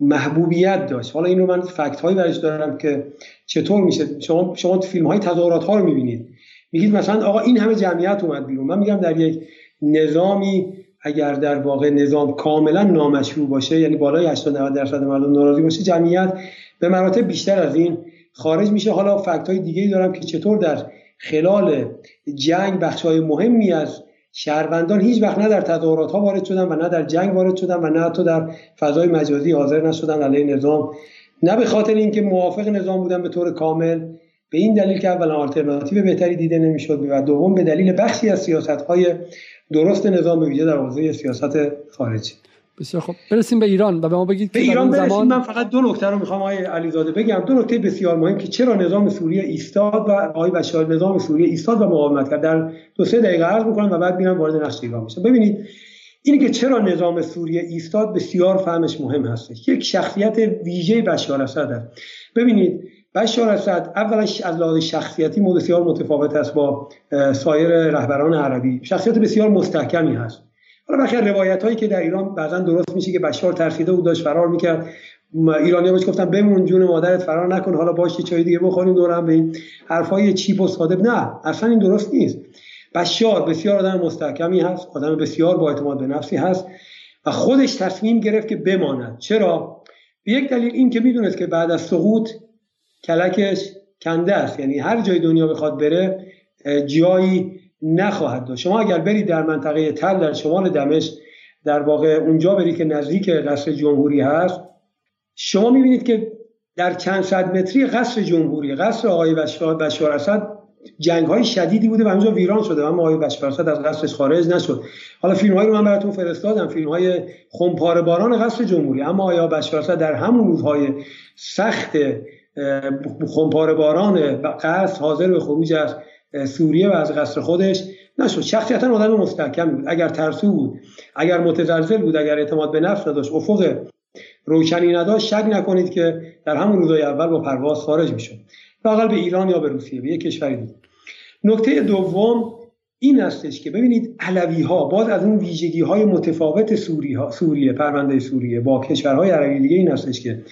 محبوبیت داشت. حالا این رو من فکت‌هایی برش دارم که چطور میشه. شما شما فیلم‌های تظاهرات‌ها رو می‌بینید، میگید مثلا آقا این همه جمعیت اومد بیرون. من میگم در یک نظامی اگر در واقع نظام کاملا نامشروع باشه، یعنی بالای هشتاد تا نود درصد مردم ناراضی باشه، جمعیت به مراتب بیشتر از این خارج میشه. حالا فکت‌های دیگه‌ای دارم که چطور در خلال جنگ بخش‌های مهمی از شهروندان هیچ وقت نه در تظاهرات‌ها وارد شدن و نه در جنگ وارد شدن و نه حتی در فضای مجازی حاضر نشدن علیه نظام، نه به خاطر اینکه موافق نظام بودن به طور کامل، به این دلیل که اولا آلترناتیو بهتری دیده نمی‌شد و دوم به دلیل بخشی از سیاست‌های درست نظام به ویژه در حوزه سیاست خارجی. بسیار خوب برسیم به ایران و به ما بگید به ایران برسیم. زمان... من فقط دو نکته رو میخوام آقای علیزاده بگم، دو نکته بسیار مهم که چرا نظام سوریه ایستاد و آقای بشار نظام سوریه ایستاد و مقاومت کرد. در دو سه دقیقه عرض میکنم و بعد میرم وارد نقش ایران میشم. ببینید اینی که چرا نظام سوریه ایستاد بسیار فهمش مهم هستش. یک شخصیت ویژه بشار اسد. ببینید بشار اسد اولش از لحاظ شخصیتی بسیار متفاوت است با سایر رهبران عربی. شخصیت بسیار مستحکمی هست. حالا بخیر روایت‌هایی که در ایران بعضا درست میشه که بشار ترسیده بود داشت فرار میکرد، ایرانی‌ها بهش گفتن بمون جون مادرت فرار نکن، حالا باش چای دیگه بخوریم دور هم بریم، حرفای چیپ و ساده. نه اصلا این درست نیست. بشار بسیار آدم مستحکمی هست، آدم بسیار با اعتماد به نفسی هست و خودش تصمیم گرفت که بماند. چرا؟ به یک دلیل این که میدونست که بعد از سقوط کلکش کنده است، یعنی هر جای دنیا بخواد بره جایی نخواهد داشت. شما اگر برید در منطقه تل در شمال دمشق، در واقع اونجا برید که نزدیک قصر جمهوری هست، شما میبینید که در چند صد متری قصر جمهوری، قصر آقای بشار اسد، جنگ‌های شدیدی بوده و اونجا ویران شده. اما آقای بشار اسد از قصرش خارج نشد. حالا فیلم‌هایی رو من براتون فرستادم، فیلم‌های خمپاره باران قصر جمهوری. اما آقای بشار اسد در همون روزهای سخت خمپاره باران قصر حاضر به خروج از سوریه و از قصر خودش نشد. شخصیتا آدم مستحکم بود، اگر ترسو بود، اگر متزلزل بود، اگر اعتماد به نفس نداشت، افق روشنی نداشت، شک نکنید که در همون روزهای اول با پرواز خارج میشد، بغل به ایران یا به روسیه، به یک کشوری دیگه. نکته دوم این هستش که ببینید علوی ها باز از اون ویژگی های متفاوت سوری ها، سوریه، پرونده سوریه با کشورهای عربی دیگه این هستش که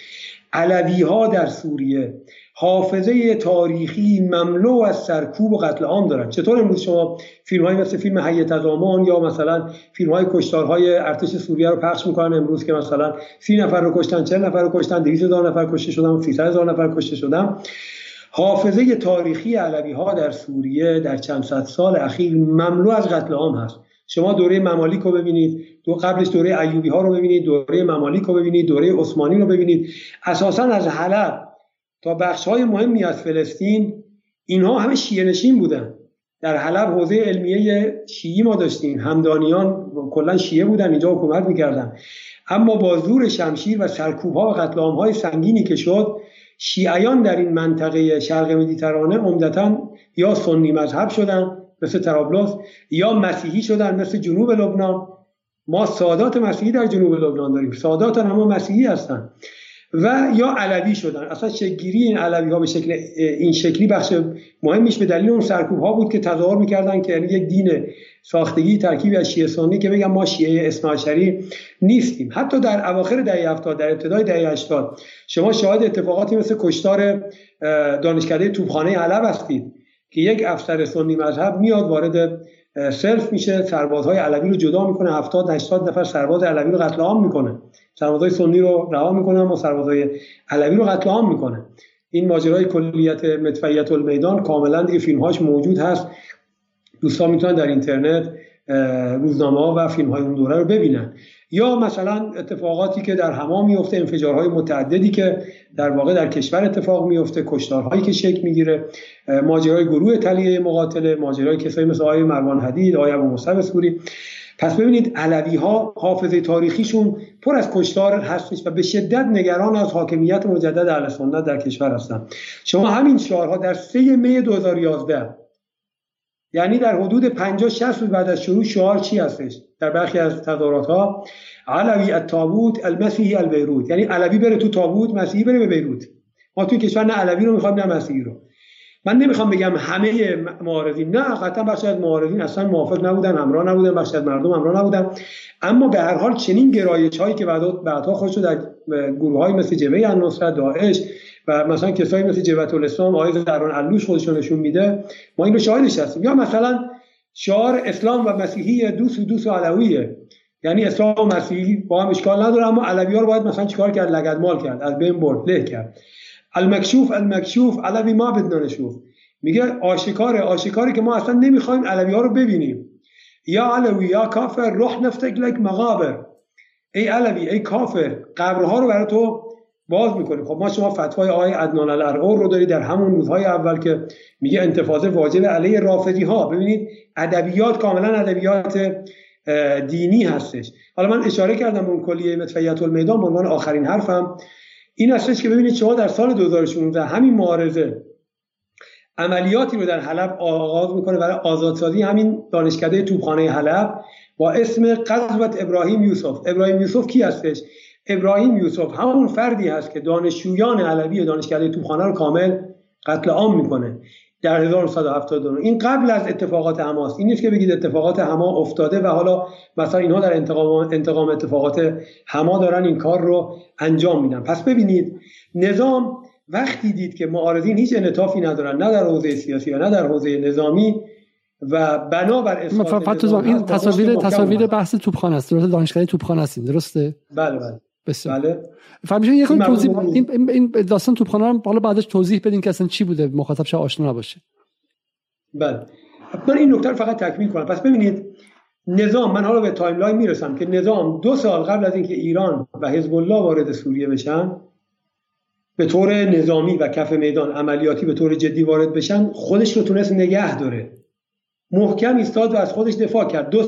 علوی ها در سوریه حافظه تاریخی مملو از سرکوب و قتل عام دارن. چطور امروز شما فیلم های مثل فیلم حی تضامن یا مثلا فیلم های کشتارهای ارتش سوریه رو پخش میکنن امروز که مثلا سی نفر رو کشتن، چهل نفر رو کشتن، دویست هزار نفر کشته شدن، سیصد هزار نفر کشته شدن. حافظه تاریخی علوی ها در سوریه در چند صد سال اخیر مملو از قتل عام هست. شما دوره ممالیک رو ببینید، دو قبلش دوره ایوبی ها رو ببینید، دوره ممالیک رو ببینید، دوره عثمانی رو ببینید، اساسا از حلب تا بخش های مهمی از فلسطین اینها همه شیعه نشین بودن. در حلب حوزه علمیه شیعی ما داشتیم، همدانیان کلا شیعه بودن، اینجا حکومت می‌کردن. اما با زور شمشیر و سرکوب ها و قتل عام های سنگینی که شد، شیعیان در این منطقه شرق مدیترانه عمدتاً یا سنی مذهب شدن مثل طرابلس، یا مسیحی شدن مثل جنوب لبنان. ما سادات مسیحی در جنوب لبنان داریم، سادات هم مسیحی هستن، و یا علوی شدن. اصلا شکلگیری این علوی ها به شکل این شکلی بخش مهمیش به دلیل اون سرکوب ها بود که تظاهر میکردن که یعنی یک دین ساختگی ترکیبی از شیعه سنی که بگم ما شیعه اثنا عشری نیستیم. حتی در اواخر دهه هفتاد، در ابتدای دهه هشتاد شما شاهد اتفاقاتی مثل کشتار دانشکده توپخانه حلب هستید که یک افسر سنی مذهب میاد وارد سلف میشه، سربازهای علوی رو جدا میکنه، هفتاد هشتاد نفر سرباز علوی رو قتل عام میکنه، سربازهای سنی رو رها میکنه اما سربازهای علوی رو قتل عام میکنه. این ماجرای کلیت مدفعیت المیدان کاملا دیگه فیلمهاش موجود هست، دوستان میتونن در اینترنت روزنامه‌ها و فیلم‌های اون دوره رو ببینن. یا مثلا اتفاقاتی که در حمام میفته، انفجارهای متعددی که در واقع در کشور اتفاق میفته، کشتارهایی که شکل میگیره، ماجرای گروه تلیعه مقاتله، ماجرای کسایی مثل آقای مروان حدید، آقای ابومصعب سوری. پس ببینید علوی‌ها حافظه تاریخیشون پر از کشتار هستش و به شدت نگران از حاکمیت مجدد اهل سنت در کشور هستن. شما همین شعارها در سوم می دو هزار و یازده، یعنی در حدود پنجاه شصت روز بعد از شروع، شعار چی هستش در برخی از تظاهرات ها؟ علوی التابوت المسیحی البیروت، یعنی علوی بره تو تابوت، مسیحی بره به بیروت. ما توی کشور نه علوی رو میخوایم نه مسیحی رو. من نمیخوام بگم همه معارضین، نه قطعا بخشی از معارضین اصلا موافق نبودن، همراه نبودن، بخشی از مردم همراه نبودن، اما به هر حال چنین گرایش هایی که بعدها خودشو در گروه های مثل جبهه النصرت، داعش و مثلا کسایی مثل جبهه الاسلام، آقای زهران علوش خودشون نشون میده، ما این رو شاهدش هستیم. یا مثلا شعار اسلام و مسیحی دوست و دوست و علویه، یعنی اسلام و مسیحی با هم اشکال نداره اما علوی‌ها رو باید مثلا چیکار کرد؟ لگدمال کرد، از بین برد، له کرد. المکشوف المکشوف علوی ما بدنا نشوف، میگه آشکاره آشکاره که ما اصلا نمیخوایم علوی‌ها رو ببینیم. یا علوی یا کافر روح نفتک لک مقابر، ای علوی ای کافر قبرها رو برای تو باز میکنیم. خب ما شما فتوای آقای عدنان الارعور رو دارید در همون روزهای اول که میگه انتفاضه واجب علیه رافضی ها. ببینید ادبیات کاملا ادبیات دینی هستش. حالا من اشاره کردم اون کلیه مدفعیت المیدان به عنوان آخرین حرفم این هستش که ببینید شما در سال دو هزار و شانزده همین معارضه عملیاتی رو در حلب آغاز میکنه برای آزادسازی همین دانشکده توپخانه حلب با اسم غزوه ابراهیم یوسف. ابراهیم یوسف کی هستش؟ ابراهیم یوسف همون فردی هست که دانشجویان علوی دانشکده توپخانه رو کامل قتل عام میکنه در هزار و نهصد و هفتاد و دو. این قبل از اتفاقات حماس، این نیست که بگید اتفاقات حما افتاده و حالا مثلا اینها در انتقام انتقام اتفاقات حما دارن این کار رو انجام میدن. پس ببینید نظام وقتی دید که معارضین هیچ انطافی ندارن، نه در حوزه سیاسی و نه در حوزه نظامی، و بنابر اثبات این تصاویر تصاویر بحث توپخانه است، درسته؟ دانشکده توپخانه است، درسته؟ بله بله بسیار. بله. فهمیدین یک توضیح این این داستان توپخانه رو حالا بعدش توضیح بدین که اصلا چی بوده، مخاطب شاید آشنا نباشه. بله. من این نکته رو فقط تکمیل کنم. پس ببینید نظام، من حالا به تایملاین میرسم که نظام دو سال قبل از اینکه ایران و حزب الله وارد سوریه بشن، به طور نظامی و کف میدان عملیاتی به طور جدی وارد بشن، خودش رو تونست نگه داره. محکم ایستاد و از خودش دفاع کرد. دو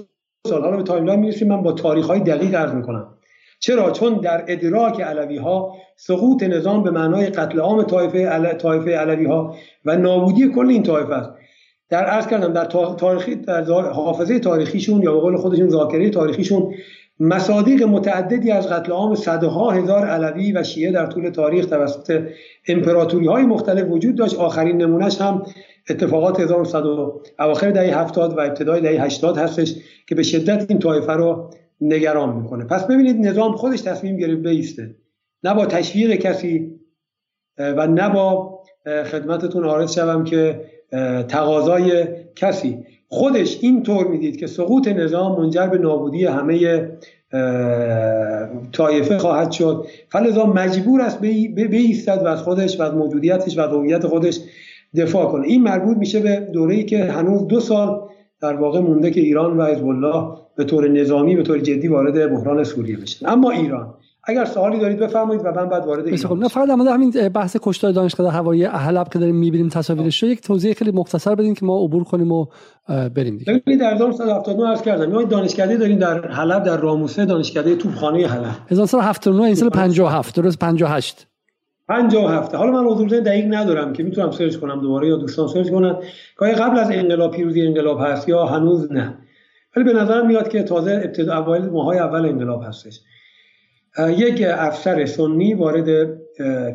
سال. حالا به تایملاین میرسیم، من با تاریخ‌های دقیق عرض می‌کنم. چرا؟ چون در ادراک علوی ها سقوط نظام به معنای قتل عام طایفه عل... طایفه علوی ها و نابودی کل این طایفه است. در عرض کردم در تاریخی در حافظه تاریخیشون یا به قول خودشون ذاکره تاریخیشون مصادیق متعددی از قتل عام صدها هزار علوی و شیعه در طول تاریخ توسط امپراتوری‌های مختلف وجود داشت. آخرین نمونهش هم اتفاقات هزار و صد اواخر دهه هفتاد و ابتدای دهه هشتاد هستش که به شدت این طایفه رو نگران میکنه. پس ببینید نظام خودش تصمیم گرفت بیسته، نه با تشویق کسی و نه با خدمتتون عارض شدم که تقاضای کسی. خودش اینطور میدید که سقوط نظام منجر به نابودی همه طایفه خواهد شد، فلذا مجبور است بایستد و از خودش و از موجودیتش و از هویت خودش دفاع کنه. این مربوط میشه به دوره‌ای که هنوز دو سال در واقع مونده که ایران و حزب الله به طور نظامی به طور جدی وارد بحران سوریه بشن. اما ایران، اگر سوالی دارید بفرمایید و من بعد وارد ایران بشم. نه فقط در همین بحث کشتار دانشگاه هوایی احلب که داریم میبینیم تصاویرش، یک توضیح خیلی مختصر بدین که ما عبور کنیم و بریم دیگه. ببینید در هزار و نهصد و هفتاد و نه عرض کردم ما دانشکده داریم در حلب، در راموسه، دانشکده توپخانه حلب. هزار و نهصد و هفتاد و نه این سال پنجاه و هفت درست پنجاه و هشت پنجاه و هفت. حالا من حضور دقیق ندارم که میتونم سرچ کنم دوباره یا دوستان سرچ کنن که قبل از انقلاب پیروزی انقلاب هست یا هنوز نه، ولی به نظرم میاد که تازه ابتدا اوایل ماهای اول انقلاب هستش. یک افسر سنی وارد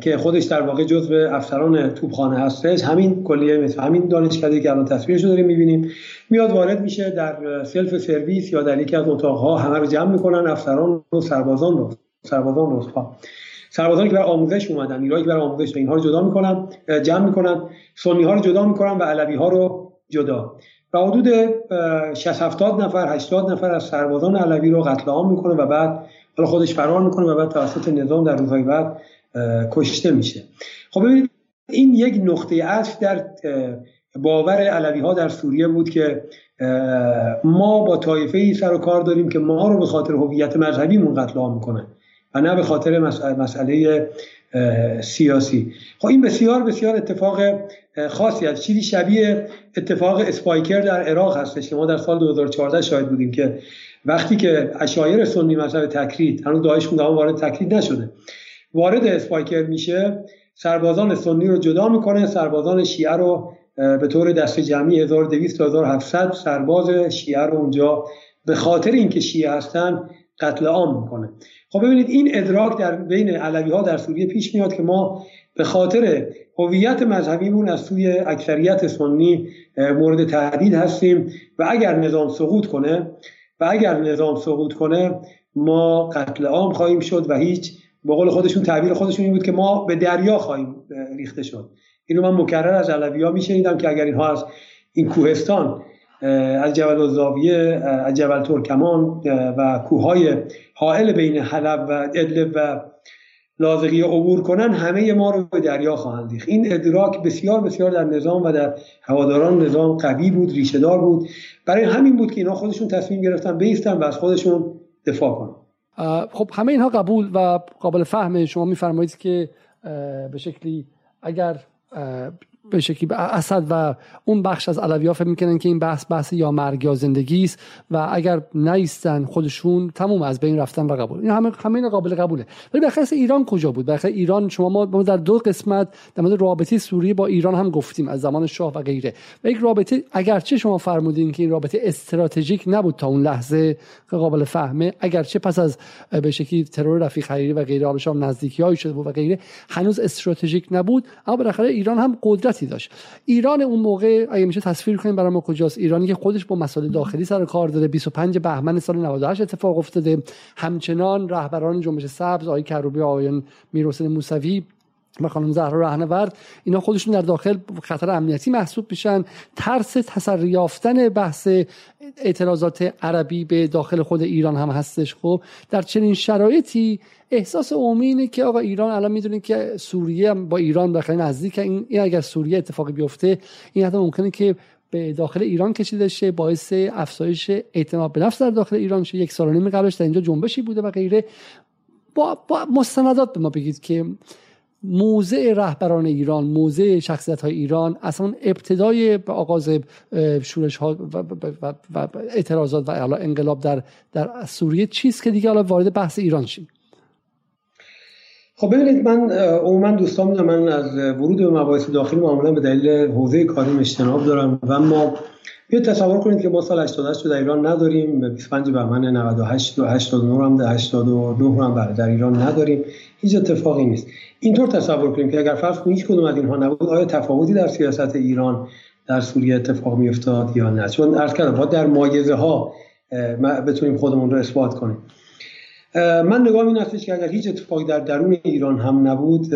که خودش در واقع جزو افسران توپخانه هستش، همین کلیه مثل همین دانشکده که الان تصویرش رو داریم میبینیم، میاد وارد میشه در سلف سرویس یا در یکی از اتاق‌ها همه رو جمع میکنن، افسران و سربازان رو سربازان رو سربازانی که برای آموزش اومدن، نیروهایی که برای آموزش، اینها رو جدا میکنن، جمع میکنن، سنی ها رو جدا میکنن و علوی ها رو جدا. و حدود شصت هفتاد نفر، هشتاد نفر از سربازان علوی رو قتل عام میکنه و بعد حالا خودش فرار میکنه و بعد توسط نظام در روزهای بعد کشته میشه. خب ببینید این یک نقطه عطف در باور علوی ها در سوریه بود که ما با طایفه‌ای سر و کار داریم که ما رو به خاطر هویت مذهبیمون قتل عام میکنه و نه به خاطر مسئله سیاسی. خب این بسیار بسیار اتفاق خاصی است، چیزی شبیه اتفاق اسپایکر در عراق هستش که ما در سال دو هزار و چهارده شاهد بودیم که وقتی که اشایر سنی مذهب تکرید، هنوز داعش اون دوام وارد تکرید نشده، وارد اسپایکر میشه، سربازان سنی رو جدا میکنه، سربازان شیعه رو به طور دسته جمعی هزار و دویست تا هزار و هفتصد سرباز شیعه رو اونجا به خاطر اینکه شیعه هستن قتل عام میکنه. خب ببینید این ادراک در بین علوی ها در سوریه پیش میاد که ما به خاطر هویت مذهبیمون از سوی اکثریت سنی مورد تهدید هستیم و اگر نظام سقوط کنه و اگر نظام سقوط کنه ما قتل عام خواهیم شد و هیچ، به قول خودشون تعبیر خودشون این بود که ما به دریا خواهیم ریخته شد. اینو من مکرر از علوی ها میشنیدم که اگر اینها از این کوهستان، از جبل الزاویه، از جبل ترکمان و کوههای حائل بین حلب و ادلب و لاذقیه عبور کنن، همه ما رو به دریا خواهند ریخت. این ادراک بسیار بسیار در نظام و در هواداران نظام قوی بود، ریشه دار بود. برای همین بود که اینا خودشون تصمیم گرفتن بایستن و از خودشون دفاع کنن. خب همه اینها قبول و قابل فهمه. شما میفرمایید که به شکلی اگر به شکلی اسد و اون بخش از علوی‌ها فکر میکنن که این بحث بحث یا مرگ یا زندگی است و اگر نیستن خودشون تموم از بین رفتن و قبول، این همه همین قابل قبوله. ولی بخصوص ایران کجا بود؟ بخصوص ایران شما ما در دو قسمت در مورد رابطه سوریه با ایران هم گفتیم از زمان شاه و غیره و یک رابطه، اگرچه شما فرمودین که این رابطه استراتژیک نبود تا اون لحظه که قابل فهمه، اگرچه پس از به شکلی ترور رفیق حریری و غیره آل شام نزدیکی‌هایی شده بود و غیره، هنوز استراتژیک نبود، اما بالاخره ایران هم قدرت داشت. ایران اون موقع اگه میشه تصویر کنیم برای ما کجاست؟ ایرانی که خودش با مسائل داخلی سر کار داره، بیست و پنج بهمن سال نود و هشت اتفاق افتاده، همچنان رهبران جنبش سبز، آقای کروبی، آقای میرحسین موسوی و خانم زهرا رهنورد، اینا خودشون در داخل خطر امنیتی محسوب میشن. ترس تسری یافتن بحث اعتراضات عربی به داخل خود ایران هم هستش. خب در چنین شرایطی احساس عمومی اینه که آقا ایران الان میدونید که سوریه با ایران داخل نزدیک، این اگر سوریه اتفاقی بیفته این حتی ممکنه که به داخل ایران کشیده شه، باعث افزایش اعتماد به نفس در داخل ایران شه. یک سال و نیم قبلش در اینجا جنبشی بوده و غیره. با, با مستندات به ما بگید که موزه رهبران ایران، موزه شخصیت‌های ایران اصلا ابتدای به آغاز شورش‌ها و اعتراضات و انقلاب در در سوریه چیست که دیگه حالا وارد بحث ایران شیم؟ خب ببینید، من عموما دوستان میدونم من از ورود به مباحث داخلی معمولا به دلیل حوزه کاریم اجتناب دارم و ما یه تصور کنید که ما سال هشتاد و هشت رو در ایران نداریم، بیست و پنج بهمن نود و هشت و هشتاد و نه هم در هشتاد و نه هم در ایران نداریم، هیچ اتفاقی نیست. اینطور تصور کنیم که اگر فرض کنید هیچ کدوم از اینها نبود، آیا تفاوتی در سیاست ایران در سوریه اتفاق می‌افتاد یا نه؟ چون عرض کردم ما در مایزه‌ها بتونیم خودمون رو اثبات کنیم. من نگاه این هستش که اگر هیچ اتفاقی در درون ایران هم نبود،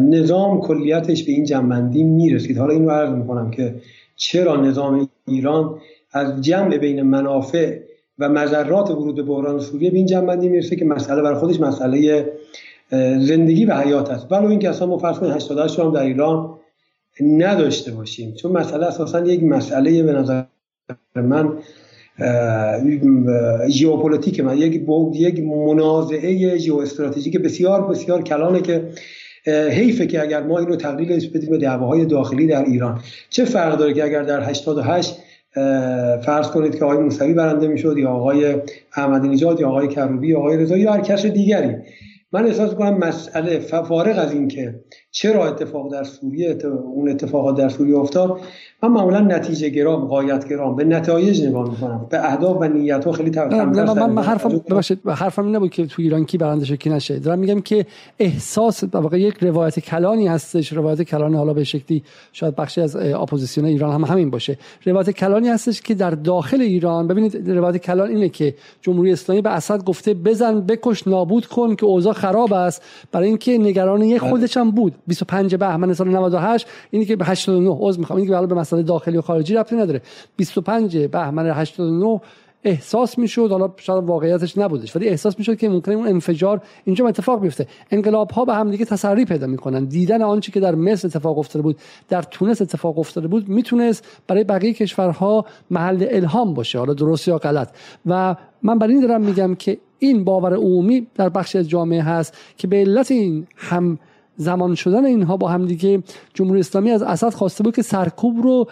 نظام کلیتش به این جنبندی میرسید. حالا این رو عرض میکنم که چرا نظام ایران از جمع بین منافع و مضرات ورود به بحران سوریه به این جنبندی میرسه که مسئله برای خودش مسئله زندگی و حیات است، ولو این که اصلا ما فرض کنیم هشتاد و هشت رو هم در ایران نداشته باشیم، چون مسئله اساسا یک مسئله به نظر من ژئوپلیتیک، من یک یک منازعه ژئواستراتژیک بسیار بسیار کلانه که حیفه که اگر ما اینو تقلیلش بدیم به دعواهای داخلی در ایران. چه فرق داره که اگر در هشتاد و هشت فرض کنید که آقای موسوی برنده میشد یا آقای احمدی نژاد یا آقای کروبی یا آقای رضایی یا هر کس دیگری؟ من احساس می‌کنم مسئله فارغ از این که چرا اتفاق در سوریه اون اتفاقات در سوریه افتاد، من معمولا نتیجه گرام، غایت گرام، به نتایج نگاه می‌کنم، به اهداف و نیت‌ها خیلی تمرکز دارم. من حرفم ببخشید حرفم این نبود که تو ایران کی برنده شد کی نشد، دارم میگم که احساس در واقع یک روایت کلانی هستش، روایت کلانی حالا به شکلی شاید بخشی از اپوزیسیون ایران هم همین باشه، روایت کلانی هستش که در داخل ایران، ببینید روایت کلان اینه که جمهوری اسلامی به اسد گفته بزن بکش نابود کن که اوضاع خراب است، برای اینکه نگرانی خودش هم بود. بیست و پنج بهمن سال نود و هشت اینی که به هشتاد و نه عز میخوام اینی که حالا به مسئله داخلی و خارجی ربطی نداره، بیست و پنج بهمن هشتاد و نه احساس میشد، حالا شاید واقعیتش نبودش ولی احساس میشد که ممکنه اون انفجار اینجا اتفاق بیفته. انقلاب ها به هم دیگه تسری پیدا میکنن. دیدن آنچه که در مصر اتفاق افتاده بود، در تونس اتفاق افتاده بود، میتونست برای بقیه کشورها محل الهام باشه، حالا درست یا غلط. و من برای این دارم میگم که این باور عمومی در بخشی از جامعه هست که به علت این هم زمان شدن اینها با هم دیگه، جمهوری اسلامی از اسد خواسته بود که سرکوب رو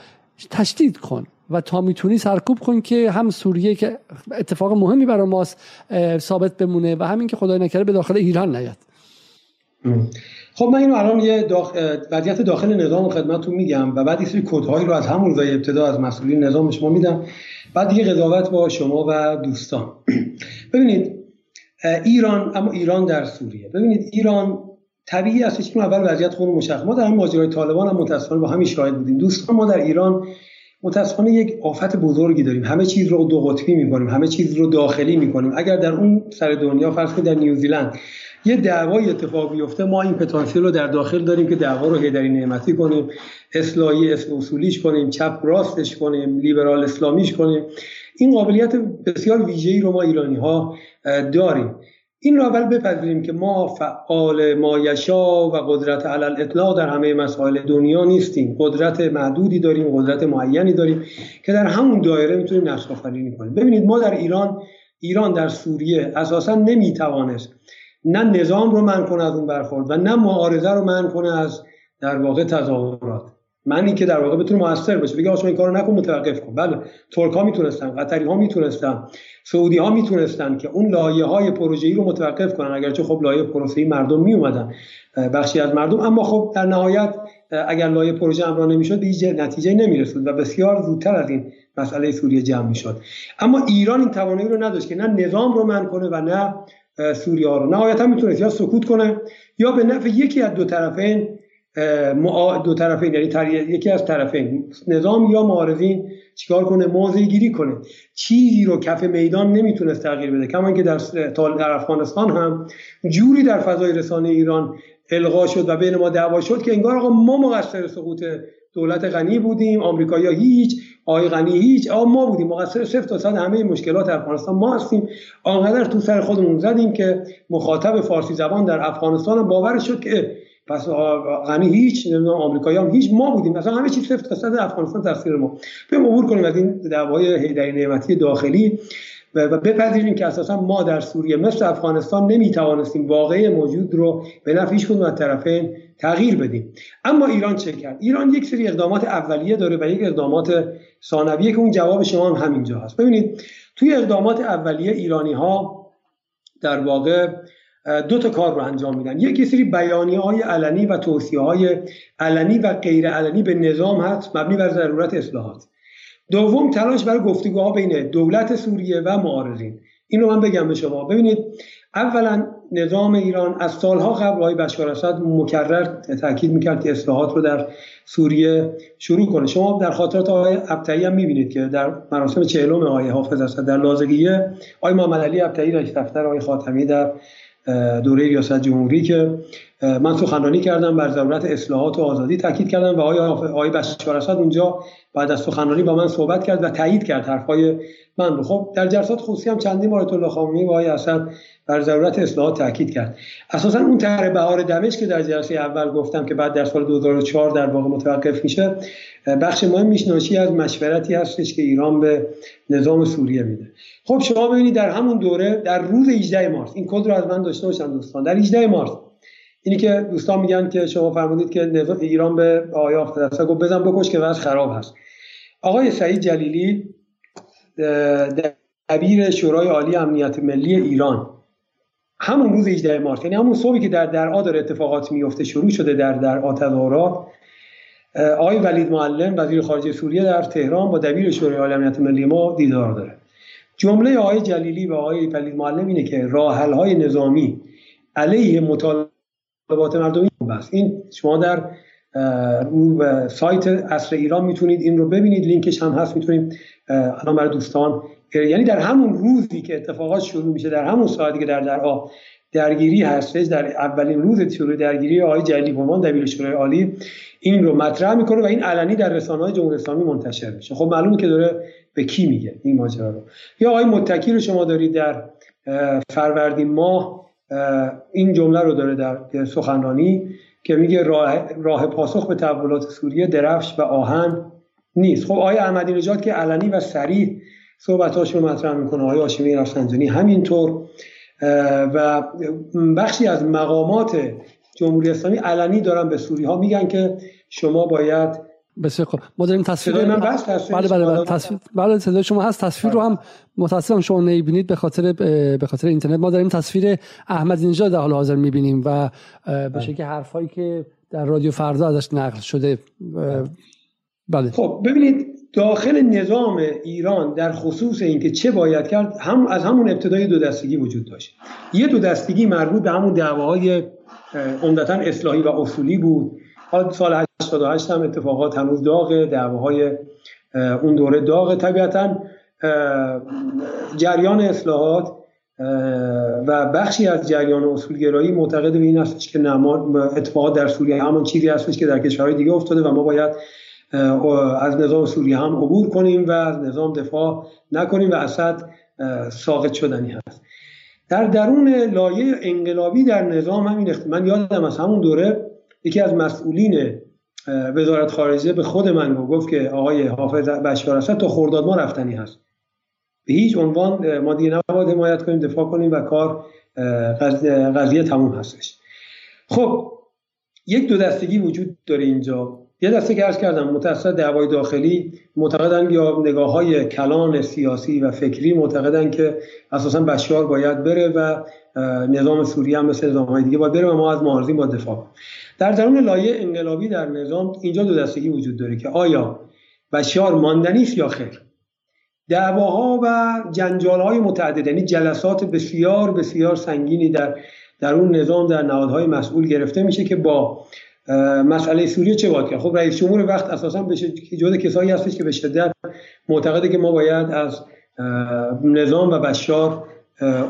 تشدید کن و تا میتونی سرکوب کن که هم سوریه که اتفاق مهمی برای ماست ثابت بمونه و همین که خدای نکرده به داخل ایران نیاد. خب من اینو الان یه داخ... وضعیت داخل نظام خدمتتون میگم و بعد یه سری کدهایی رو از همون روزای ابتدا از مسئولین نظام شما میدم، بعد دیگه قضاوت با شما و دوستان. ببینید ایران، اما ایران در سوریه، ببینید ایران طبیعی است که اول وضعیت خود مشخص، ما در هم ماجرای طالبان هم متأسفانه با همین شاهد بودیم. دوستان ما در ایران متأسفانه یک آفت بزرگی داریم، همه چیز رو دو قطبی می‌کنیم، همه چیز رو داخلی می‌کنیم. اگر در اون سر دنیا فرض کنید در نیوزیلند یه دعوای اتفاق بیفته، ما این پتانسیل رو در داخل داریم که دعوا رو هیدری نعمتی کنیم، اصلاحی اسم اصولیش کنیم، چپ راستش کنیم، لیبرال اسلامیش کنیم. این قابلیت بسیار ویژه‌ای رو ما ایرانی‌ها داریم. این رو اول بپذیریم که ما فعال مایشا و قدرت علی الاطلاق در همه مسائل دنیا نیستیم، قدرت محدودی داریم، قدرت معینی داریم که در همون دایره میتونیم نقش آفرینی کنیم. ببینید ما در ایران، ایران در سوریه اساسا نمیتوانست نه نظام رو منع کنه از اون برخورد و نه معارضه رو منع کنه از در واقع تظاهرات، معنی که در واقع بتونه موثر باشه بگه آقا این کارو نکن، متوقف کن. بله ترک ها میتونستن، قطری ها میتونستن، سعودی ها میتونستن که اون لایه های پروژه‌ای رو متوقف کنن، اگرچه خب لایه پروژه‌ای مردم میومدن، بخشی از مردم، اما خب در نهایت اگر لایه پروژه امرا نمیشد به نتیجه نمیرسید و بسیار زودتر از این مسئله سوریه جمع میشد. اما ایران این توانایی رو نداشت که نه نظام رو منع کنه و نه سوریه ها رو، نهایتا میتونست یا سکوت کنه یا به نفع یکی از دو طرفین دو طرفین یعنی یکی از طرفین نظام یا معارضین چیکار کنه، موضع گیری کنه. چیزی رو کف میدان نمیتونست تغییر بده، کما اینکه در در افغانستان هم جوری در فضای رسانه ایران القا شد و بین ما دعوا شد که انگار آقا ما مقصر سقوط دولت غنی بودیم، آمریکایی‌ها هیچ، آقای غنی هیچ، آقا ما بودیم مقصر صفر تا صد همه مشکلات افغانستان ما هستیم. آنقدر تو سر خودمون زدیم که مخاطب فارسی زبان در افغانستان باور شد که پس غنی هیچ، نمیدونم آمریکایی هم هیچ، ما بودیم مثلا همه چی صفر تا صد، افغانستان تقصیر ما. بریم عبور کنیم از این دعوای حیدری نعمتی داخلی و بپذیریم که اساسا ما در سوریه مثل افغانستان نمیتوانستیم واقعه موجود رو به نفع هیچ کدوم از طرفین تغییر بدیم. اما ایران چه کرد؟ ایران یک سری اقدامات اولیه داره و یک اقدامات ثانویه که اون جواب شما هم همینجا هست. ببینید توی اقدامات اولیه ایرانی ها در واقع دو تا کار رو انجام میدن. یک سری بیانیه‌های علنی و توصیه‌های علنی و غیر علنی به نظام هست مبنی بر ضرورت اصلاحات. دوم، تلاش برای گفتگوها بین دولت سوریه و معارضین. این رو من بگم به شما. ببینید، اولا نظام ایران از سالها قبل آقای بشار اسد مکرر تاکید میکرد که اصلاحات رو در سوریه شروع کنه. شما در خاطرات آقای ابطحی هم میبینید که در مراسم چهلم آقای حافظ اسد در لاذقیه، آقای محمد علی ابطحی رئیس دفتر آقای خاتمی در دوره ریاست جمهوری که من سخنرانی کردم بر ضرورت اصلاحات و آزادی تاکید کردم و آقای آقای بشار اسد اونجا بعد از سخنرانی با من صحبت کرد و تایید کرد حرفای من رو. خب در جلسات خصوصی هم چندین بار آیت‌الله خامنه‌ای و آقای اسد بر ضرورت اصلاحات تاکید کرد. اساسا اون طرح بهار دمشق که در جلسه اول گفتم که بعد در سال دو هزار و چهار در واقع متوقف میشه، بخش مهمش ناشی از مشورتی هستش که ایران به نظام سوریه میده. خب شما ببینید در همون دوره در روز هجدهم مارس، این کد رو از من داشته باشن دوستان، در هجدهم مارس اینی که دوستان میگن که شما فرمودید که نظام ایران به آقای حافظ اسد گفت بزن بکش که وضع خراب هست، آقای سعید جلیلی دبیر شورای عالی امنیت ملی ایران همون روز هجدهم مارس، یعنی همون صبحی که در درعا داره اتفاقات میفته، شروع شده در درعا تظاهرات، آقای ولید معلم وزیر خارجه سوریه در تهران با دبیر شورای عالی امنیت ملی ما دیدار داره. جمله آقای جلیلی و آقای ولید معلم اینه که راه حل‌های نظامی علیه مطالبات مردمی است. این شما در سایت عصر ایران میتونید این رو ببینید، لینکش هم هست، میتونید الان برای دوستان. یعنی در همون روزی که اتفاقات شروع میشه، در همون ساعتی که در درعا درگیری هستش، در اولین روز شروع درگیری، آقای جلیلی بهمان دبیر شورای عالی این رو مطرح میکنه و این علنی در رسانه‌های جمهوری اسلامی منتشر میشه. خب معلومه که داره به کی میگه این ماجرا رو. یا آقای متکی رو شما دارید در فروردین ماه این جمله رو داره در سخنرانی که میگه راه, راه پاسخ به تحولات سوریه درفش و آهن نیست. خب آقای احمدی نژاد که علنی و صریح صحبتاش رو مطرح میکنه، آقای هاشمی رفسنجانی همینطور، و بخشی از مقامات جمهوری اسلامی علنی دارن به سوری ها میگن که شما باید. بسیار خوب، ما داریم تصویر من بس تصویر بله بله بله تصویر بله صدای شما هست، تصویر بله. رو هم متأسفانه شما نمیبینید به خاطر به خاطر اینترنت. ما داریم تصویر احمدی نژاد در حال حاضر میبینیم و به شکلی حرفایی که در رادیو فردا ازش نقل شده. بله خب ببینید، داخل نظام ایران در خصوص اینکه چه باید کرد، هم از همون ابتدای دو دستگی وجود داشت. یه دو دستگی مربوط به همون دعواهای عمدتاً اصلاحی و اصولی بود. حالا سال هشتاد و هشت هم اتفاقات هنوز داغه، دعواهای اون دوره داغه. طبیعتاً جریان اصلاحات و بخشی از جریان اصولگرایی معتقد به این است که اتفاقات در سوریه همان چیزی هستش که در کشورهای دیگه افتاده و ما باید از نظام سوریه هم عبور کنیم و از نظام دفاع نکنیم و اسد ساقط شدنی هست. در درون لایه انقلابی در نظام همین اخت... من یادم از همون دوره یکی از مسئولین وزارت خارجه به خود من گفت که آقای حافظ بشار اسد تا خرداد ما رفتنی هست، به هیچ عنوان ما دیگه نباید حمایت کنیم، دفاع کنیم و کار قضیه تموم هستش. خب یک دو دستگی وجود داره اینجا. یه دسته که عرض کردم متأسف دعوای داخلی معتقدن یا نگاه‌های کلان سیاسی و فکری معتقدن که اساساً بشار باید بره و نظام سوریه هم مثل نظام‌های دیگه باید بره و ما از معارضین باید دفاع کنیم. در درون لایه انقلابی در نظام اینجا دو دستگی وجود داره که آیا بشار ماندنی است یا خیر. دعواها و جنجال‌های متعدد، یعنی جلسات بسیار بسیار سنگینی در درون نظام در نهادهای مسئول گرفته میشه که با مسئله سوریه چه باید کرد. خب رئیس جمهور وقت اساسا به جد کسایی هستش که به شدت معتقده که ما باید از نظام و بشار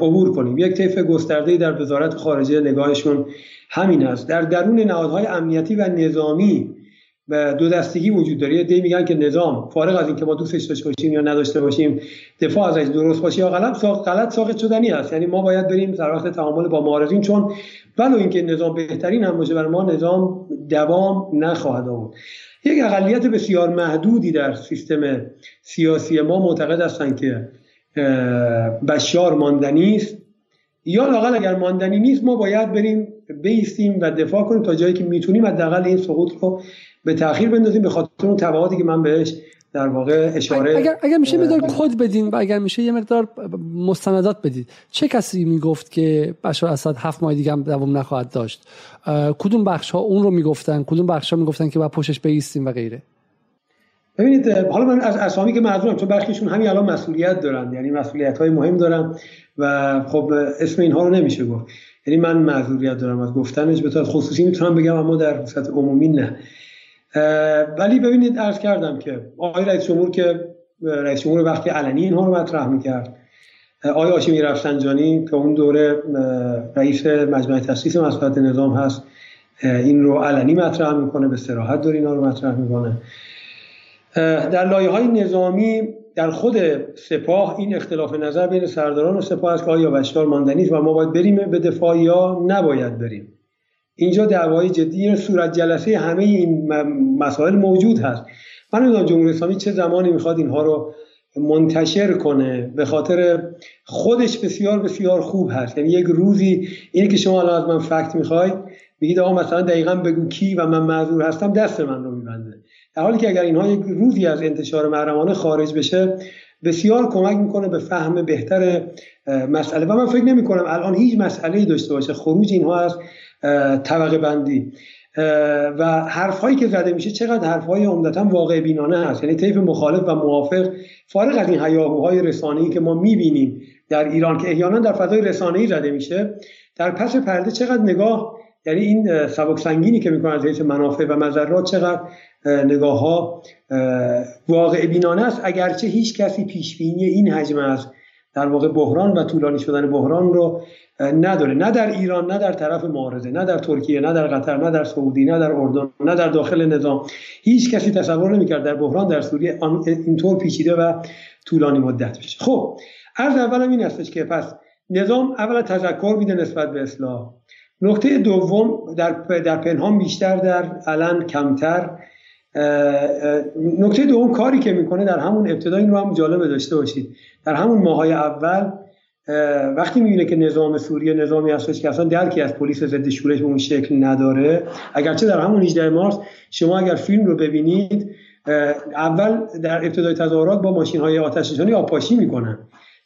عبور کنیم. یک طیف گسترده‌ای در وزارت خارجه نگاهشون همین است. در درون نهادهای امنیتی و نظامی دو دستگی وجود داره. دی میگن که نظام فارغ از اینکه ما دوستش داشته باشیم یا نداشته باشیم، دفاع ازش درست باشه یا غلط ساق غلط ساقط شدنی است. یعنی ما باید بریم در وقت تعامل با معارضین، چون ولو اینکه نظام بهترین هم باشه برای ما نظام دوام نخواهد آورد. یک اقلیت بسیار محدودی در سیستم سیاسی ما معتقد هستند که بشار ماندنی است، یا لااقل اگر ماندنی نیست ما باید بریم بیستیم و دفاع کنیم تا جایی که میتونیم، حداقل این سقوط رو به تأخیر بندازیم به خاطر اون تبعاتی که من بهش در واقع اشاره. اگر اگر میشه مقدار کد بدین و اگر میشه یه مقدار مستندات بدید. چه کسی میگفت که بشار اسد هفت ماه دیگه هم دوام نخواهد داشت؟ کدوم بخش ها اون رو میگفتن؟ کدوم بخش ها میگفتن که باید پشتش بایستیم و غیره؟ ببینید، حالا من از اسامی که معذورم، چون برخیشون همین الان مسئولیت دارن، یعنی مسئولیت‌های مهم دارن و خب اسم اینها رو نمیشه گفت. یعنی من معذوریت دارم از گفتنش، به طور خصوصی میتونم بگم اما در سطح عمومی نه. ولی ببینید عرض کردم که آقای رئیس جمهور که رئیس جمهور وقتی علنی اینها رو مطرح میکرد، آقای هاشمی رفسنجانی که اون دوره رئیس مجمع تأسیس مصلحت نظام هست این رو علنی مطرح میکنه، به صراحت داره اینا رو مطرح میکنه. در لایه‌های نظامی در خود سپاه این اختلاف نظر بین سرداران و سپاه است که آیا بشار ماندنی است و ما باید بریم به دفاع یا نباید بریم. اینجا دعوای جدی صورت جلسه همه این مسائل موجود هست. من نمی‌دونم جمهوری اسلامی چه زمانی میخواد اینها رو منتشر کنه، به خاطر خودش بسیار بسیار خوب هست. یعنی یک روزی اینه که شما الان از من فکت میخواید بگید آقا مثلا دقیقاً بگو کی و من معذور هستم، دست من رو میبنده. در حالی که اگر اینها یک روزی از انتشار محرمانه خارج بشه بسیار کمک میکنه به فهم بهتر مسئله. و من فکر نمی کنم الان هیچ مسئله‌ای داشته باشه خروج اینها از طبقه بندی. و حرفهایی که زده میشه چقدر حرفهای عمدتاً واقع بینانه هست، یعنی طیف مخالف و موافق فارغ از این هیاهوهای رسانه‌ای که ما میبینیم در ایران که احیانا در فضای رسانه‌ای زده میشه، در پس پرده چقدر نگاه، یعنی این سبک سنگینی که میکنن از حیث منافع و مضرات چقدر نگاه ها واقع بینانه است، اگرچه هیچ کسی پیش بینی این حجم از در واقع بحران و طولانی شدن بحران رو نداره، نه در ایران، نه در طرف معارضه، نه در ترکیه، نه در قطر، نه در سعودی، نه در اردن، نه در داخل نظام. هیچ کسی تصور نمیکرد در بحران در سوریه اینطور پیچیده و طولانی مدت بشه. خب عرض اولم این هستش که پس نظام اولا تذکر میده نسبت به اصلاح، نکته دوم در در پنهان بیشتر در علن کمتر. نکته دوم کاری که میکنه در همون ابتدا، این رو هم جالبه داشته باشید، در همون ماهای اول وقتی میبینه که نظام سوریه نظامی هستش که اصلا درکی از پلیس ضد شورش به اون شکل نداره، اگرچه در همون هجدهم مارس شما اگر فیلم رو ببینید اول در ابتدای تظاهرات با ماشین‌های آتش‌نشانی آبپاشی میکنن،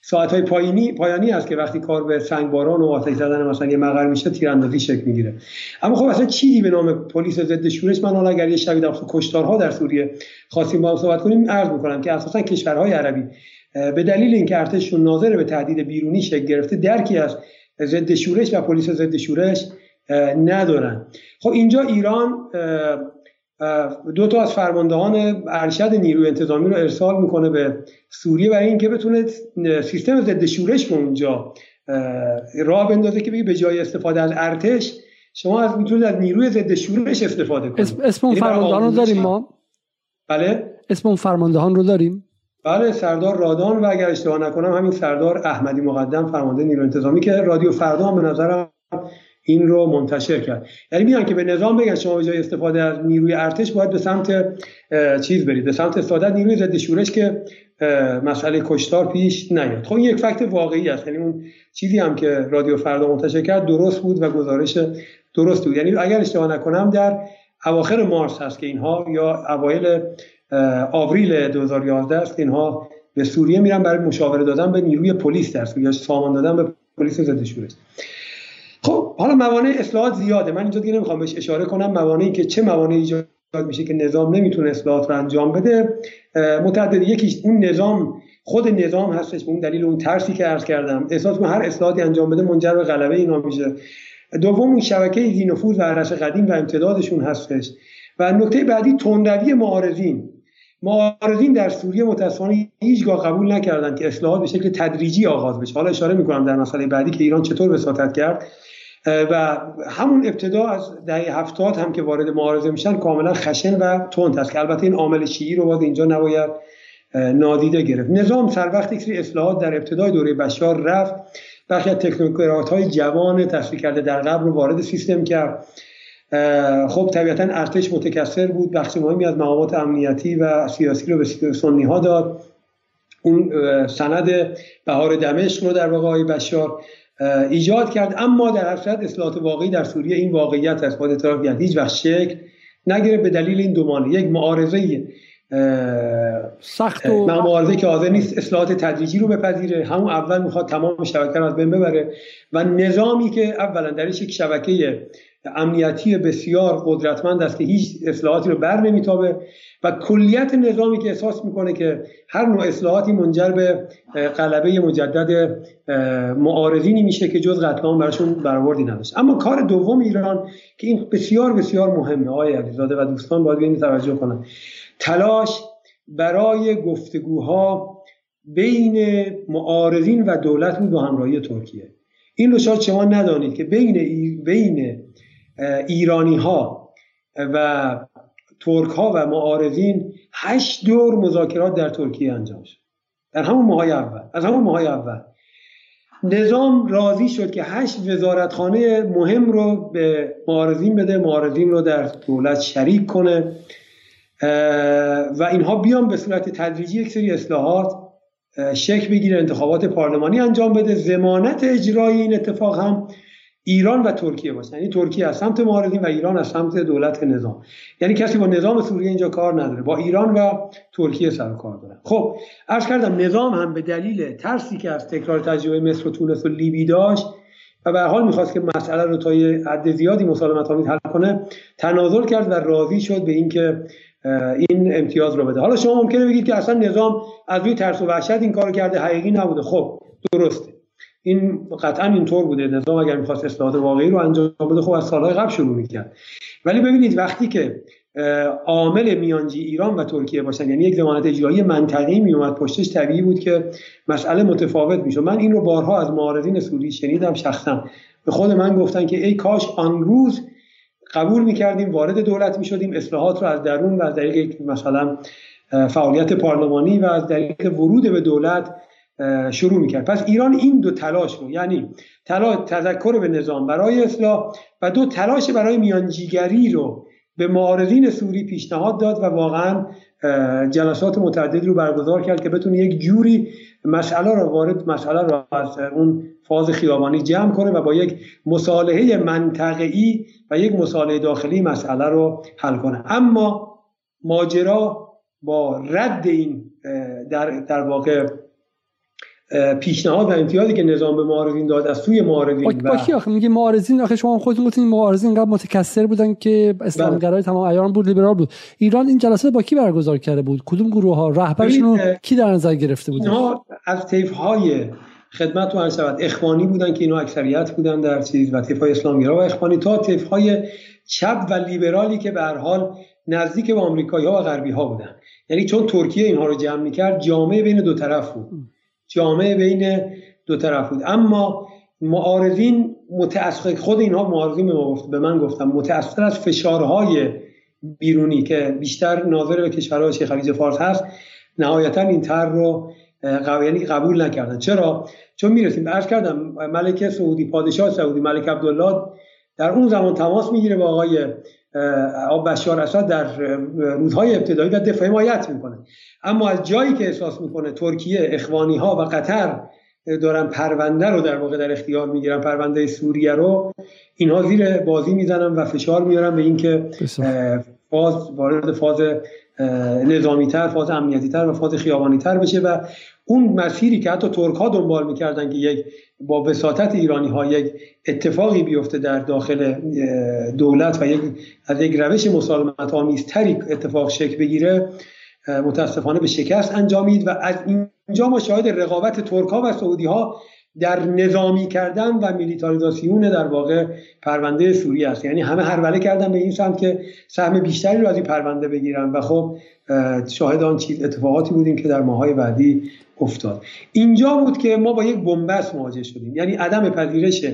ساعت‌های پایینی پایانی است که وقتی کار به سنگباران و آتش زدن مثلا یه مقر میشه تیراندازی شکل میگیره. اما خب اصلا چیزی به نام پلیس ضد شورش، من حالا اگر یه شبی در کشتارها در سوریه خواستیم با هم صحبت کنیم عرض می‌کنم که اساسا کشورهای عربی به دلیل اینکه ارتششون ناظر به تهدید بیرونی شکل گرفته درکی از ضد شورش و پلیس ضد شورش ندارن. خب اینجا ایران دو تا از فرماندهان ارشد نیروی انتظامی رو ارسال میکنه به سوریه برای اینکه بتونه سیستم ضد شورش رو اونجا راه بندازه که بگه به جای استفاده از ارتش شما از میتونید از نیروی ضد شورش استفاده کنید. اسم اون فرماندهان رو داریم ما؟ بله، اسم اون فرماندهان رو داریم. بله، سردار رادان و اگر اشتباه نکنم همین سردار احمدی مقدم، فرمانده نیروی انتظامی که رادیو فردا هم به نظرم این رو منتشر کرد. یعنی میگن که به نظام بگن شما به جای استفاده از نیروی ارتش باید به سمت چیز برید، به سمت استفاده از نیروی ضد شورش که مسئله کشتار پیش نیاد. خب این یک فکت واقعی است، یعنی اون چیزی هم که رادیو فردا منتشر کرد درست بود و گزارش درست بود. یعنی اگر اشتباه نکنم در اواخر مارس هست که اینها یا اوایل آوریل دو هزار و یازده است اینها به سوریه میرن برای مشاوره دادن به نیروی پلیس در سوریه، سامان دادن به پلیس ضد شورش. خب حالا موانع اصلاحات زیاده، من اینجا دیگه نمیخوام بهش اشاره کنم. موانعی که چه موانعی ایجاد میشه که نظام نمیتونه اصلاحات رو انجام بده متعدد. یکیش اون نظام خود نظام هستش، به اون دلیل اون ترسی که عرض کردم احساس می‌کنه هر اصلاحاتی انجام بده منجر به غلبه اینا میشه. دوم اون شبکه ذی‌نفوذ و ارتش قدیم و امتدادشون هستش. و نکته بعدی تندروی معارضین. معارضین در سوریه متأسفانه هیچگاه قبول نکردند که اصلاحات به شکل تدریجی آغاز بشه. حالا اشاره می‌کنم در مسئله بعدی که ایران چطور وساطت کرد و همون ابتدا از دهه هفتاد هم که وارد معارضه میشن کاملا خشن و تند است که البته این عامل شیعی رو باز اینجا نباید نادیده گرفت. نظام سر وقت یک سری اصلاحات در ابتدای دوره بشار رفت، برخی از تکنوکرات‌های جوان تشکیل کرده در قبل رو وارد سیستم کرد. خب طبیعتا ارتش متکثر بود، بخش مهمی از مقامات امنیتی و سیاسی رو به سنی‌ها داد. اون سند بهار دمشق رو در واقع آقای بشار ایجاد کرد. اما در هر صورت اصلاحات واقعی در سوریه این واقعیت است، باید اعتراف کرد هیچ وقت شکل نگرفت به دلیل این دو مانع: یک معارضه سخت و مبارزه که حاضر نیست اصلاحات تدریجی رو بپذیره، همون اول میخواد تمام شبکه رو از بین ببره و نظامی که اولا درش یک شبکه امنیتی بسیار قدرتمند است که هیچ اصلاحاتی رو بر نمیتابه و کلیت نظامی که احساس میکنه که هر نوع اصلاحاتی منجر به غلبه مجدد معارضینی میشه که جز قتل‌عام براشون برآوردی نداشت. اما کار دوم ایران که این بسیار بسیار مهمه، آقای علیزاده و دوستان باید به این توجه کنن، تلاش برای گفتگوها بین معارضین و دولت بود با همراهی ترکیه. این رو شاید شما ندانید که بین بین ایرانی ها و ترک ها و معارضین هشت دور مذاکرات در ترکیه انجام شد. در همون ماهای اول، از همون ماهای اول نظام راضی شد که هشت وزارتخانه مهم رو به معارضین بده، معارضین رو در دولت شریک کنه و اینها بیان به صورت تدریجی یک سری اصلاحات شکل بگیره، انتخابات پارلمانی انجام بده، ضمانت اجرای این اتفاق هم ایران و ترکیه باشه، یعنی ترکیه از سمت معارضین و ایران از سمت دولت نظام، یعنی کسی با نظام سوریه اینجا کار نداره، با ایران و ترکیه سر و کار داره. خب عرض کردم نظام هم به دلیل ترسی که از تکرار تجربه مصر و تونس و لیبی داشت و به هر حال می‌خواست که مسئله رو تا یه حد زیادی مسالمت‌آمیز حل کنه، تنازل کرد و راضی شد به اینکه این امتیاز رو بده. حالا شما ممکنه بگید که اصلا نظام از روی ترس و وحشت این کارو کرده، حقیقی نبوده. خب درسته، این قطعا اینطور بوده. نظام اگر می‌خواست اصلاحات واقعی رو انجام بده خب از سال‌های قبل شروع می‌کرد، ولی ببینید وقتی که عامل میانجی ایران و ترکیه باشن، یعنی یک ضمانت اجرایی منطقی میومد پشتش، طبیعی بود که مسئله متفاوت میشه. من این رو بارها از معارضین سوری شنیدم، شخصا به خود من گفتن که ای کاش آن روز قبول میکردیم، وارد دولت میشدیم، اصلاحات رو از درون و از طریق مثلا فعالیت پارلمانی و از طریق ورود به دولت شروع میکرد. پس ایران این دو تلاش رو، یعنی تلاش تذکر به نظام برای اصلاح و دو تلاش برای میانجیگری رو به معارضین سوری پیشنهاد داد و واقعا جلسات متعددی رو برگزار کرد که بتونه یک جوری مسئله رو وارد مسئله رو از اون فاز خیابانی جمع کنه و با یک مصالحه منطقه‌ای و یک مصالحه داخلی مسئله رو حل کنه. اما ماجرا با رد این در در واقع پیشنهاد و امتیازی که نظام به معارضین داد از سوی معارضین با کی آخه میگه معارضین؟ آخه شما خودتون گفتین معارضین قبل متکثر بودن که اسلام گرای تمام ایران بود، لیبرال بود. ایران این جلسه با کی برگزار کرده بود؟ کدوم گروه ها رهبرشون رو کی در نظر گرفته بود؟ اینا از طیف های خدمت و انسبت اخوانی بودن که اینا اکثریت بودن در چیز و طیف های اسلام گرا و اخوانی تا طیف های چپ و لیبرالی که به هر حال نزدیک به آمریکایی ها و غربی ها بودن. یعنی چون ترکیه اینها رو جمع می‌کرد، جامعه بین دو طرف بود. جامعه بین دو طرف بود. اما معارضین متأثر، خود اینها معارضین به من گفتم متأثر از فشارهای بیرونی که بیشتر ناظر به کشورهای خلیج فارس هست، نهایتا این طرح رو یعنی قبول نکردن. چرا؟ چون میرسیم عرض کردم ملکه سعودی، پادشاه سعودی ملک عبدالله در اون زمان تماس میگیره با آقای بشار اسد، در روزهای ابتدایی در دفاع حمایت میکنه، اما از جایی که احساس میکنه ترکیه، اخوانی ها و قطر دارن پرونده رو در واقع در اختیار میگیرن، پرونده سوریه رو، اینها زیر بازی میزنن و فشار میارن به اینکه فاز وارد فاز نظامی تر، فاز امنیتی تر و فاز خیابانی تر بشه و اون مسیری که حتی ترک ها دنبال میکردن که یک با وساطت ایرانی ها یک اتفاقی بیفته در داخل دولت و یک از یک روش مسالمت آمیزتری اتفاق شکل بگیره، متاسفانه به شکست انجامید و از اینجا ما شاهد رقابت ترک ها و سعودی ها در نظامی کردن و میلیتاریزاسیون در واقع پرونده سوریه است. یعنی همه هروله کردن به این سمت که سهم بیشتری رو از این پرونده بگیرن و خب شاهد آن چیز اتفاقاتی بودیم که در ماهای بعدی افتاد. اینجا بود که ما با یک بنبست مواجه شدیم، یعنی عدم پذیرش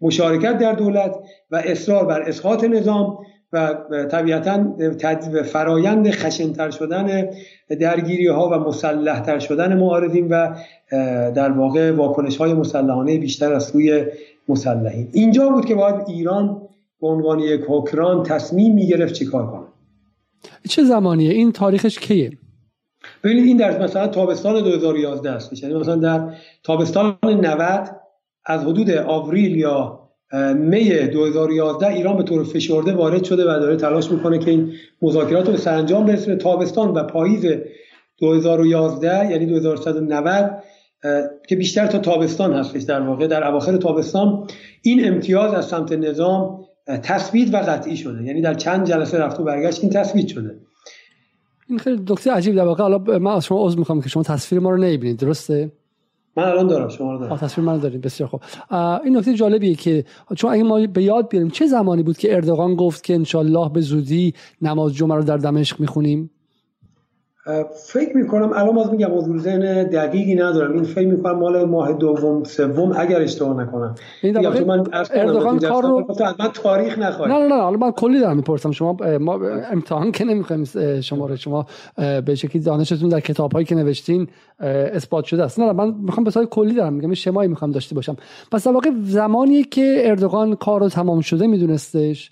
مشارکت در دولت و اصرار بر اسقاط نظام و طبیعتاً فرایند خشنتر شدن درگیری ها و مسلحتر شدن معارضین و در واقع واکنش های مسلحانه بیشتر از سوی مسلحین. اینجا بود که باید ایران به عنوان یک حکمران تصمیم میگرفت چی کار کنه. چه زمانیه؟ این تاریخش کیه؟ ببینید این در مثلا تابستان دو هزار و یازده است، یعنی مثلا در تابستان نود از حدود آوریل یا می دو هزار و یازده ایران به طور فشرده وارد شده و داره تلاش میکنه که این مذاکرات رو به سرانجام برسونه. تابستان و پاییز دو هزار و یازده یعنی دو هزار و صد و نود که بیشتر تا تابستان هستش، در واقع در اواخر تابستان این امتیاز از سمت نظام تثبیت و قطعی شده، یعنی در چند جلسه رفت و برگشت این تثبیت شده. این خیلی دکتر عجیب در واقع. حالا من از شما عذر میخوام که شما تصویر ما رو نمیبینید، درسته؟ من الان دارم، شما رو دارم، تصویر من داریم. بسیار خوب. این نکته جالبیه که چون اگه ما به یاد بیاریم چه زمانی بود که اردوغان گفت که انشالله به زودی نماز جمعه رو در دمشق میخونیم؟ فکر میکنم الان باز میگم حضور ذهن دقیقی ندارم، این فکر میکنم مال ماه دوم سوم اگر اشتباه نکنم. این واقعا من اردوغان کار رو من تاریخ نخواهم. نه نه نه الان من کلی دارم میپرسم، شما ما امتحان که نمیخوایم شما رو، شما به شکلی دانشتون در کتاب‌هایی که نوشتین اثبات شده است. نه من میخوام به صورت کلی دارم میگم، شمایی میخوام داشته باشم. پس در واقع زمانی که اردوغان کار رو تمام شده میدونستش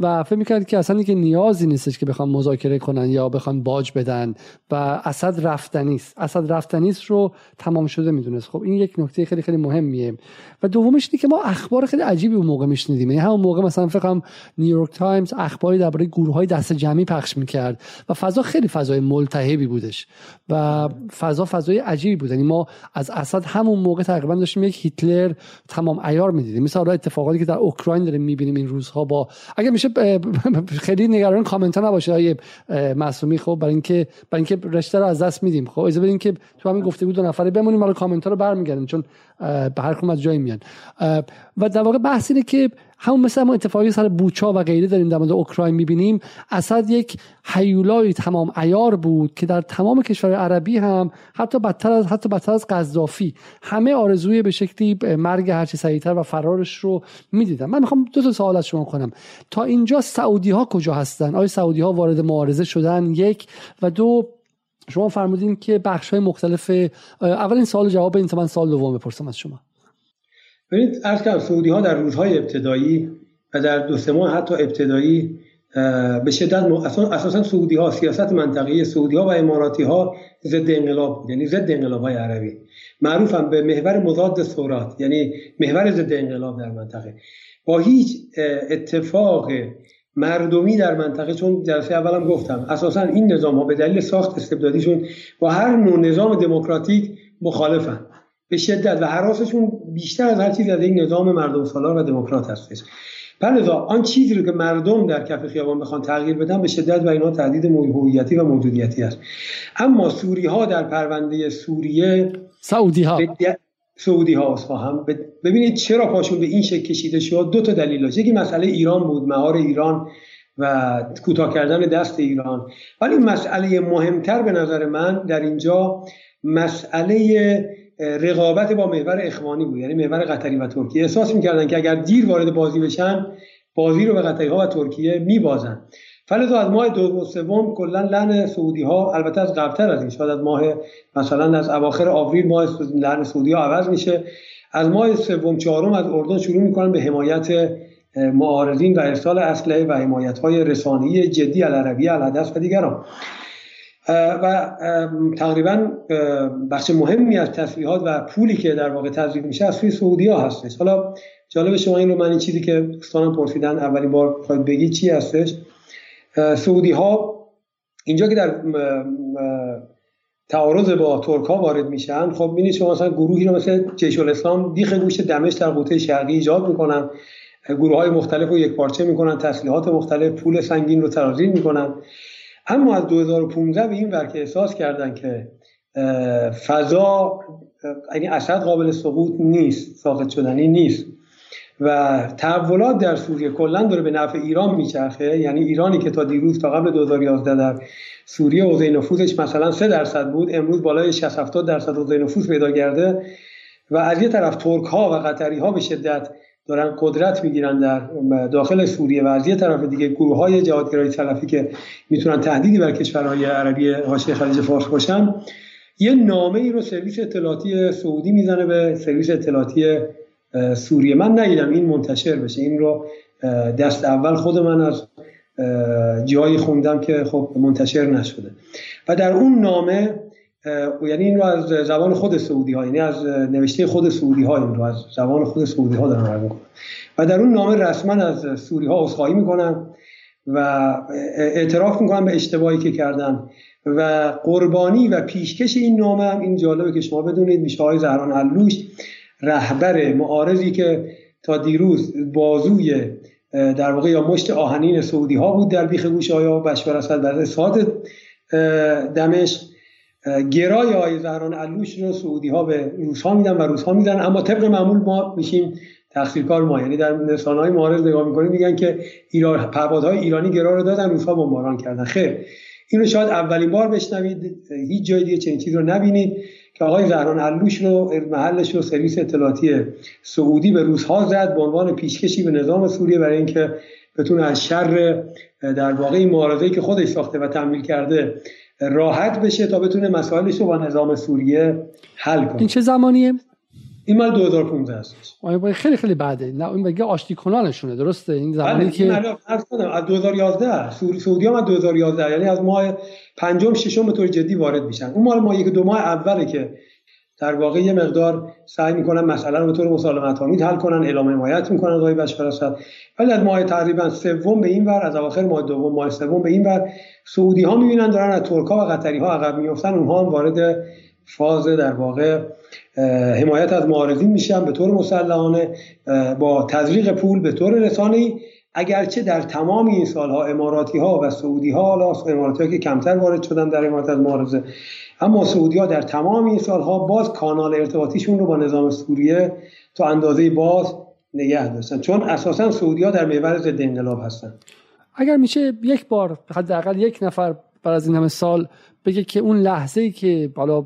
و فکر می‌کرد که اصلا دیگه نیازی نیستش که بخوام مذاکره کنن یا بخوام باج بدن و اسد رفتنیست، اسد رفتنیست رو تمام شده میدونست. خب این یک نکته خیلی خیلی مهمیه. و دومش اینه که ما اخبار خیلی عجیبی اون موقع میشنیدیم، یعنی همون موقع مثلا فکر کنم نیویورک تایمز اخباری درباره گروه‌های دست جمعی پخش میکرد و فضا خیلی فضای ملتهبی بودش و فضا فضای عجیبی بود. یعنی ما از اسد همون موقع تقریبا داشتیم یک هیتلر تمام عیار میدیدیم، مثلا اتفاقاتی که در اوکراین داریم میبینیم این روزها. با میشه خیلی نگران کامنت ها نباشه های معصومی، خب برای اینکه برای اینکه رشته رو از دست میدیم. خب اجازه بدین که تو همین گفتگو دو نفره بمونیم، حالا کامنت ها رو برمیگردیم چون به هر کدوم از جایی میان. و در واقع بحث اینه که همون مثلا ما اتفاقی سر بوچا و غیره داریم در مورد اوکراین میبینیم، اسد یک هیولای تمام عیار بود که در تمام کشورهای عربی هم حتی بدتر از حتی بدتر از قذافی همه آرزوی به شکلی مرگ هر چه سریعتر و فرارش رو میدیدن. من میخوام دو تا سوال از شما کنم. تا اینجا سعودی ها کجا هستن؟ آیا سعودی ها وارد معارضه شدن؟ یک و دو، شما فرمودین که بخش‌های مختلف، اول این سوال جواب این تا من سوال دوم بپرسم از شما. ببینید عرض کردم سعودی‌ها در روزهای ابتدایی و در دو سه ماه حتی ابتدایی به شدت م... اساساً سعودی‌ها، سیاست منطقه‌ای سعودی‌ها و اماراتی‌ها ضد انقلاب بود، یعنی ضد انقلاب‌های عربی، معروفم به محور مضاد ثورات، یعنی محور ضد انقلاب در منطقه. با هیچ اتفاق مردمی در منطقه، چون جلسه اولم گفتم اساساً این نظام‌ها به دلیل ساخت استبدادیشون با هر نوع نظام دموکراتیک مخالفن به شدت و حراسشون بیشتر از هر چیز از این نظام مردم سالار و دموکرات هستش. پس آن چیزی رو که مردم در کف خیابان بخوان تغییر بدن به شدت و اینا تهدید هویتی و موجودیتی است. اما سوری ها در پرونده سوریه، سعودی ها بد... سعودی ها اصفهان بد... ببینید چرا پاشون به این شکل کشیده شد. دو تا دلیل داشت، یکی مسئله ایران بود، مهار ایران و کوتاه کردن دست ایران، ولی مسئله مهمتر به نظر من در اینجا مسئله رقابت با محور اخوانی بود، یعنی محور قطری و ترکیه. احساس می‌کردن که اگر دیر وارد بازی بشن بازی رو به قطری‌ها و ترکیه می‌بازن. فلذا از ماه دوم سوم کلا لعن سعودی‌ها، البته از قبل‌تر از این، شاید از ماه مثلا از اواخر آوریل ماه لعن سعودی‌ها عوض میشه، از ماه سوم چهارم از اردن شروع می‌کنن به حمایت معارضین و ارسال اسلحه و حمایت‌های رسانه‌ای جدی العربیه، الحدث و دیگران. و تقریبا بخش مهمی از تسلیحات و پولی که در واقع تزریق میشه از سوی سعودی‌ها هستش. حالا جالب شما این رو، من این چیزی که دوستانم پرسیدن اولین بار خواهید بگید چی هستش. سعودی‌ها اینجا که در تعارض با ترک‌ها وارد میشن، خب ببینید شما مثلا گروهی رو مثل جیش الاسلام دیخ گوش دمشق در قوطه شرقی ایجاد میکنن، گروه‌های مختلف رو یکپارچه میکنن، تسلیحات مختلف، پول سنگین رو تزریق میکنن. اما از دو هزار و پانزده به این ور که احساس کردن که فضا، یعنی اسد قابل سقوط نیست، ساقط شدنی نیست و تحولات در سوریه کلا داره به نفع ایران میچرخه، یعنی ایرانی که تا دیروز تا قبل دو هزار و یازده در سوریه حوزه نفوذش مثلا سه درصد بود، امروز بالای شصت هفتاد درصد حوزه نفوذ پیدا کرده و از یه طرف ترک ها و قطری ها به شدت دارن قدرت میگیرن در داخل سوریه و از یه طرف دیگه گروه های جهادگرای سلفی که میتونن تهدیدی بر کشورهای عربی حاشیه خلیج فارس باشن، یه نامه ای رو سرویس اطلاعاتی سعودی میزنه به سرویس اطلاعاتی سوریه. من ندیدم این منتشر بشه، این رو دست اول خود من از جایی خوندم که خب منتشر نشده. و در اون نامه یعنی این رو از زبان خود سعودی ها، یعنی از نوشته خود سعودی ها، این رو از زبان خود سعودی ها دارن میگن و در اون نامه رسما از سوری ها عذرخواهی میکنن و اعتراف میکنن به اشتباهی که کردن و قربانی و پیشکش این نامه هم، این جالبه که شما بدونید، میشه آقای زهران علوش، رهبر معارضی که تا دیروز بازوی در واقع یا مشت آهنین سعودی ها بود در بیخ گوش آیا بشار اسد برای ساعت دمشق، گرای آقای زهران علوش رو سعودی ها به روس ها میدن و روس ها میدن. اما طبق معمول ما میشیم تقصیرکار ما، یعنی در رسانه‌های معارض نگاه میکنیم میگن که ایران، پروازهای ایرانی گرا رو دادن، روس ها بمباران کردن. خیر، اینو شاید اولین بار بشنوید، هیچ جای دیگه چنین چیزی رو نبینید که آقای زهران علوش رو، محلش رو سرویس اطلاعاتی سعودی به روس‌ها زد به عنوان پیشکشی به نظام سوریه برای اینکه بتونه از شر در واقع معارضه‌ای که خودش ساخته و تمویل کرده راحت بشه تا بتونه مسائلش رو با نظام سوریه حل کنه. این چه زمانیه؟ این مال دو هزار و پانزده است. آره خیلی خیلی بعده. نه این بگه آشتی کنانشونه، درسته؟ این زمانی که من عرض کنم از دو هزار و یازده سوری سعودی از دو هزار و یازده، یعنی از ماه پنجم ششم به طور جدی وارد میشن. اون مال ما یک دو ماه اوله که در واقع یه مقدار سعی میکنن مسئله رو به طور مسالمت‌آمیز حل کنن، اعلام حمایت میکنن آقای بشار اسد. ولی از ماه تقریبا سوم به این ور، از اواخر ماه دوم ماه سوم به این ور، سعودی ها میبینن دارن از ترک‌ها و قطری ها عقب میافتن، اونها هم وارد فاز در واقع حمایت از معارضین میشن به طور مسلحانه با تزریق پول به طور رسانه‌ای. اگرچه در تمام این سالها اماراتی ها و سعودی ها، حالا اماراتی ها که کمتر وارد شدن در حمایت از معارضه، اما سعودی ها در تمام این سالها باز کانال ارتباطیشون رو با نظام سوریه تا اندازه باز نگه داشتن، چون اساسا سعودی ها در محور ضد انقلاب هستن. اگر میشه یک بار حداقل یک نفر بعد از این همه سال بگه که اون لحظه‌ای که بالا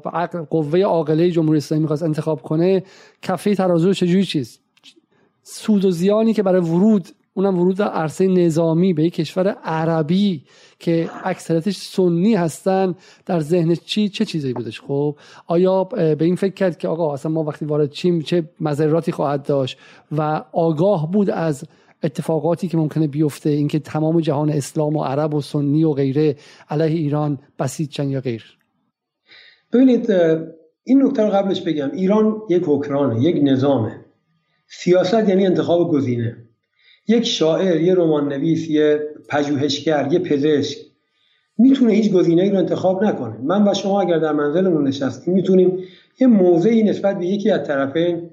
قوه عاقله جمهوری اسلامی می‌خواست انتخاب کنه، کفه ترازو چجوری چیز، سود و زیانی که برای ورود، اونم ورود در عرصه نظامی به یک کشور عربی که اکثریتش سنی هستن، در ذهن چی چه چیزایی بودش؟ خب آیا به این فکر کرد که آقا اصلا ما وقتی وارد چیم چه مضراتی خواهد داشت و آگاه بود از اتفاقاتی که ممکنه بیفته، اینکه تمام جهان اسلام و عرب و سنی و غیره علیه ایران بسیج چن یا غیر؟ ببینید، این نکته رو قبلش بگم، ایران یک حکمرانه، یک نظامه. سیاست یعنی انتخاب گزینه. یک شاعر، یه رمان نویس، یه پژوهشگر، یه پزشک میتونه هیچ گزینه‌ای رو انتخاب نکنه. من و شما اگر در منزلمون نشستیم میتونیم یه موضعی نسبت به یکی از طرفین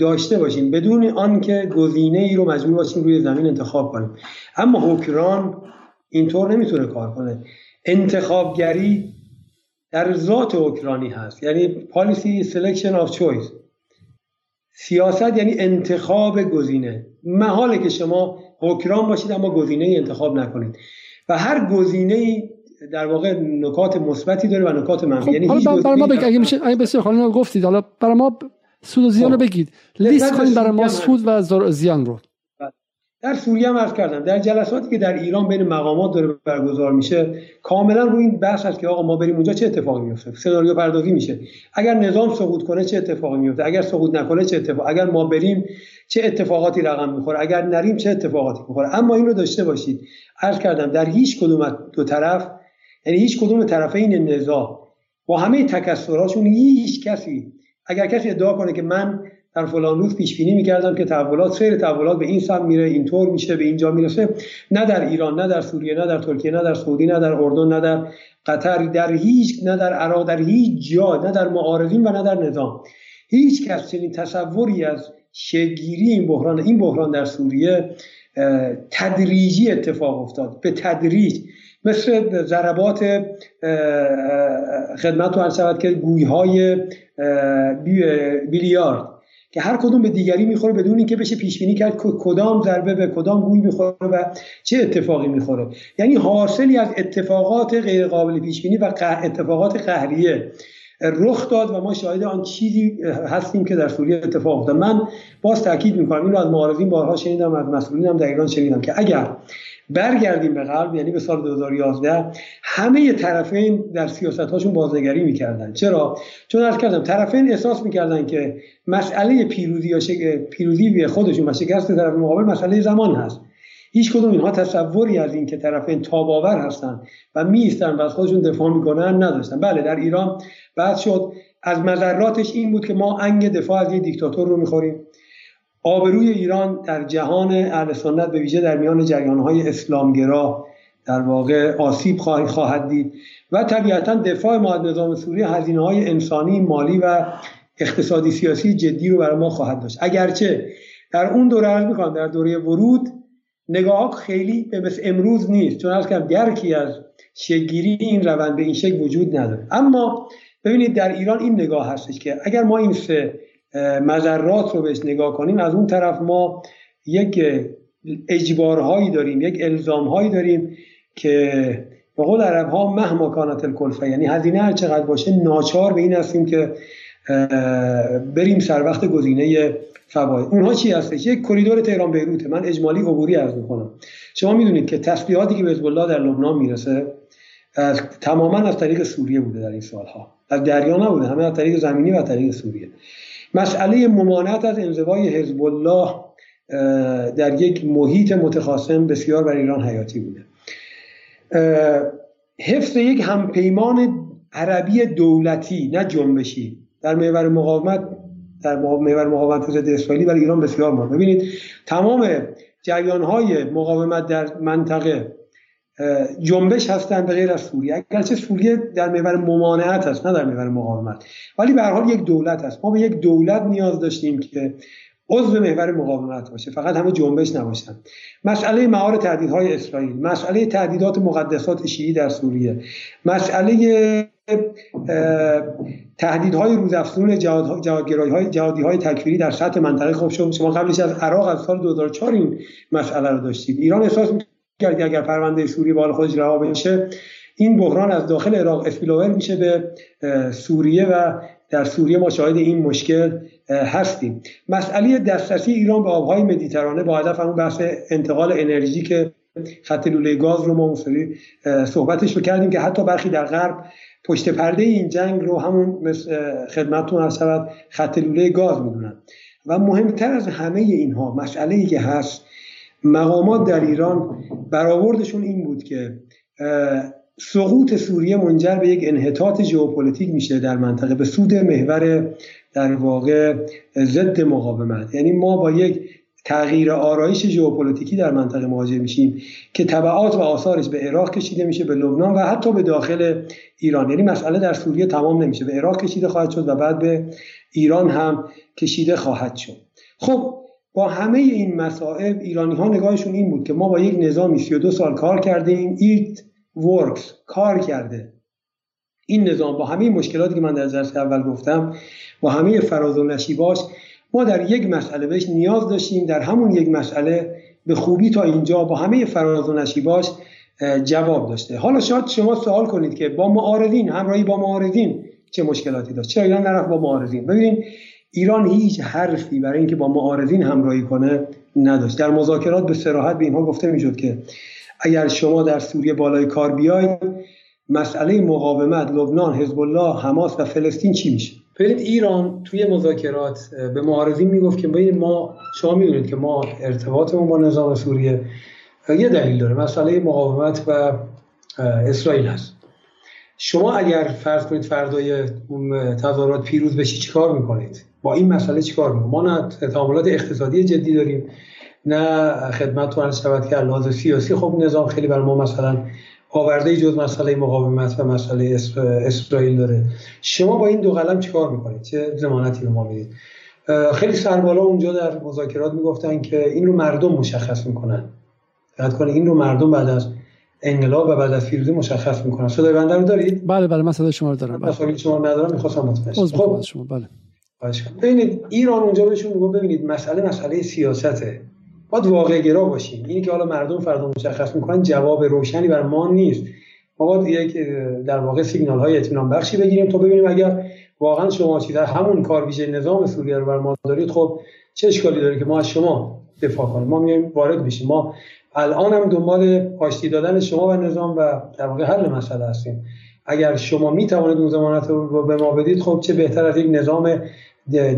داشته باشیم بدون آنکه گزینه‌ای رو مجبور باشیم روی زمین انتخاب کنیم. اما حکمران اینطور نمیتونه کار کنه. انتخابگری در ذات حکمرانی هست، یعنی پالیسی سلکشن آف چویس. سیاست یعنی انتخاب گزینه. محاله که شما حکمران باشید اما گزینه‌ای انتخاب نکنید و هر گزینه‌ای در واقع نکات مثبتی داره و نکات منفی. خب یعنی هیچ برای ما بگید اگه میشه، بسیار خالی گفتید، حالا برای ما سود و زیان رو بگید، لیست کنید برای ما سود و زیان رو. در سوریه هم عرض کردم، در جلساتی که در ایران بین مقامات داره برگزار میشه کاملا روی این بحث هست که آقا ما بریم اونجا چه اتفاقی میفته، سناریو پردازی میشه، اگر نظام سقوط کنه چه اتفاقی میفته، اگر سقوط نکنه چه اتفاق، اگر ما بریم چه اتفاقاتی رقم میخوره، اگر نریم چه اتفاقاتی میخوره. اما این رو داشته باشید، عرض کردم، در هیچ کدوم دو طرف، یعنی هیچ کدوم طرفین نزاع با همه تکثراتشون، هیچ کسی، اگر کسی ادعا کنه که من در فلان روز پیش بینی می‌کردم که تحولات، سیر تحولات به این سمت میره، اینطور میشه، به اینجا میرسه، نه در ایران، نه در سوریه، نه در ترکیه، نه در سعودی، نه در اردن، نه در قطر، در هیچ، نه در عراق، در هیچ جا، نه در معارضین و نه در نظام، هیچ کس چنین تصوری از شگیری این بحران، این بحران در سوریه تدریجی اتفاق افتاد، به تدریج، مثل ضربات خدمت و عرض که گوی‌های بیلیارد که هر کدوم به دیگری میخوره بدون اینکه بشه پیش بینی کرد کدام ضربه به کدام گوی میخوره و چه اتفاقی میخوره. یعنی حاصلی از اتفاقات غیر قابل پیش بینی و اتفاقات قهریه رخ داد و ما شاهد آن چیزی هستیم که در سوریه اتفاق افتاد. من باز تاکید میکنم، این رو از معارضین بارها شنیدم، از مسئولینم در ایران شنیدم که اگر برگردیم به قلب، یعنی به سال دو هزار و یازده، همه طرفین در سیاست‌هاشون بازنگری می‌کردن. چرا؟ چون عرض کردم طرفین احساس می‌کردن که مسئله پیروزی یا شک... پیروزی خودشون و شکست طرف مقابل مسئله زمان هست. هیچ کدوم اینها تصوری از این که طرفین تاب‌آور هستند و می‌ایستن و از خودشون دفاع می‌کنن نداشتن. بله در ایران بحث شد، از مضراتش این بود که ما انگ دفاع از یک دیکتاتور رو می‌خوریم. آبروی ایران در جهان اهل سنت به ویژه در میان جریان‌های اسلامگرا در واقع آسیب خواهد دید و طبیعتاً دفاع ما از نظام سوریه هزینه‌های انسانی، مالی و اقتصادی سیاسی جدی رو برای ما خواهد داشت. اگرچه در اون دوره عرض می‌کنم در دوره ورود نگاه خیلی به مثل امروز نیست، چون از که درکی از شگیری این روند به این شکل وجود نداره. اما ببینید در ایران این نگاه هستش که اگر ما این سه مضرات رو بهش نگاه کنیم، از اون طرف ما یک اجبارهایی داریم، یک الزامهایی داریم که به قول عرب ها مهما کانت الکلفه، یعنی هزینه هر چقدر باشه ناچار به این هستیم که بریم سر وقت گزینه فواید. اونها چی هستش؟ یک کریدور تهران بیروت، من اجمالی عبوری عرض می‌کنم. شما میدونید که تسلیحاتی که به حزب الله در لبنان میرسه از تماما از طریق سوریه بوده، در این سالها از دریا نبوده، همه از طریق زمینی و از طریق سوریه. مسئله ممانعت از انزوای حزب الله در یک محیط متخاصم بسیار برای ایران حیاتی بوده. حفظ یک همپیمان عربی دولتی نه جنبشی در محور مقاومت، در محور مقاومت ضد اسرائیل برای ایران بسیار مهم. ببینید تمام جریان‌های مقاومت در منطقه جنبش هستند به غیر از سوریه، اگرچه سوریه در محور ممانعت است نه در محور مقاومت، ولی به هر حال یک دولت است. ما به یک دولت نیاز داشتیم که عضو محور مقاومت باشه، فقط همه جنبش نباشن. مسئله مهار تهدیدهای اسرائیل، مسئله تهدیدات مقدسات شیعی در سوریه، مسئله تهدیدهای روزافزون جهاد، جهادگرایی‌های جهادی‌های تکفیری در سطح منطقه. خب شما قبلش از عراق از سال دو هزار و چهار این مسئله رو داشتید. ایران احساس می‌کرد اگر پرونده سوریه به حال خودش رها بشه، این بحران از داخل عراق اسپیلوور میشه به سوریه و در سوریه ما شاهد این مشکل هستیم. مسئله دسترسی ایران به آبهای مدیترانه با هدف همون بحث انتقال انرژی که خط لوله گاز رو ما اون سری صحبتش رو کردیم که حتی برخی در غرب پشت پرده این جنگ رو همون خدمتتون هر شود خط لوله گاز میدونن. و مهمتر از همه اینها مسئله‌ای که هست، مقامات در ایران برآوردشون این بود که سقوط سوریه منجر به یک انحطاط ژئوپلیتیک میشه در منطقه به سود محور در واقع ضد مقاومت. یعنی ما با یک تغییر آرایش ژئوپلیتیکی در منطقه مواجه میشیم که تبعات و آثارش به عراق کشیده میشه، به لبنان و حتی به داخل ایران. یعنی مسئله در سوریه تمام نمیشه، به عراق کشیده خواهد شد و بعد به ایران هم کشیده خواهد شد. خب با همه این مصائب ایرانی‌ها نگاهشون این بود که ما با یک نظامی سی و دو سال کار کردیم، ایت ورکس کار کرده. این نظام با همه مشکلاتی که من در جلسه اول گفتم، با همه فراز و نشیباش، ما در یک مسئله بهش نیاز داشتیم، در همون یک مسئله به خوبی تا اینجا با همه فراز و نشیباش جواب داشته. حالا شاید شما سوال کنید که با معارضین، همراهی با معارضین چه مشکلاتی داشت، چرا ایران نرفت با معارضین؟ ببینید ایران هیچ حرفی برای اینکه با معارضین همراهی کنه نداشت. در مذاکرات به صراحت به اینها گفته میشد که اگر شما در سوریه بالای کار بیاید، مسئله مقاومت، لبنان، حزب الله، حماس و فلسطین چی میشه؟ ببینید ایران توی مذاکرات به معارضین میگفت که ببینید ما، شما میدونید که ما ارتباطمون با نظام سوریه یه دلیل داره، مسئله مقاومت و اسرائیل هست. شما اگر فرض کنید فردای اون تظاهرات پیروز بشی چیکار میکنید؟ با این مسئله چیکار میکنید؟ ما نه تعاملات اقتصادی جدی داریم، نه خدمتتون عرض شود که لحاظ سیاسی خب نظام خیلی برای ما مثلا آورده‌ای جز مسئله مقاومت و مسئله اسرائیل داره. شما با این دو قلم چیکار میکنید؟ چه ضمانتی به ما میدید؟ خیلی سربالا اونجا در مذاکرات میگفتن که این رو مردم مشخص میکنن. دقت کنید این رو مردم بعد از انقلاب و بعد از پیروزی مشخص میکنن. صدای بنده رو دارید؟ بله بله من صدای شما رو دارم. بله. صدای شما رو ندارم، می‌خواستم متوجه بشم. خب شما بله. باشه. ببینید ایران اونجا بهشون میگه ببینید مسئله مسئله سیاسته. باید واقع گرا باشیم. اینی که حالا مردم فردا مشخص میکنن جواب روشنی بر ما نیست. ما باید یک در واقع سیگنال های اطمینان بخشی بگیریم تا ببینیم اگر واقعا شما چیزا همون کار ویژه نظام سوریه رو بر ما دارید، خب چه اشکالی داره که ما از شما دفاع کنیم؟ ما میایم وارد بشیم. ما الان هم دنبال آشتی دادن شما و نظام و در واقع حل مسئله هستیم. اگر شما میتونید اون ضمانت رو به ما بدید، خب چه بهتر از یک نظام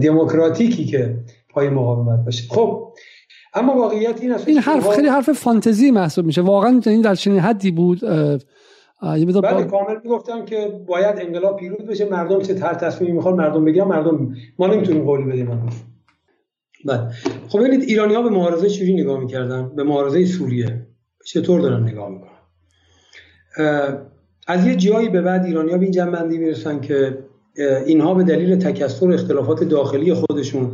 دموکراتیکی که پای مقاومت باشه. خب اما واقعیت این است، این حرف خیلی حرف فانتزی محسوب میشه. واقعا این در چنین حدی بود؟ بله با... کامل میگفتم که باید انقلاب پیروز بشه، مردم چه طرح تصمیمی میخوان مردم بگیرن، مردم ما نمیتونیم قول بدیم. بله خب ببینید ایرانی‌ها به معارضه چجوری نگاه میکردن، به معارضه سوریه چطور دارن نگاه میکنن. از یه جایی به بعد ایرانی‌ها به این جنبندی میرسن که اینها به دلیل تکثر اختلافات داخلی خودشون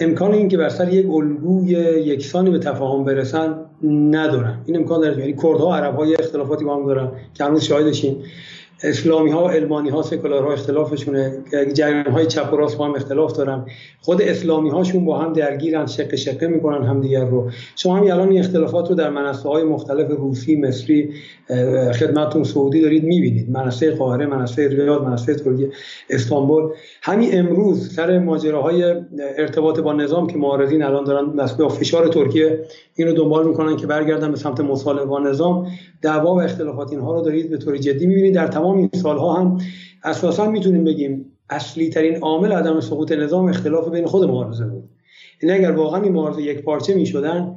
امکان این که بر سر یک الگوی یکسانی به تفاهم برسن ندارن. این امکان داره، یعنی کردها، عرب‌ها اختلافاتی با هم دارن که هنوز شاهدشیم، اسلامی‌ها و علمانی‌ها، سکولارها اختلافشونه، جریان‌های چپ و راست با هم اختلاف دارن، خود اسلامی‌هاشون با هم درگیرن، شقه شقه می‌کنن همدیگر رو. شما هم الان این اختلافات رو در مناطق‌های مختلف روسی، مصری، خدمتتون سعودی دارید می‌بینید، مناطق قاهره، مناطق ریاض، مناطق ترکیه، استانبول. همین امروز سر ماجراهای ارتباط با نظام که معارضین الان دارن نسبت فشار ترکیه اینو دنبال می‌کنن که برگردن به سمت مصالحه با نظام، دعوا و اختلافات اینها رو دارید به طور جدی می‌بینید. در تمام این سالها هم اساسا میتونیم بگیم اصلی ترین عامل عدم سقوط نظام اختلاف بین خود معارضه بود. این اگر واقعا این معارضه یک پارچه میشدن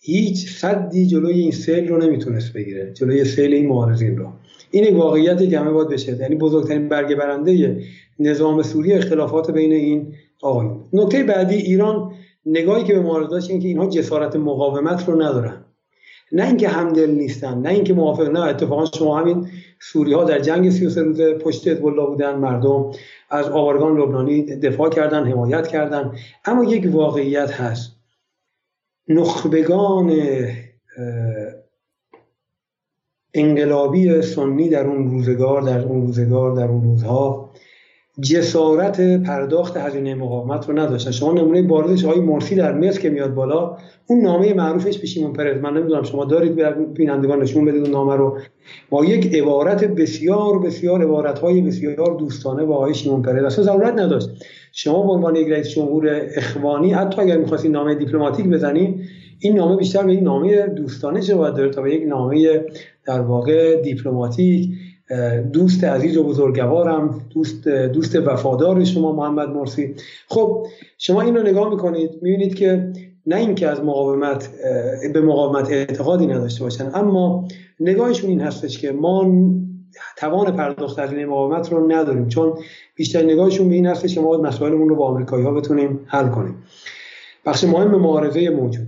هیچ صدی جلوی این سیل رو نمیتونست بگیره، جلوی سیل این معارضین رو. این واقعیت که همه باید بشه، یعنی بزرگترین برگ برنده نظام سوری اختلافات بین این آقایون. نکته بعدی ایران نگاهی که به معارضه داشت این که اینها جسارت مقاومت رو ندارن، نه اینکه همدل نیستن، نه اینکه موافق، نه اتفاقا شما همین سوری‌ها در جنگ سی و سه روزه پشت حزب الله بودن، مردم از آوارگان لبنانی دفاع کردن، حمایت کردن. اما یک واقعیت هست، نخبگان انقلابی سنی در اون روزگار در اون روزگار در اون روزها جسارت پرداخت هزینه مقاومت رو نداشتن. شما نمونه بارزش آقای مرسی در مصر که میاد بالا، اون نامه معروفش به شیمون پرز، من نمیدونم شما دارید، به بینندگان نشون بدید اون نامه رو، با یک عبارت بسیار بسیار عبارت‌های بسیار دوستانه با آقای شیمون پرز. اصلا ضرورت نداشت شما به عنوان یک رئیس جمهور اخوانی حتی اگر می‌خواستید نامه دیپلماتیک بزنید، این نامه بیشتر به یک نامه دوستانه جواب داره تا به یک نامه در واقع دیپلماتیک. دوست عزیز و بزرگوارم، دوست دوست وفادار شما محمد مرسی. خب شما این رو نگاه میکنید میبینید که نه اینکه از مقاومت به مقاومت اعتقادی نداشته باشن، اما نگاهشون این هستش که ما توان پرداخت هزینه مقاومت رو نداریم، چون بیشتر نگاهشون به این هستش که ما باید مسائلمون رو با آمریکایی ها بتونیم حل کنیم. بخش مهم معارضه موجود،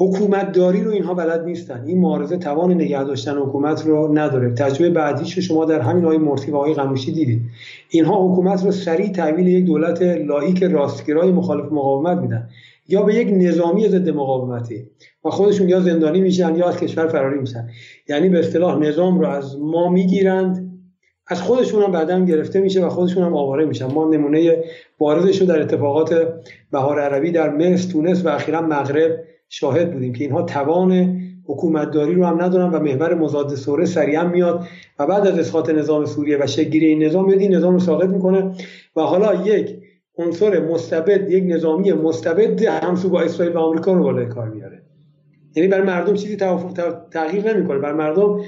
حکومت داری رو اینها بلد نیستن. این معارضه توان نگه داشتن حکومت رو نداره. تجربه بعدیش رو شما در همین آقای مرسی و آقای قمیشی دیدید. اینها حکومت رو سریع تحویل یک دولت لایق راستگرای مخالف مقاومت میدن یا به یک نظامی ضد مقاومتی و خودشون یا زندانی میشن یا از کشور فراری میشن. یعنی به اصطلاح نظام رو از ما میگیرند، از خودشون هم بعداً گرفته میشه و خودشون هم آواره میشن. ما نمونه بارزش رو در اتفاقات بهار عربی در مصر، تونس و اخیراً مغرب شاهد بودیم که اینها توان حکومتداری رو هم ندارن و محور مضاد ثوره سریعا میاد و بعد از اسقاط نظام سوریه و شکلگیری این نظام میاد این نظام رو ساقط میکنه و حالا یک عنصر مستبد، یک نظامی مستبد همسو با اسرائیل و آمریکا رو بالای کار میاره. یعنی برای مردم چیزی تغییر نمیکنه، برای مردم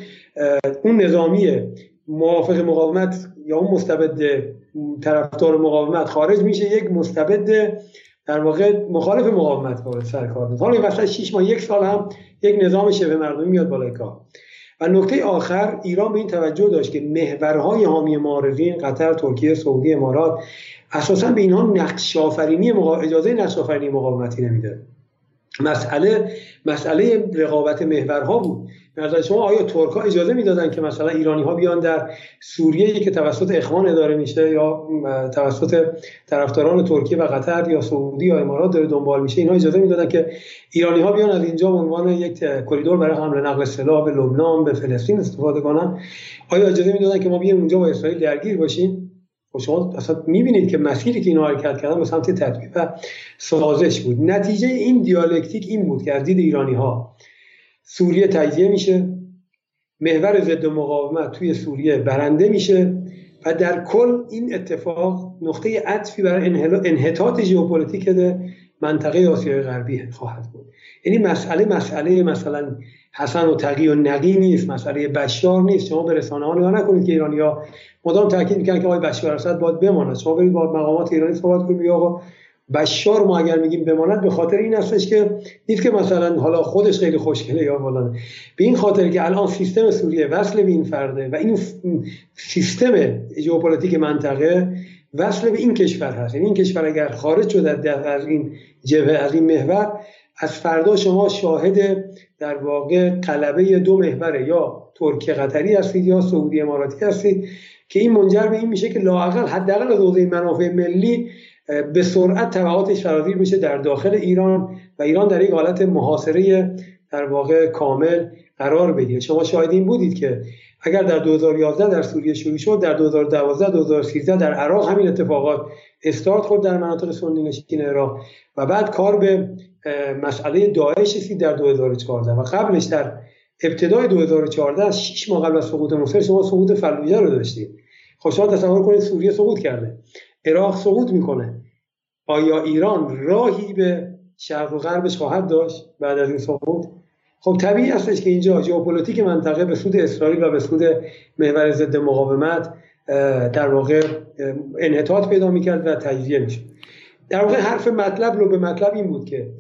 اون نظامی موافق مقاومت یا اون مستبد طرفدار مقاومت خارج میشه، یک مستبد در واقع مخالف مقاومت وارد سرکار میشه. حالا این وسط شش ماه یک سال هم یک نظام شبه مردمی میاد بالای کار. و نکته آخر، ایران به این توجه داشت که محورهای حامی معارضین، قطر، ترکیه، سعودی، امارات، اساسا به اینها نقش آفرینی مقاومت، اجازه نقش آفرینی مقاومتی نمیده. مسئله مسئله رقابت محورها بود. نظر شما آیا ترک‌ها اجازه میدادن که مثلا ایرانی‌ها بیان در سوریه که توسط اخوان اداره میشه یا توسط طرفداران ترکیه و قطر یا سعودی یا امارات داره دنبال میشه، اینها اجازه میدادن که ایرانی‌ها بیان از اینجا به عنوان یک کریدور برای حمل نقل سلاح به لبنان، به فلسطین استفاده کنن؟ آیا اجازه میدادن که ما بیایم اونجا با اسرائیل درگیر باشیم؟ و شما اصلا میبینید که مسیری که اینا حرکت کردن به سمت تطبیق و سازش بود. نتیجه این دیالکتیک این بود که از دید ایرانی‌ها سوریه تجزیه میشه، محور ضد مقاومت توی سوریه برنده میشه و در کل این اتفاق نقطه عطفی برای انحطاط ژئوپلیتیک منطقه آسیای غربی خواهد بود. یعنی مسئله مسئله مثلا حسن و تقی و نقی نیست، مسئله بشار نیست. شما به رسانه‌ها نگاه نکنید که ایرانی‌ها مدام تاکید میکنن که آقای بشار اسد باید بماند. شما برید با مقامات ایرانی صحبت کنید، آقا بشار ما اگر میگیم بماند به خاطر این هستش که نیست که مثلا حالا خودش خیلی خوشگله یا فلانه، به این خاطر که الان سیستم سوریه وصل به این فرده و این سیستم ژئوپلیتیک منطقه وصل به این کشور هست. یعنی این کشور اگر خارج شد از این جبهه، از این محور، از فردا شما شاهد در واقع غلبه دو محور یا ترکیه قطری هستید یا سعودی اماراتی هستید که این منجر به این میشه که لااقل حداقل از حوزه منافع ملی به سرعت تبعاتش فراگیر میشه در داخل ایران و ایران در یک حالت محاصره در واقع کامل قرار بگیره. شما شاهد این بودید که اگر در دو هزار و یازده در سوریه شروع شد، در دو هزار و دوازده دو هزار و سیزده در عراق همین اتفاقات استارت خورد در مناطق سنی نشین عراق و بعد کار به مسئله داعش رسید در دو هزار و چهارده و قبلش در ابتدای دو هزار و چهارده شش ماه قبل از سقوط موصل شما سقوط فلوجه رو داشتید. خب شما تصور کنید سوریه سقوط کرده، عراق سقوط میکنه، آیا ایران راهی به شرق و غربش خواهد داشت بعد از این سقوط؟ خب طبیعی هستش که اینجا ژئوپلیتیک منطقه به سود اسرائیل و به سود محور ضد مقاومت در واقع انحطاط پیدا میکرد و تجزیه میشد. در واقع حرف مطلب رو به مطلب این بود که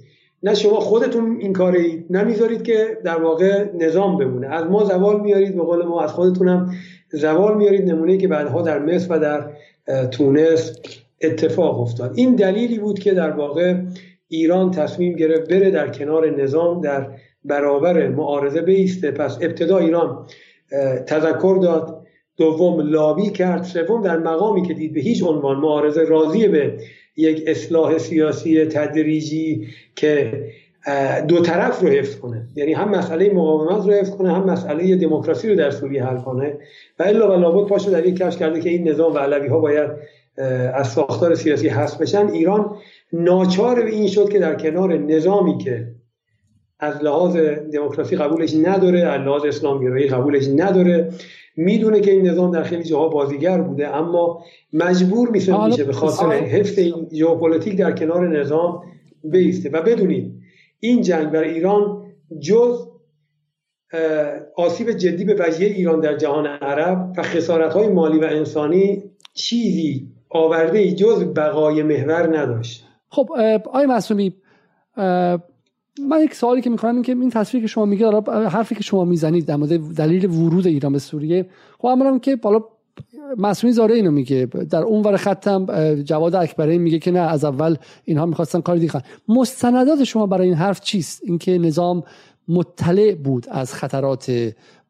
نه شما خودتون این کاری نمیذارید که در واقع نظام بمونه، از ما زوال میارید، به قول ما از خودتونم زوال میارید، نمونه‌ای که بعدها در مصر و در تونس اتفاق افتاد. این دلیلی بود که در واقع ایران تصمیم گرفت بره در کنار نظام در برابر معارضه بیسته. پس ابتدا ایران تذکر داد، دوم لابی کرد، سوم در مقامی که دید به هیچ عنوان معارضه راضی به یک اصلاح سیاسی تدریجی که دو طرف رو حفظ کنه، یعنی هم مسئله مقاومت رو حفظ کنه هم مسئله دموکراسی رو در سوریه حل کنه و الا و لابد پاشو در یک کفش کرده که این نظام و علوی‌ها باید از ساختار سیاسی حذف بشن. ایران ناچار به این شد که در کنار نظامی که از لحاظ دموکراسی قبولش نداره، از لحاظ اسلام‌گرایی قبولش نداره، میدونه که این نظام در خیلی جاها بازیگر بوده اما مجبور میشه میشه به خاطر حفظ این ژئوپلیتیک در کنار نظام بیسته. و بدونید این جنگ برای ایران جز آسیب جدی به وجهه ایران در جهان عرب و خسارت‌های مالی و انسانی چیزی آورده جز بقای محور نداشت. خب آقای معصومی، من یک سوالی که می‌کنم این که این تصویری که شما میگید، حرفی که شما میزنید در مورد دلیل ورود ایران به سوریه، خب امرام که بالا معصومی زاره اینو میگه، در اونور خطم جواد اکبری میگه که نه از اول اینها می‌خواستن کار دیگه. مستندات شما برای این حرف چیست؟ اینکه نظام مطلع بود از خطرات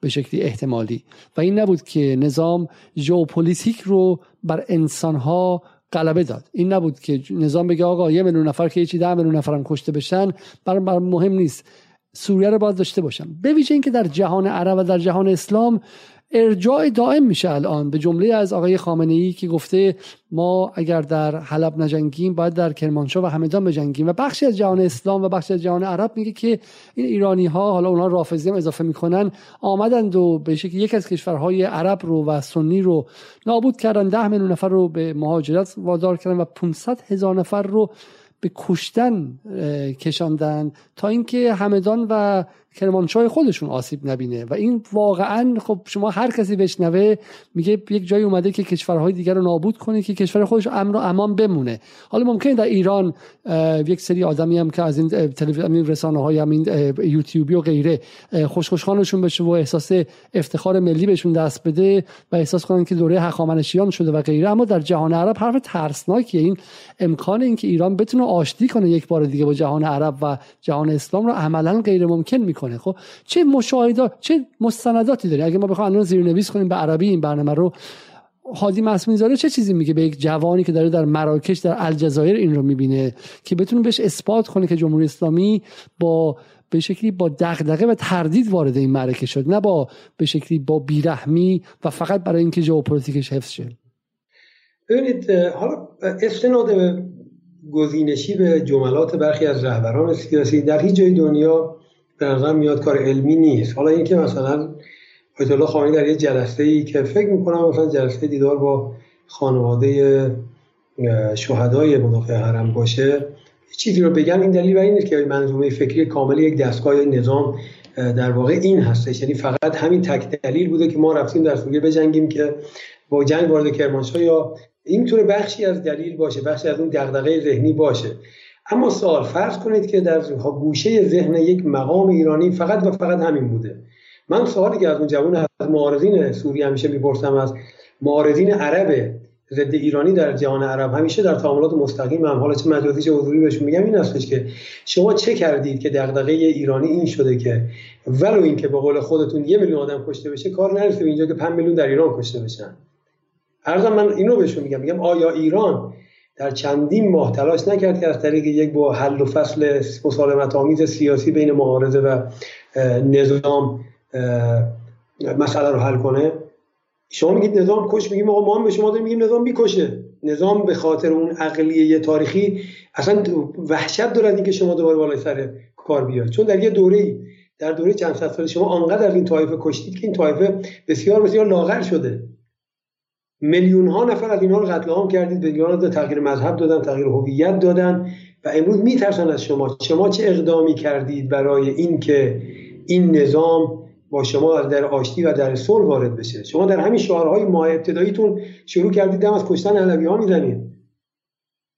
به شکلی احتمالی و این نبود که نظام ژئوپلیتیک رو بر انسان‌ها غلبه داد، این نبود که نظام بگه آقا یه میلیون نفر که یه چی ده میلیون نفرم کشته بشن برام بر مهم نیست، سوریه رو باید داشته باشم. به ویژه اینکه در جهان عرب و در جهان اسلام ارجاع دائم میشه الان به جمله از آقای خامنه‌ای که گفته ما اگر در حلب نجنگیم باید در کرمانشاه و همدان بجنگیم و بخشی از جهان اسلام و بخشی از جهان عرب میگه که این ایرانی‌ها، حالا اونها رافضی هم اضافه میکنن، آمدند و به شکلی یک از کشورهای عرب رو و سنی رو نابود کردن، ده میلیون نفر رو به مهاجرت وادار کردن و پانصد هزار نفر رو به کشتن کشاندن تا اینکه همدان و کرمانشاه خودشون آسیب نبینه. و این واقعا خب شما هر کسی بشنوه میگه یک جایی اومده که کشورهای دیگر رو نابود کنه که کشور خودش امن و امان بمونه. حالا ممکنه در ایران یک سری آدمی هم که از این تلویزیون، رسانه‌های همین یوتیوبی و غیره خوشخوشخانشون بشه و احساس افتخار ملی بهشون دست بده و احساس کنن که دوره هخامنشیان شده و غیره، اما در جهان عرب حرف ترسناکیه. این امکان اینکه ایران بتونه آشتی کنه یک بار دیگه با جهان عرب و جهان اسلام رو عملاً غیر ممکن میکنه. خب چه مشاهدات، چه مستنداتی داری؟ اگه ما بخوایم الان زیرنویس کنیم به عربی این برنامه رو، هادی معصومی زاده چه چیزی میگه به یک جوانی که داره در مراکش در الجزایر این رو میبینه که بتونه بهش اثبات کنه که جمهوری اسلامی با به شکلی با دغدغه و تردید وارد این معرکه شد، نه با به شکلی با بیرحمی و فقط برای اینکه ژئوپلیتیکش حفظ شه؟ ببینید، حالا استناد به گزینشی به جملات برخی از رهبران سیاسی در هیچ جای دنیا درنظر میاد کار علمی نیست. حالا اینکه مثلا آیت الله خامنه‌ای در یه جلسه‌ای که فکر می‌کنم مثلا جلسه دیدار با خانواده شهدای مدافع حرم باشه چیزی رو بگم، این دلیل بر این نیست که منظومه فکری کامل یک دستگاه نظام در واقع این هستش. یعنی فقط همین تک دلیل بوده که ما رفتیم در سوریه بجنگیم که با جنگ وارد کرمانشاه یا این طور بخشی از دلیل باشه، بخشی از اون دغدغه ذهنی باشه. اما سوال، فرض کنید که در گوشه ذهن یک مقام ایرانی فقط و فقط همین بوده. من سوالی که از اون جوان از معارضین سوریه همیشه میپرسم، از معارضین عرب ضد ایرانی در جهان عرب، همیشه در تعاملات مستقیم هم، حالا چه مجازی چه حضوری، بهشون میگم این هستش که شما چه کردید که دغدغه ایرانی این شده که ولو اینکه به قول خودتون یه میلیون آدم کشته بشه کار نرسه به اینجا که پنج میلیون در ایران کشته بشن. عرضم من اینو بهشون میگم، میگم آیا ایران در چندین ماه تلاش نکرد که از طریق یک با حل و فصل مسالمت آمیز سیاسی بین معارضه و نظام مسئله رو حل کنه؟ شما میگید نظام کش، میگیم آقا ما هم به شما داریم میگیم نظام میکشه. نظام به خاطر اون عقلیه تاریخی اصلا وحشت داره از اینکه شما دوباره بالای سر کار بیاد، چون در یه دوره‌ای، در دوره چند صد سال، شما آنقدر از این طایفه کشتید که این طایفه بسیار بسیار لاغر شده. میلیون ها نفر از اینا رو قتل عام کردید، به اینا تغییر مذهب دادن، تغییر هویت دادن و امروز میترسن از شما. شما چه اقدامی کردید برای اینکه این نظام با شما در آشتی و در صلح وارد بشه؟ شما در همین شعارهای ماه ابتداییتون شروع کردید دم از کشتن علوی‌ها میزنید.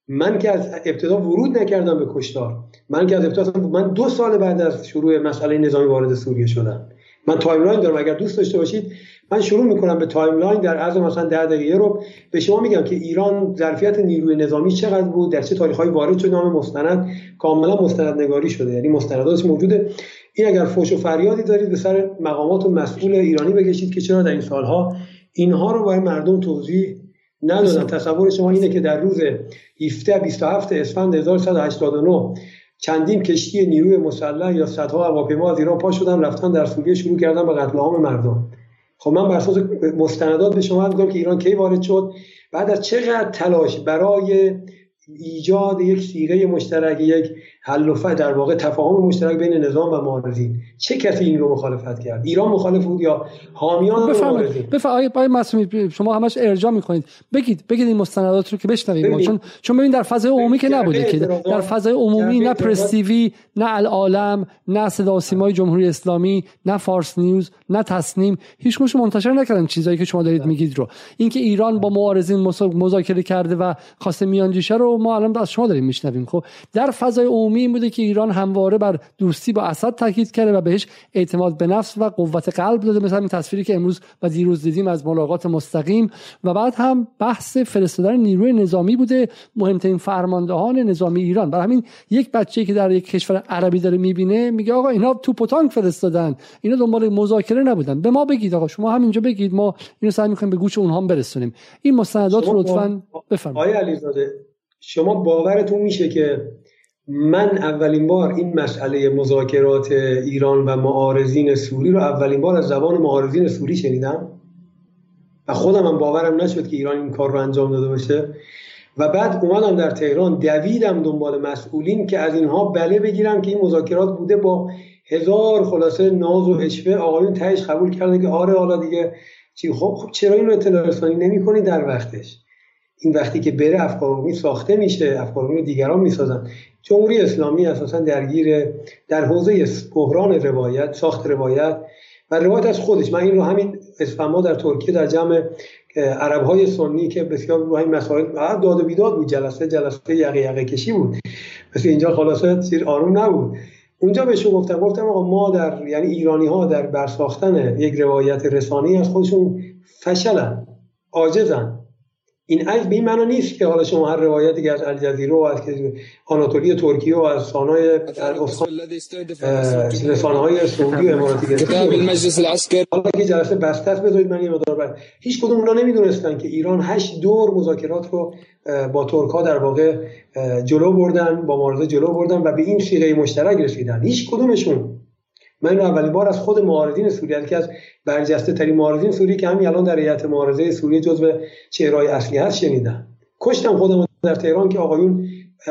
من که از ابتدا ورود نکردم به کشتار، من که از ابتدا، من دو سال بعد از شروع مسئله نظامی وارد سوریه شدم. من تایملاین دارم، اگر دوست داشته باشید من شروع میکنم به تایملاین در عرض مثلا ده دقیقه رو به شما میگم که ایران ظرفیت نیروی نظامی چقدر بود، در چه تاریخ‌هایی وارد شد. نام مستند کاملا مستندنگاری شده، یعنی مستنداتش موجوده. این اگر فوش و فریادی دارید به سر مقامات و مسئول ایرانی بکشید که چرا در این سالها اینها رو برای مردم توضیح ندادن. تصور شما اینه که در روز هفده بیست و هفت اسفند هزار و صد و هشتاد و نه چندین کشتی نیروی مسلح یا صدها هواپیما از ایران پا شدن، رفتن در سوریه، شروع کردن به قتل عام مردم. خب من بر اساس مستندات به شما میگم که ایران کی وارد شد، بعد از چقدر تلاش برای ایجاد یک صیغه مشترک، یک حل و فصل، در واقع تفاهم مشترک بین نظام و معارضین، چه کسی این رو مخالفت کرد؟ ایران مخالف بود یا حامیان معارضین؟ بفرمایید آقای معصومی، شما همش ارجاع می‌کنید، بگید بگید این مستندات رو که بشنویم، چون چون ببین در فضای عمومی که نبوده، که در فضای عمومی نه پرستیوی، نه العالم، نه صدا و سیمای جمهوری اسلامی، نه فارس نیوز، نه تسنیم، هیچ کدومش منتشر نکردن چیزایی که شما دارید میگید رو. اینکه ایران با معارضین مذاکره کرده و خواسته میانجیشه رو ما الان از شما داریم میشنویم. خب در فضای عمومی این بوده که ایران همواره بر دوستی با اسد تاکید کرده و بهش اعتماد به نفس و قوت قلب داده، مثلا این تصویری که امروز و دیروز دیدیم از ملاقات مستقیم. و بعد هم بحث فرستادن نیروی نظامی بوده، مهمترین فرماندهان نظامی ایران. برای همین یک بچه‌ای که در یک کشور عربی داره میبینه میگه آقا اینا توپ و تانک فرستادن، اینا دنبال مذاکره نبودن. به ما بگید آقا، شما همینجا بگید، ما اینو سعی می‌کنیم به گوش اونها برسونیم. این مستندات رو لطفاً بفرمایید. آقای علیزاده، شما باورتون میشه که من اولین بار این مسئله مذاکرات ایران و معارضین سوری رو اولین بار از زبان معارضین سوری شنیدم و خودم هم باورم نشد که ایران این کار رو انجام داده باشه و بعد اومدم در تهران دویدم دنبال مسئولین که از اینها بله بگیرم که این مذاکرات بوده، با هزار خلاصه ناز و اشوه آقایون تهش قبول کرده که آره حالا دیگه چی. خب خب چرا این رو اطلاع رسانی نمی‌کنی در وقتش؟ این وقتی که بره افکار عمومی ساخته میشه، افکار عمومی دیگران میسازن. جمهوری اسلامی اساسا درگیر در حوزه بحران روایت، ساخت روایت و روایت از خودش. من این رو همین اسفما در ترکیه در جمع عربهای سنی که بسیار رو این مسائل داد و بیداد بود، جلسه جلسه یقه یقه کشی بود، مثل اینجا خلاصه سیر آروم نبود. اونجا بهشون گفتم، گفتم آقا ما در، یعنی ایرانی ها در برساختن یک روایت رسانی از خودشون فشلن، عاجزن. این عجب به این معنا نیست که حالا شما هر روایتی که از الجزیره و از آناتولی ترکیه و از سانای رسانه‌های سعودی و اماراتی گرفته حالا که جلسه بسته است بذارید من یه مقدار بعد. هیچ کدوم اونا نمیدونستن که ایران هشت دور مذاکرات رو با ترک‌ها در واقع جلو بردن، با معارضه جلو بردن و به این صیغه مشترک رسیدن. هیچ کدومشون. من اولین بار از خود معارضین سوریه، که از برجسته ترین معارضین سوریه که همین الان در هیئت معارضه سوریه جزو چهره‌های اصلی هست، شنیدم. کشتم خودم در تهران که آقایون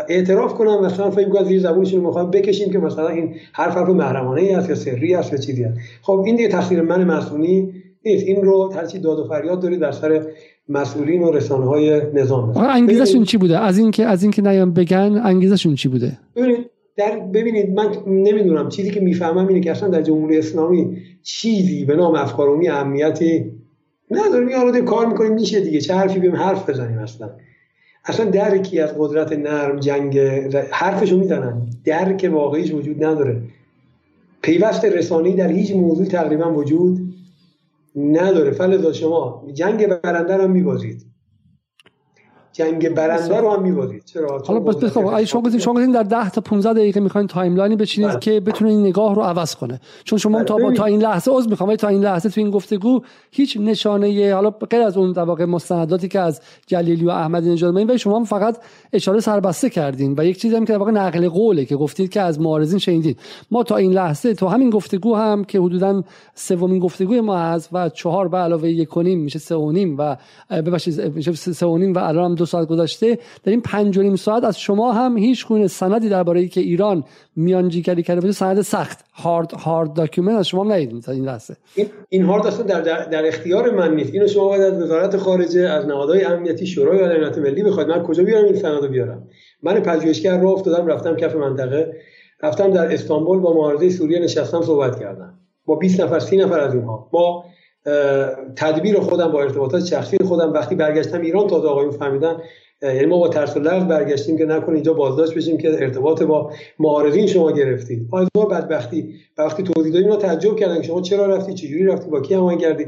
اعتراف کنن، مثلا فکر می‌کنم زیر زبونشون می‌خوام بکشیم که مثلا این حرف حرف محرمانه‌ای است یا سری است یا چیزی است. خب این دیگه تقصیر من معصومی نیست. این رو هرچی داد و فریاد دارید در سر مسئولین و رسانه‌های نظام. انگیزشون چی بوده؟ از اینکه از اینکه نیام بگن انگیزشون چی بوده؟ ببینید در ببینید من نمیدونم، چیزی که میفهمم اینه که اصلا در جمهوری اسلامی چیزی به نام افکار عمومی اهمیتی نه داریم یه حالا کار میکنیم، میشه دیگه، چه حرفی بیم حرف بزنیم. اصلا اصلا درکی از قدرت نرم جنگ حرفشو میزنن، درک واقعیش وجود نداره. پیوست رسانه‌ای در هیچ موضوع تقریبا وجود نداره. فلذا شما جنگ برنده رو هم میبازید، جنگ برنده رو هم میبازید. چرا؟ حالا بس بس خب شما گفتین شما گفتین در ده تا پانزده دقیقه میخواین تایملاینی بچینید بره. که بتونه این نگاه رو عوض کنه، چون شما تا تا این لحظه عزم میخوام تا این لحظه تو این گفتگو هیچ نشانه، حالا غیر از اون در واقع مستنداتی که از جلیلی و احمدی نژاد میبینید، شما فقط اشاره سربسته کردین و یک چیزی هم که در واقع نقل قوله که گفتید که از معارضین شنیدید. ما تا این لحظه تو همین گفتگو هم که حدوداً سومین گفتگوی ما هست و چهار به علاوه یک و نیم میشه سه و نیم و ببخشید میشه سه و نیم و الان دو ساعت گذشته، در این پنج و نیم ساعت از شما هم هیچ گونه سندی درباره ای که ایران میانجیگری کرده بود، سند سخت هارد هارد داکیومنت از شما ندیدیم تا این لحظه. این این هارد اصلا در, در در اختیار من نیست. اینو شما باید از وزارت خارجه، از نهادهای امنیتی شورای امنیت ملی بخواید. من کجا بیارم این سندو بیارم؟ من پژوهشگر راه افتادم، رفتم کف منطقه، رفتم در استانبول با معارضه سوریه نشستم، صحبت کردم با بیست نفر سی نفر از اونها، با تدبیر خودم، با ارتباطات شخصی خودم. وقتی برگشتم ایران تازه آقایون فهمیدن، یعنی ما با ترس و لغز برگشتیم که نکنه اینجا بازداشت بشیم که ارتباط با معارضین شما گرفتید. از ما بدبختی وقتی توضیح دادیم، ما تعجب کردن که شما چرا رفتی، چجوری رفتی، با کی هماهنگ کردی.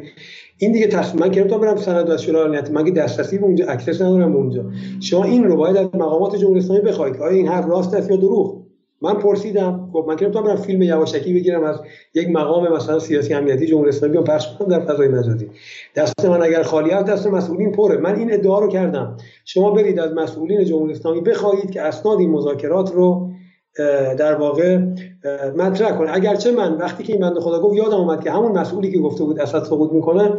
این دیگه تصمیم من گرفتم برم سند از شورای امنیت، من که دسترسی به اونجا، اکسس ندارم به اونجا. شما این رو باید از مقامات جمهوری اسلامی بخواید، آیا این حرف راست است یا دروغ. من پرسیدم، خب من گفتم برم فیلم یواشکی بگیرم از یک مقام مثلا سیاسی امنیتی جمهوری اسلامی بیام پخش کنم در فضای مجازی. دست من اگر خالی است، دست مسئولین پره. من این ادعا رو کردم. شما برید از مسئولین جمهوری اسلامی بخواید که اسناد این مذاکرات رو در واقع مطرح کنه. اگرچه من وقتی که این بنده خدا گفت، یادم اومد که همون مسئولی که گفته بود اسد سقوط میکنه،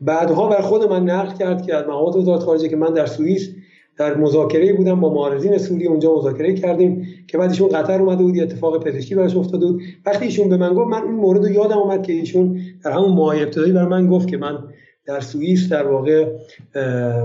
بعدها بر خود من نقل کرد که از مقامات وزارت خارجه که من در سوئیس در مذاکره بودم با معارضین سوریه، اونجا مذاکره کردیم که بعد ایشون قطر اومده بود، اتفاق پزشکی براش افتاده بود. وقتی ایشون به من گفت، من این مورد رو یادم اومد که ایشون در همون ماه ابتدایی برای من گفت که من در سوئیس در واقع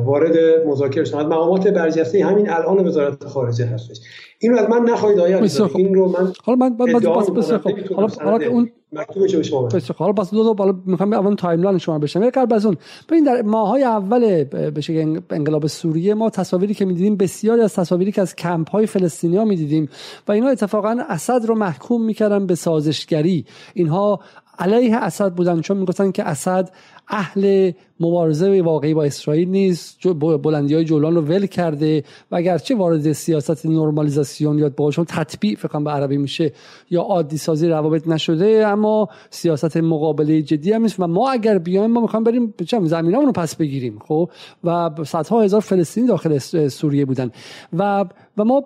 وارد مذاکره شدم. مقامات برجسته همین الان وزارت خارجه هستش. اینو از من نخواهید آید. این رو من حالا من بعد باز بس حالا حالا اون مکتوبش به شما بس حالا بس دو تا میخوام اول تایملاین شما بشم. قبل از اون ببین، در ماهای اول بشه انقلاب سوریه، ما تصاویری که میدیدیم، بسیاری از تصاویری که از کمپ های فلسطینیا میدیدیم و اینا اتفاقا اسد رو محکوم میکردن به سازشگری. اینها علیه اسد بودن، چون میگفتن که اسد اهل مبارزه واقعی با اسرائیل نیست، بلندی‌های جولان رو ول کرده و اگرچه وارد سیاست نورمالیزاسیون یا باشون تطبیع فکر کنم به عربی میشه یا عادی سازی روابط نشده، اما سیاست مقابله جدی هم نیست و ما اگر بیایم ما می‌خوایم بریم چم زمینامون رو پس بگیریم. خب و صدها هزار فلسطینی داخل سوریه بودن و و ما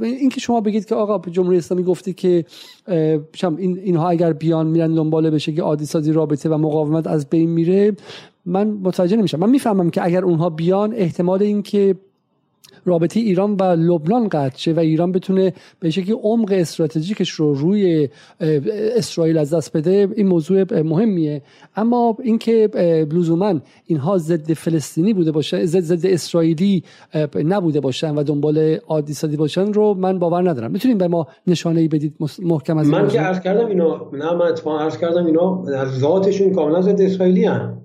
اینکه شما بگید که آقا جمهوری اسلامی گفته که چم این اینها اگر بیان میرن دنباله بشه که عادی سازی رابطه و مقاومت از بین میره، من متوجه نمیشم. من میفهمم که اگر اونها بیان، احتمال این که رابطه ایران و لبنان قطع شه و ایران بتونه به شکلی عمق استراتژیکش رو روی اسرائیل از دست بده، این موضوع مهمیه. اما اینکه لزوما اینها ضد فلسطینی بوده باشه، ضد ضد اسرائیلی نبوده باشن و دنبال عادی سازی باشن رو من باور ندارم. میتونین به ما نشانه‌ای بدید محکم از من که عرض کردم اینا نه من اتفاقا عرض کردم اینا از ذاتشون کاملا ضد اسرائیلی ان.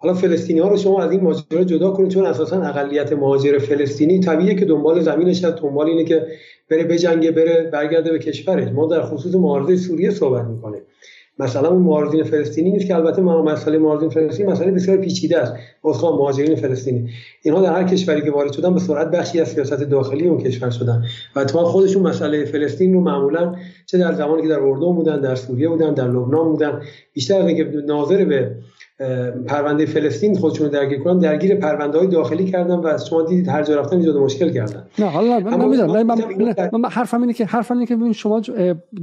حالا فلسطینی‌ها رو شما از این ماجرا جدا کنید، چون اساساً اقلیت مهاجر فلسطینی طبیعیه که دنبال زمینش هست، دنبال اینه که بره بجنگه، بره برگرده به کشورش. ما در خصوص معارضه سوریه صحبت می‌کنیم. مثلا اون معارضین فلسطینی نیست که البته مسئله معارضین فلسطینی مسئله بسیار پیچیده است. اصلا مهاجرین فلسطینی اینها در هر کشوری که وارد شدن به سرعت بخشی از سیاست داخلی اون کشور شدن و اتفاقا خودشون مسئله فلسطین رو معمولا چه در زمانی که در اردن بودن، در سوریه بودن، در لبنان بودن، بیشتر اینکه ناظر به پرونده فلسطین خودشون درگیر کردن، درگیر پرونده‌های داخلی کردن و از شما دیدید هر جا رفتن ایجاد مشکل کردن. نه حالا من نمی‌دونم، من, من, در... من حرفم اینه که حرفم اینه که ببین شما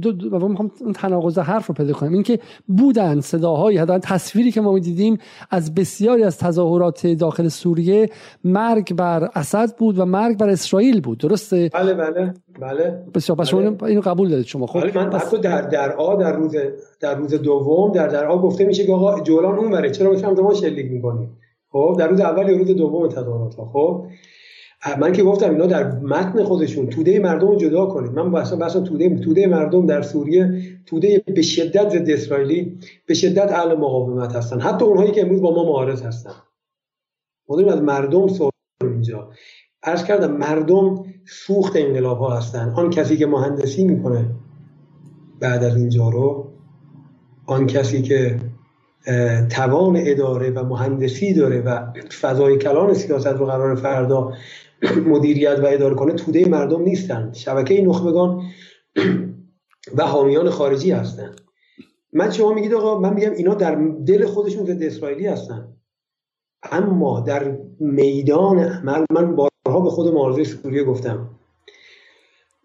دو دو می‌خوام اون تناقض حرف رو پیدا کنم. این که بودن صداهایی، حداقل تصویری که ما می‌دیدیم از بسیاری از تظاهرات داخل سوریه، مرگ بر اسد بود و مرگ بر اسرائیل بود. درسته؟ بله بله بله. پس بله. شما اینو قبول دارید شما؟ خب بله. من بس... حتی در درعا در روز در روز دوم در درعا گفته میشه که آقا جولان اون چرا مثلا ما شلیک میکنیم. خب در روز اول یا روز دوم تظاهرات ها، خب من که گفتم اینا در متن خودشون توده مردم رو جدا کنید. من واسه واسه توده توده مردم در سوریه توده به شدت ضد اسرائیلی، به شدت اهل مقاومت هستن، حتی اونهایی که امروز با ما معارض هستن. ما از مردم صحبت اینجا عرض کردم، مردم سوخت انقلاب ها هستن. آن کسی که مهندسی میکنه بعد از اینجا رو، آن کسی که توان اداره و مهندسی داره و فضای کلان سیاست رو قرار فردا مدیریت و اداره کنه، توده مردم نیستن، شبکه نخبگان و حامیان خارجی هستن. من شما میگید آقا، من میگم اینا در دل خودشون ضد اسرائیلی هستن، اما در میدان عمل، من بارها به خود معارضه سوریه گفتم،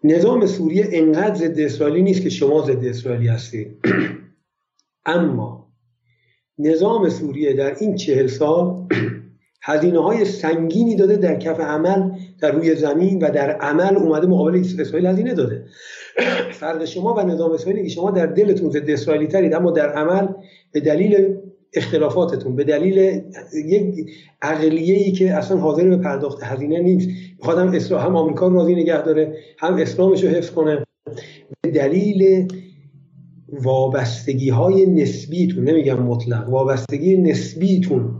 نظام سوریه انقدر ضد اسرائیلی نیست که شما ضد اسرائیلی هستید. اما نظام سوریه در این چهل سال هزینه‌های سنگینی داده در کف عمل، در روی زمین و در عمل اومده مقابل اسرائیل هزینه داده. فرق شما و نظام اسرائیلی، شما در دلتون ضد اسرائیلی ترید، اما در عمل به دلیل اختلافاتتون، به دلیل یک عقلیه‌ای که اصلا حاضر به پرداخت هزینه نیست، می‌خواد هم اسرائیل هم آمریکا رو راضی نگه داره، هم اسلامش رو حفظ کنه، به دلیل وابستگی‌های نسبیتون، نمیگم مطلق، وابستگی نسبیتون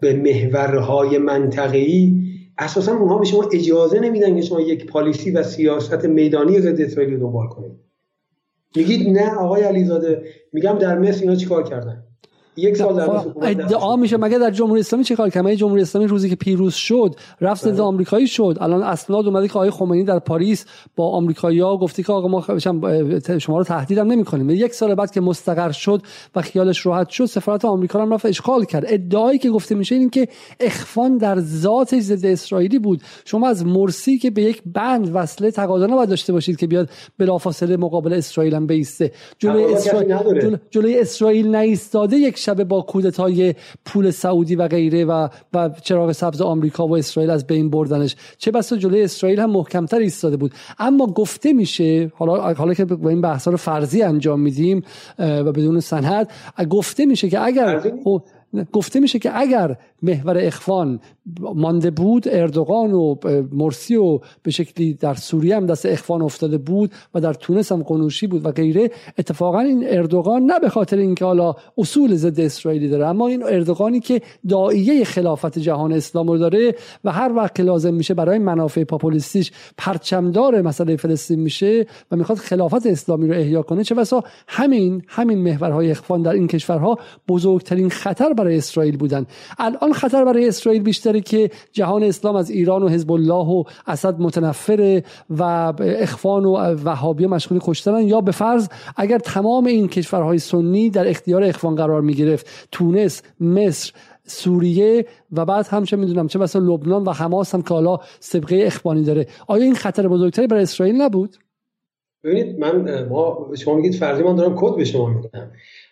به محورهای منطقه‌ای، اساساً اونها به شما اجازه نمیدن که شما یک پالیسی و سیاست میدانی ضد اسرائیل رو دنبال کنید. میگید نه آقای علیزاده، میگم در مصر اینا چیکار کردن؟ یک سال در مصر ادعا میشه، مگه در جمهوری اسلامی چیکار کردن؟ مگه جمهوری اسلامی روزی که پیروز شد رفت نزد آمریکایی شد؟ الان اسناد اومده که آقای خمینی در پاریس با آمریکایی‌ها گفته که آقا ما شما رو تهدید هم نمی‌کنیم. یک سال بعد که مستقر شد و خیالش راحت شد، سفارت آمریکا هم رفت اشغال کرد. ادعایی که گفته میشه این که اخوان در ذاتش ضد اسرائیلی بود. شما از مرسی که به یک بند وصله تقاضا نباید داشته باشید که بیاد بلافاصله مقابل اسرائیل هم بیسته. جلوی اسرائیل جلوی اسرائیل نایستاده یک شب با کودتای پول سعودی و غیره و و چراغ سبز آمریکا و اسرائیل از بین بردنش، چه بسا جلوی اسرائیل هم محکمتر ایستاده بود. اما گفته میشه، حالا حالا که این بحثا رو فرضی انجام میدیم و بدون سند، گفته میشه که اگر گفته میشه که اگر محور اخوان مانده بود، اردوغان و مرسی و به شکلی در سوریه هم دست اخوان افتاده بود و در تونس هم قنوشی بود و غیره، اتفاقا این اردوغان نه به خاطر اینکه حالا اصول ضد اسرائیلی داره، اما این اردوغانی که داعیه خلافت جهان اسلام رو داره و هر وقت لازم میشه برای منافع پاپولیستیش پرچمدار مسئله فلسطین میشه و میخواد خلافت اسلامی رو احیا کنه، چه بسا همین همین محورهای اخوان در این کشورها بزرگترین خطر برای اسرائیل بودن. الان خطر برای اسرائیل بیشتره که جهان اسلام از ایران و حزب الله و اسد متنفره و اخوان و وهابی مشغول کشتن، یا به فرض اگر تمام این کشورهای سنی در اختیار اخوان قرار می گرفت، تونس، مصر، سوریه و بعد هم چه میدونم چه مثلا لبنان و حماس هم که حالا سابقه اخوانی داره، آیا این خطر بزرگتری برای اسرائیل نبود؟ ببینید، من ما شما میگید فرضی، من دارم کد به شما میدم.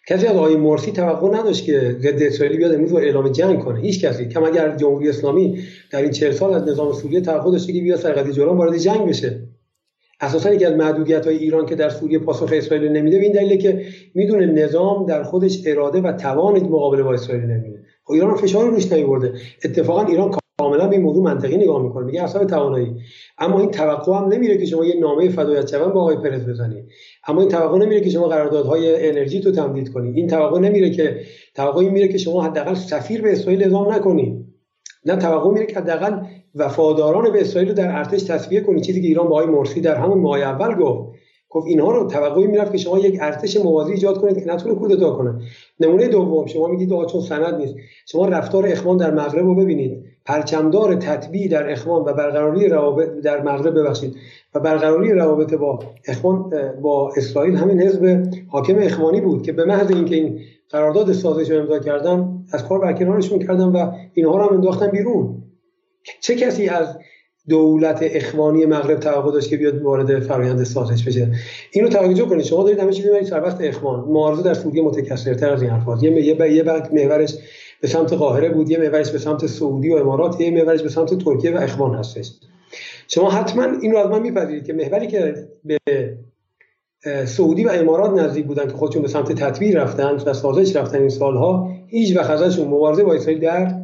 کسی از آقای مرسی توقع نداشت که ضد اسرائیلی بیاد امروز با اعلام جنگ کنه. هیچ کسی، کم اگر جمهوری اسلامی در این چهل سال از نظام سوریه توقع داشته که بیاد سرقدی جولان وارد جنگ بشه. اساساً یکی از محدودیت‌های ایران که در سوریه پاسخ اسرائیل نمیده، این دلیله که میدونه نظام در خودش اراده و توان مقابله با اسرائیل نمیده. خب ایران فشار روش نمیورده. اتفاقاً ایران کاملا به موضوع منطقی نگاه میکنه، میگه اصلا توانایی. اما این توقع هم نمیره که شما یه نامه فدایت شون با آقای پرز بزنید. اما این توقع نمیره که شما قراردادهای انرژی تو تمدید کنید. این توقع نمیره که توقعی میره که شما حداقل سفیر به اسرائیل اعزام نکنید. نه، توقع میره که حداقل وفاداران به اسرائیل رو در ارتش تصفیه کنید، چیزی که ایران با آقای مرسی در همون ماه اول گفت. گفت اینها رو توقعی میرفت که شما یک ارتش موازی ایجاد کنید که نتونه کودتا کنه. نمونه دوم، شما میگید آقا چون سند نیست، شما رفتار اخوان در مغرب رو ببینید. پرچمدار تطبیع در اخوان و برقراری روابط در مغرب ببخشید و برقراری روابط با اخوان با اسرائیل همین حزب حاکم اخوانی بود که به محض اینکه این قرارداد سازش رو امضا کردن از کار برکنارشون کردن و اینها رو هم انداختن بیرون. چه کسی از دولت اخوانی مغرب توقع داشت که بیاد وارد فرآیند سازش بشه؟ اینو توجه کنید، شما دارید همه چیزو میگید سر وقت اخوان. معارضه در سوریه متکثرتر از این حرفاست. یه یه بعد محورش به سمت قاهره بود، یه محورش به سمت سعودی و امارات، یه محورش به سمت ترکیه و اخوان هستش. شما حتما این رو از من میپذیرید که محوری که به سعودی و امارات نزدیک بودن که خودشون به سمت تطبیع رفتن و سازش رفتن این سالها، هیچ وقت ازشون مبارزه با اسرائیل در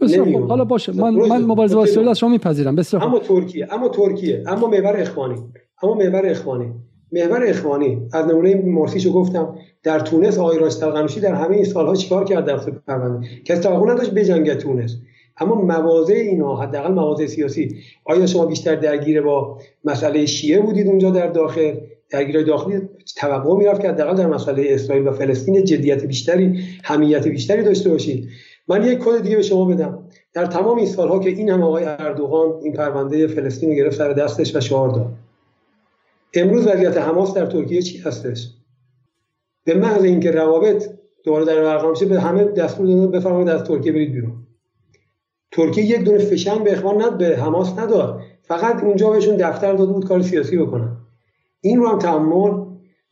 بسیار خوب، حالا باشه، من من مبارزه با اسرائیل از شما میپذیرم. بسیار خوب. اما ترکیه اما ترکیه اما محور اخوانی اما محور اخوانی محور اخوانی از نمونه مرسیشو گفتم. در تونس آقای راشد القنوشی در همه این سالها چیکار کرد در پرونده؟ کسی توقع نداشت بجنگه تونس. اما مواضع اینا، حداقل مواضع سیاسی، آیا شما بیشتر درگیر با مسئله شیعه بودید اونجا در داخل؟ درگیرای داخلی توقع می‌رفت که حداقل در مسئله اسرائیل و فلسطین جدیت بیشتری، حمیت بیشتری داشته باشید. من یک کد دیگه به شما بدم. در تمام این سالها که این هم آقای اردوغان این پرونده فلسطین رو گرفت سر دستش و شعار داد، امروز وضعیت حماس در ترکیه چی هستش؟ به محض اینکه روابط دوباره در برقرار شه، به همه دستور دادن بفرمایید از ترکیه برید بیرون. ترکیه یک دونه فشن به اخوان ند به حماس نداد، فقط اونجا بهشون دفتر داده بود کار سیاسی بکنن. این رو هم تأمل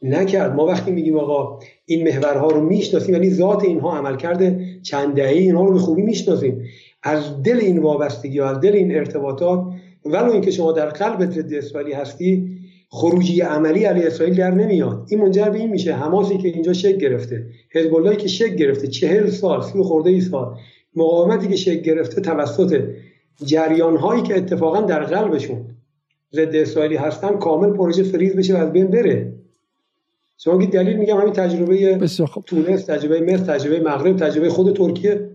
نکرد. ما وقتی میگیم آقا این محورها رو میشناسیم، ولی ذات اینها عمل کرده چند دهه اینها رو به خوبی میشناسیم. از دل این وابستگی و از دل این ارتباطات، ولو اینکه شما در قلب ضد اسرائیلی هستی، خروجی عملی علیه اسرائیل در نمیاد. این منجر به این میشه حماسی که اینجا شکل گرفته، حزب اللهی که شکل گرفته، چهل سال، سی خورده ای سال مقاومتی که شکل گرفته توسط جریان‌هایی که اتفاقا در قلبشون ضد اسرائیلی هستن، کامل پروژه فریز بشه و از بین بره. شما که دلیل میگم همین تجربه تونس، تجربه مصر، تجربه مغرب، تجربه خود ترکیه.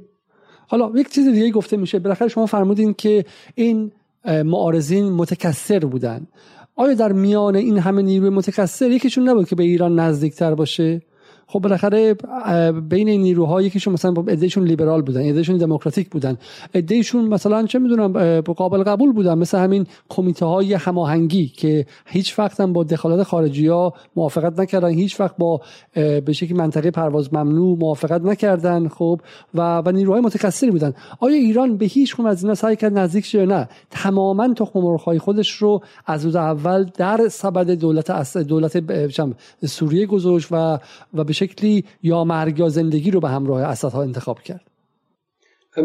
حالا یک چیز دیگه گفته میشه، بالاخره شما فرمودین که این معارضین متکثر بودن. آیا در میان این همه نیروی متکثر یکیشون نبود که به ایران نزدیکتر باشه؟ خب بالاخره بین این نیروها یکیشون مثلا ادعیشون لیبرال بودن، ادعیشون دموکراتیک بودن، ادعیشون مثلا چه میدونم قابل قبول بودن، مثل همین کمیته های هماهنگی که هیچ وقت هم با دخالت خارجی ها موافقت نکردن، هیچ وقت با به شکلی منطقه پرواز ممنوع موافقت نکردن. خب و و نیروهای متکثری بودن. آیا ایران به هیچ کدوم از اینا سعی کرد نزدیک شه؟ نه، تماما تخم مرغ های خودش رو از روز اول در سبد دولت اس دولت سوریه گذاشت و و شکلی یا مرگ یا زندگی رو به همراه اسدها انتخاب کرد.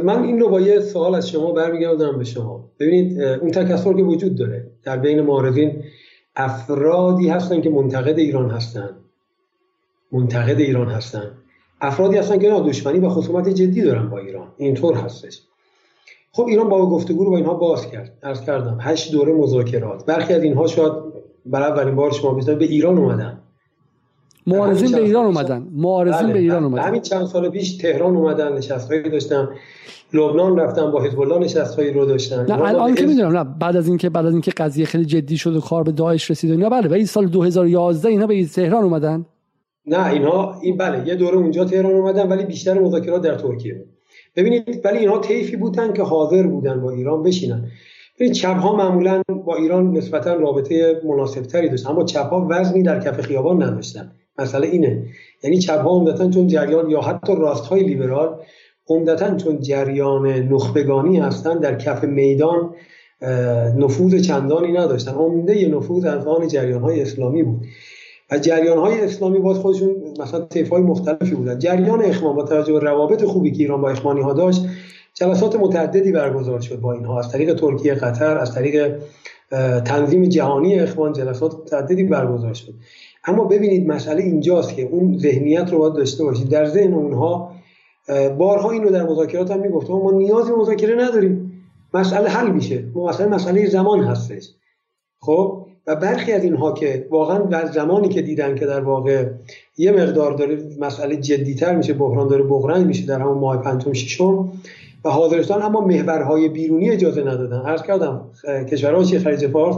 من این رو با یه سوال از شما برمیگردم به شما. ببینید اون تکثر که وجود داره در بین معارضین، افرادی هستن که منتقد ایران هستن، منتقد ایران هستن، افرادی هستن که دشمنی و خصومت جدی دارن با ایران. اینطور هستش. خب ایران با گفتگو رو با اینها باز کرد. عرض کردم هشت دوره مذاکرات. برخی از اینها شاید برای اولین بار شما ببینید به ایران اومدن. معارضین به ایران اومدن معارضین به ایران اومدن همین چند سال پیش تهران اومدن، نشست‌هایی داشتن، لبنان رفتن، با حزب الله نشست‌هایی رو داشتن. نه الان که میدونم، نه بعد از اینکه بعد از اینکه قضیه خیلی جدی شد و کار به داعش رسید و اینا، بله ولی سال دو هزار و یازده اینا به تهران اومدن. نه اینا این بله یه دوره اونجا تهران اومدن، ولی بیشتر مذاکرات در ترکیه بود. ببینید ولی اینا طیفی بودن که حاضر بودن با ایران بشینن. این چپ‌ها معمولاً با ایران نسبتاً رابطه مناسبتری داشتن، اما چپ‌ها وزنی در کف خیابان نداشتن. مسئله اینه، یعنی چپ‌ها عمدتاً چون جریان یا حتی راست‌های لیبرال عمدتاً چون جریان نخبگانی هستن، در کف میدان نفوذ چندانی نداشتن. عمده نفوذ از آن جریان‌های اسلامی بود و جریان‌های اسلامی باز خودشون مثلا طیف‌های مختلفی بودن. جریان اخوان با توجه به روابط خوبی که ایران با اخوانی‌ها داشت، جلسات متعددی برگزار شد با اینها، از طریق ترکیه، قطر، از طریق تنظیم جهانی اخوان جلسات متعددی برگزار شد. اما ببینید مسئله اینجاست که اون ذهنیت رو باید داشته باشید. در ذهن اونها بارها این رو در مذاکرات هم میگفتم، ما نیازی به مذاکره نداریم، مسئله حل میشه، مسئله مسئله زمان هستش. خب و برخی از اینها که واقعا در زمانی که دیدن که در واقع یه مقدار داره مسئله جدی‌تر میشه، بحران داره بحران میشه در همون ماه پنجم ششم و حاضرستان، اما محورهای بیرونی اجازه ندادن. عرض کردم کشورهای خلیج فارس،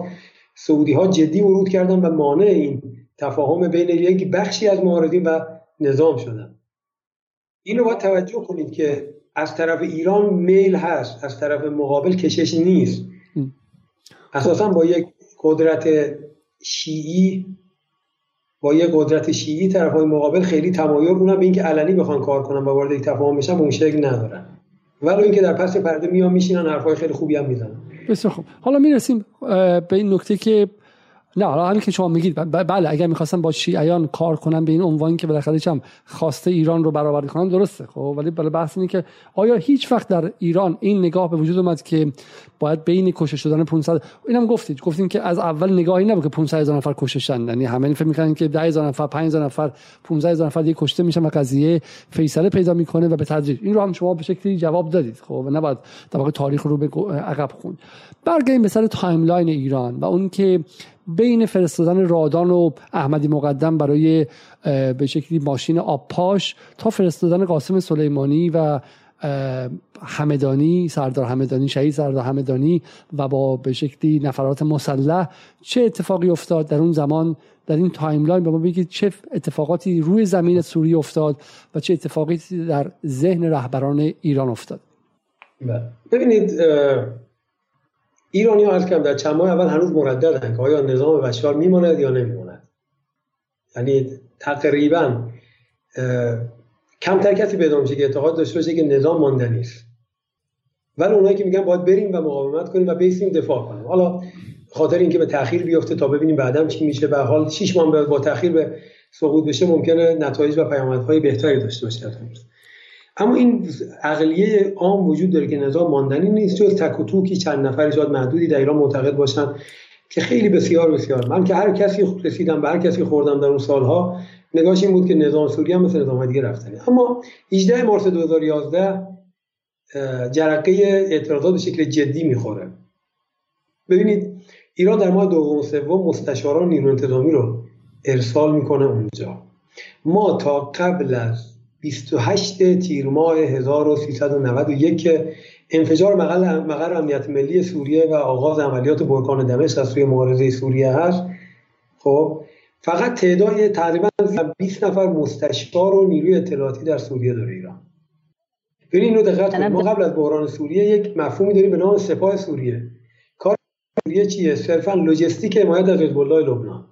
سعودی‌ها جدی ورود کردن و مانع این تفاهم بین یک بخشی از معارضین و نظام شدن. اینو باید توجه کنید که از طرف ایران میل هست، از طرف مقابل کشش نیست. اساساً با یک قدرت شیعی با یک قدرت شیعی طرفهای مقابل خیلی تمایل اونم به اینکه علنی بخوان کار کنن و وارد یک تفاهم بشن اون شکل ندارن. ولی اینکه در پس پرده میان میشینن، حرفای خیلی خوبی هم میزنن. بسیار خوب. حالا میرسیم به این نکته که نه حالا همین که شما میگید بله اگر میخواستن با شیعیان کار کنن به این عنوان که بالاخره چم خواسته ایران رو برآورده کنن درسته، خب ولی بله بحث اینه که آیا هیچ وقت در ایران این نگاه به وجود اومد که باید بین کشته شدن پانصد، اینم گفتید گفتین که از اول نگاهی نبود که پانصد هزار نفر کشته شدن، یعنی همه فکر میکنن که ده هزار نفر پنج هزار نفر پانصد هزار نفر یک کشته میشن و قضیه فیصله پیدا میکنه و به تدریج. این رو هم شما به شکلی جواب دادید، خب و نباید در واقع تاریخ رو به عقب خوند. برگردیم به سر تایملاین ایران و اون که بین فرستادن رادان و احمدی مقدم برای به شکلی ماشین آبپاش تا فرستادن قاسم سلیمانی و همدانی، سردار همدانی، شهید سردار همدانی و با به شکلی نفرات مسلح چه اتفاقی افتاد در اون زمان؟ در این تایملاین به ما بگید چه اتفاقاتی روی زمین سوریه افتاد و چه اتفاقاتی در ذهن رهبران ایران افتاد؟ ببینید ایرانی ها هرکم در چند ماه اول هنوز مرددن که آیا نظام بشار میماند یا نمیماند، یعنی تقریبا کمتر کسی پیدا میشه که اعتقاد داشته باشه که نظام ماندنی است، ولی اونایی که میگن باید بریم و مقاومت کنیم و بیستیم دفاع کنیم، حالا خاطر اینکه به تأخیر بیفته تا ببینیم بعدم چی میشه، به حال شش ماه بعد با تأخیر به سقوط بشه ممکنه نتایج و پیامدهای بهتری داشته باشه. اما این عقلیه عام وجود داره که نظام ماندنی نیست، جز تک و توکی چند نفری شاید محدودی در ایران معتقد باشن که خیلی بسیار بسیار. من که هر کسی رسیدم به هر کسی خوردم در اون سالها نگاهش این بود که نظام سوریه هم مثل نظام دیگه رفتنه. اما هجدهم مارس دو هزار و یازده جرقه اعتراضات به شکل جدی میخوره. ببینید ایران در ماه دوم سوم مستشاران نیروی انتظامی رو ارسال میکنه اونجا. ما تا قبل از بیست و هشتم تیر ماه هزار و سیصد و نود و یک که انفجار مقر مقر امنیت ملی سوریه و آغاز عملیات برکان دمشق از سوی مبارزه سوریه هست، خب فقط تعداد تقریبا بیست نفر مستشار و نیروی اطلاعاتی در سوریه داره ایران. یعنی اینو دقت کنید، ما قبل از بحران سوریه یک مفهومی داریم به نام سپاه سوریه. کار سوریه چیه؟ صرفا لوجستیک حمایت از حزب الله لبنان.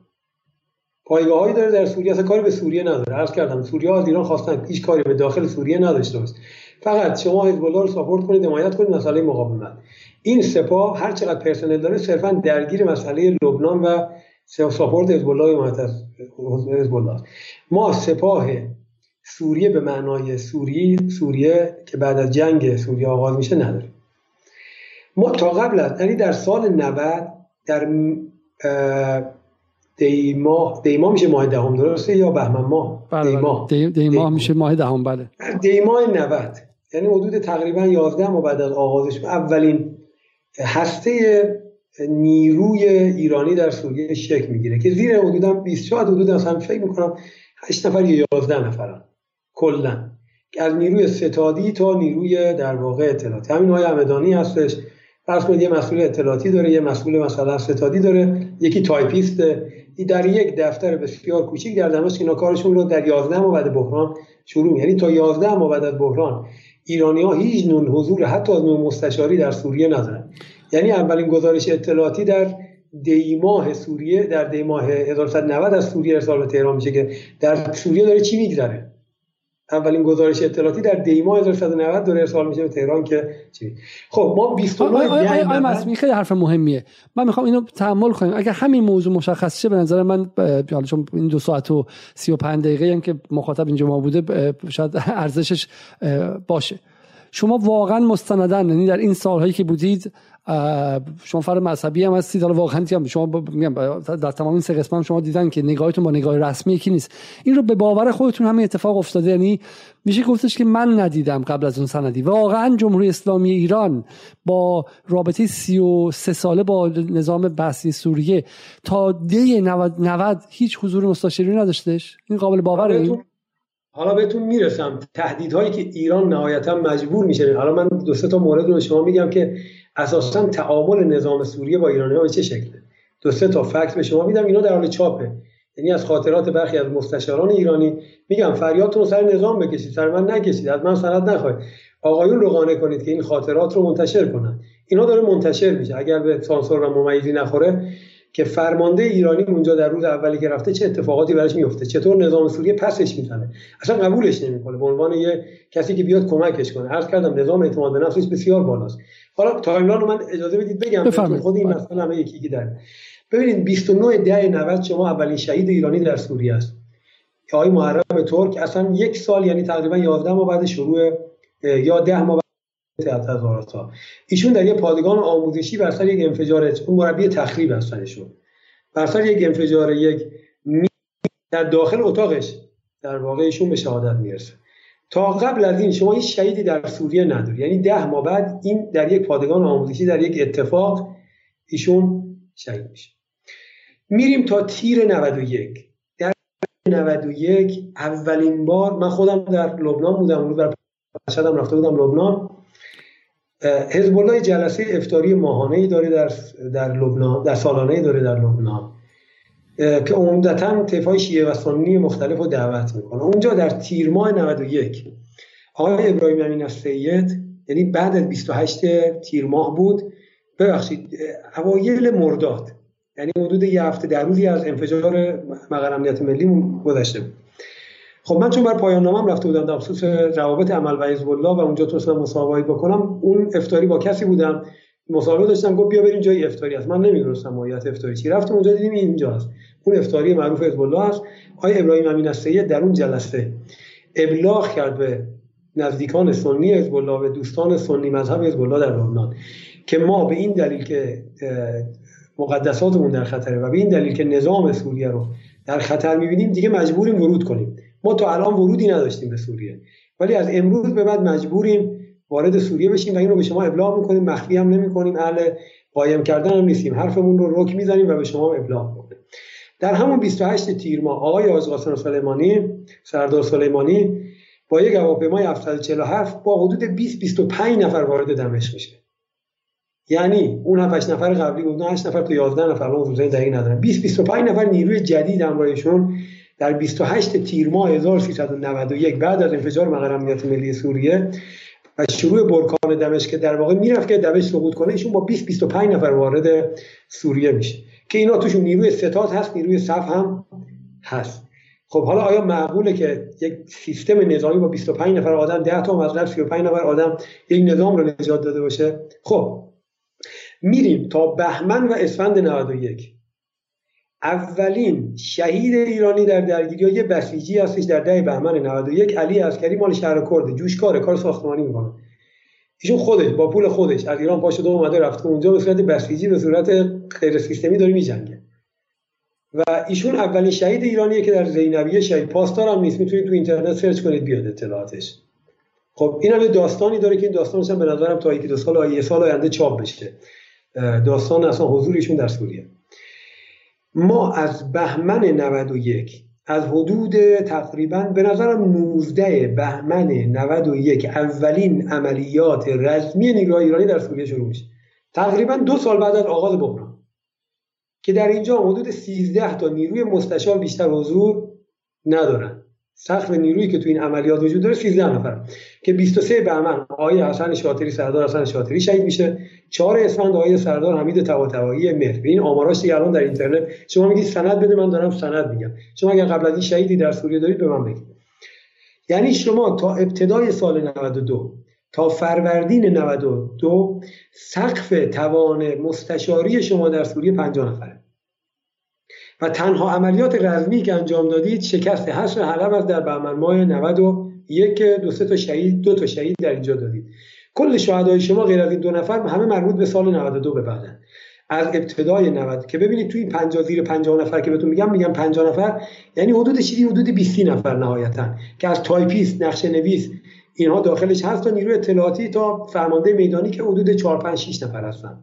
پایگاه‌هایی داره در سوریه، اصلا کاری به سوریه نداره. عرض کردم سوریه از ایران خواستن هیچ کاری به داخل سوریه نداشته باشه، فقط شما حزب الله رو ساپورت کنید، حمایت کنید، مسئله مقاومت. این سپاه هر چقدر پرسنل داره صرفاً درگیر مسئله لبنان و ساپورت حزب الله و حزب الله. ما سپاه سوریه به معنای سوریه سوریه که بعد از جنگ سوریه آغاز میشه نداریم. ما تا قبل از یعنی در سال نود در دی ماه دی ماه میشه ماه دهم درسته یا بهمن ماه؟ بله دی ماه دی, دی ماه دی میشه ماه دهم. بله دی ماه نود یعنی حدود تقریبا یازده ماه بعد از آغازش اولین هسته نیروی ایرانی در سوریه شکل میگیره که زیر حدوداً بیست شاید حدوداً هم فکر میکنم هشت نفر یا یازده نفرن کلا از نیروی ستادی تا نیروی در واقع اطلاعاتی. همین های همدانی هستش، فرض کنید یه مسئول اطلاعاتی داره، یه مسئول مثلا ستادی داره، یکی تایپیست در یک دفتر بسیار کوچیک در دمشق. اینا کارشون رو در یازده ماه بعد بحران شروع، یعنی تا یازده ماه بعد از بحران ایرانی‌ها هیچ نوع حضور حتی از نوع مستشاری در سوریه ندارن. یعنی اولین گزارش اطلاعاتی در دی ماه سوریه در دی ماه هزار و صد و نود از سوریه ارسال به تهران میشه که در سوریه داره چی میگذره. اولین گزارش اطلاعاتی در دی ماه هزار و صد و نود دور ارسال میشه به تهران که چی. خب ما بیست و نه مسمی خیلی حرف مهمیه، من میخوام اینو تامل کنیم. اگر همین موضوع مشخص شه به نظر من حالا چون این دو ساعت و سی و پنج دقیقه هم که مخاطب اینجا ما بوده شاید ارزشش باشه. شما واقعا مستندن، یعنی در این سالهایی که بودید شما فرد مذهبی هم هستید، حالا واقعا هم شما میگم در تمام این سه قسمت شما دیدن که نگاهتون با نگاه رسمی یکی نیست. این رو به باور خودتون همه اتفاق افتاده، یعنی میشه گفتش که من ندیدم قبل از اون سندی. واقعا جمهوری اسلامی ایران با رابطه سی و سه ساله با نظام بعثی سوریه تا دی نود هیچ حضور مستشاری نداشتش. این قابل باوره؟ حالا بهتون میرسم. تهدیدهایی که ایران نهایتا مجبور میشه، حالا من دو سه تا مورد رو شما میگم که اساسا تعامل نظام سوریه با ایرانی‌ها به چه شکله. دو سه تا فکت به شما میدم، اینا در حال چاپه، یعنی از خاطرات برخی از مستشاران ایرانی. میگم فریادتون رو سر نظام بکشید، سر من نکشید، از من سند نخواهید، آقایون رو قانع کنید که این خاطرات رو منتشر کنن. اینا داره منتشر میشه، اگر به سانسور و ممیزی نخوره که فرمانده ایرانی اونجا در روز اولی که رفته چه اتفاقاتی براش میفته، چطور نظام سوریه پسش میزنه، اصلا قبولش نمیکنه به عنوان یه کسی که بیاد کمکش کنه. عرض کردم نظام اعتماد به نفسش بسیار بالاست. حالا تا قبلا من اجازه بدید بگم خود این مسئله همه یکی یکی در ببینید بیست و نه دی نود شما اولین شهید ایرانی در سوریه است. آقای محرم ترک اصلا یک سال یعنی تقریبا یازده ماه بعد شروع یا ده ماه بعد تظاهرات ها ایشون در یک پادگان آموزشی بر سر یک انفجار، اون مربی تخریب هستنشون، بر سر یک انفجار یک می در داخل اتاقش در واقع ایشون به شهادت میرسه. تا قبل از این شما هیچ شهیدی در سوریه نداری، یعنی ده ماه بعد این در یک پادگان آموزشی در یک اتفاق ایشون شهید میشه. میریم تا تیر نود و یک. در نود و یک اولین بار من خودم در لبنان بودم، اون بر شدم رفته بودم لبنان. حزب الله جلسه افطاری ماهانه‌ای داره در در لبنان، در سالانه‌ای داره در لبنان که عمدتاً طیف‌های شیعه و سنی مختلف رو دعوت میکنه. اونجا در تیر ماه نود و یک آقای ابراهیم امین السید، یعنی بعد از بیست و هشت تیر ماه بود، ببخشید اوایل مرداد، یعنی حدود یه هفته در روزی از انفجار مقر امنیت ملی گذشته بود. خب من چون بر پایان نامم رفته بودم در خصوص روابط عمل و حزب الله و اونجا تونستم مصاحبه‌ای بکنم. اون افطاری با کسی بودم، مصاحبه داشتم، گفت بیا بریم جای افطاری است. من نمی‌دونستم ماهیت افطاری چی. رفتم اونجا دیدیم اینجاست. اون افطاری معروف حزب الله است. آقای ابراهیم امین السید در اون جلسه ابلاغ کرد به نزدیکان سنی حزب الله، به دوستان سنی مذهب حزب الله در لبنان که ما به این دلیل که مقدساتمون در خطره و به این دلیل که نظام سوریه رو در خطر می‌بینیم دیگه مجبوریم ورود کنیم. ما تا الان ورودی نداشتیم به سوریه، ولی از امروز به بعد مجبوریم وارد سوریه بشیم و این رو به شما ابلاغ میکنیم، مخفی هم نمی‌کنیم، اهل قایم کردن هم نیستیم، حرفمون رو رک میزنیم و به شما ابلاغ میکنیم. در همون بیست و هشت تیر ماه آقای حاج قاسم سلیمانی، سردار سلیمانی با یک هواپیمای هفتصد و چهل و هفت با حدود بیست بیست و پنج نفر وارد دمشق میشه. یعنی اون هفت نفر قبلی بودن، هشت نفر تا یازده نفر، اون روزای دقیق ندارم، بیست بیست و پنج نفر نیروی جدید همراهشون در بیست و هشت تیر ماه هزار و سیصد و نود و یک بعد از انفجار مقر امنیت ملی سوریه و شروع برکان دمشق که در واقع میرفت که دمشق سقوط کنه، ایشون با بیست بیست و پنج نفر وارد سوریه میشه که اینا توشون نیروی ستاد هست، نیروی صف هم هست. خب حالا آیا معقوله که یک سیستم نظامی با بیست و پنج نفر آدم، ده تا مطلب سی و پنج نفر آدم یک نظام رو نجات داده باشه؟ خب میریم تا بهمن و اسفند نود و یک. اولین شهید ایرانی در درگیری ها یه بسیجی هستش. در ده بهمن نود و یک علی عسکری مال شهر کرد، جوشکاره، کار ساختمانی میکنه. ایشون خودش با پول خودش از ایران پاشو دوم اومده رفته اونجا به صورت بسیجی، به صورت غیر سیستمی داره میجنگه و ایشون اولین شهید ایرانیه که در زینبیه شهید. پاسدار هم نیست، میتونید تو اینترنت سرچ کنید بیاد اطلاعاتش. خب اینم یه داستانی داره که این داستانش هم به نظرم تا یک دو سال آینده سال آینده چاپ بشه، داستان اصلا حضور ایشون در سوریه. ما از بهمن نود و یک، از حدود تقریبا به نظرم نوزده بهمن نود و یک اولین عملیات رزمی نیروهای ایرانی در سوریه شروع میشه، تقریبا دو سال بعد از آغاز بحران که در اینجا حدود سیزده تا نیروی مستشار بیشتر حضور ندارن. سقف نیرویی که تو این عملیات وجود داره سیزده نفر که بیست و سه بهمن آقای حسن شاطری، سردار حسن شاطری شهید میشه. چهار اسفند آقای سردار حمید طباطبایی مهر. این آماراش دیگه الان در اینترنت، شما میگید سند بده، من دارم سند میگم. شما اگه قبل از این شهیدی در سوریه دارید به من بگید. یعنی شما تا ابتدای سال نود و دو تا فروردین نود و دو سقف توان مستشاری شما در سوریه پنجاه نفره و تنها عملیات رزمی که انجام دادید شکست حصر حلب از در بهمن ماه نود و یک که دو سه تا شهید دو تا شهید در اینجا دادید. کل شهدای شما غیر از این دو نفر همه مربوط به سال نود و دو به بعدن. از ابتدای نود که ببینید توی این پنجاه زیر پنجاه نفر که بهتون میگم میگم پنجاه نفر، یعنی حدود چیزی حدود بیست نفر نهایتا که از تایپیست، نقشه نویس اینها داخلش هست تا نیروی اطلاعاتی تا فرمانده میدانی که حدود چهار پنج شش نفر هستن.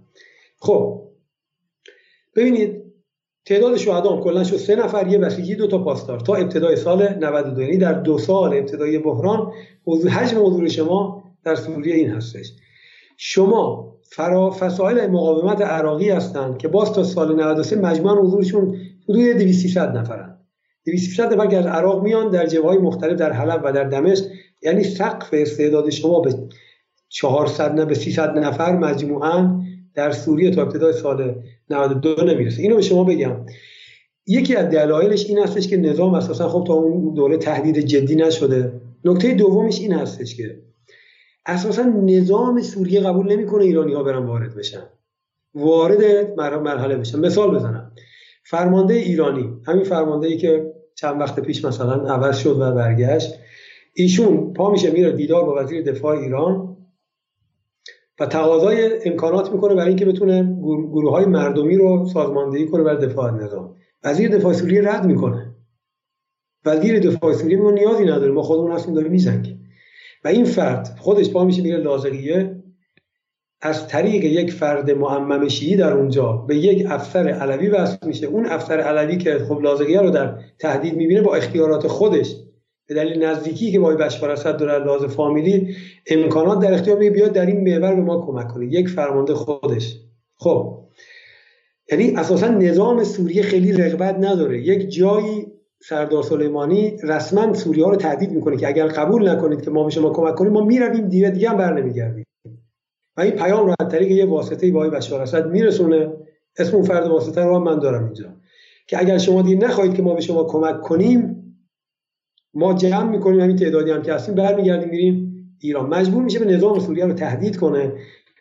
خب ببینید تعداد شهدا کلا شد سه نفر، یه بسیجی، دو تا پاسدار تا ابتدای سال نود و دو. یعنی در دو سال ابتدای بحران حجم حضور شما در سوریه این هستش. شما فرا فسایل مقاومت عراقی هستند که باز تا سال نود و سه مجموعاً حضورشون حدود دویست تا سیصد نفرن. دویست تا سیصد نفر که از عراق میان در جبهه‌های مختلف در حلب و در دمشق، یعنی سقف استعداد شما به چهارصد نه به سیصد نفر مجموعاً در سوریه تا ابتدای سال نود و دو نمیرسه. اینو به شما بگم یکی از دلایلش این هستش که نظام اساسا خب تا اون دوره تهدید جدی نشده. نکته دومش این هستش که اساسا نظام سوریه قبول نمیکنه ایرانی ها برن وارد بشن. وارد مرحله بشن. مثال بزنم، فرمانده ایرانی، همین فرمانده‌ای که چند وقت پیش مثلا عوض شد و برگشت، ایشون پا میشه میره دیدار با وزیر دفاع ایران و تقاضای امکانات میکنه برای اینکه بتونه گروه‌های مردمی رو سازماندهی کنه برای دفاع نظام. وزیر دفاع سوریه رد میکنه. وزیر دفاع سوریه میگه نیازی نداره، ما خودمون هستیم داریم می‌جنگیم. و این فرد خودش پا میشه میره لاذقیه، از طریق یک فرد معمم شیعی در اونجا به یک افسر علوی وصل میشه. اون افسر علوی که خب لاذقیه رو در تهدید میبینه، با اختیارات خودش به دلیل نزدیکی که با بشار اسد داره، لحاظ فامیلی امکانات در اختیار میگه بیاد در این محور به ما کمک کنه، یک فرمانده خودش. خب یعنی اساسا نظام سوریه خیلی رغبت نداره. یک جایی سردار سلیمانی رسما سوریه ها رو تهدید میکنه که اگر قبول نکنید که ما به شما کمک کنیم، ما میرویم دیگه دیگه هم برنمیگردیم. و این پیام رو از طریق یه واسطه‌ای با بشار اسد میرسونه. اسم اون فرد واسطه رو من دارم اینجا، که اگر شما دیگه نخواهید که ما به شما کمک کنیم، ما جمع میکنیم همین تعدادی هم که هستیم برمیگردیم میریم ایران. مجبور میشه به نظام سوریه رو تهدید کنه.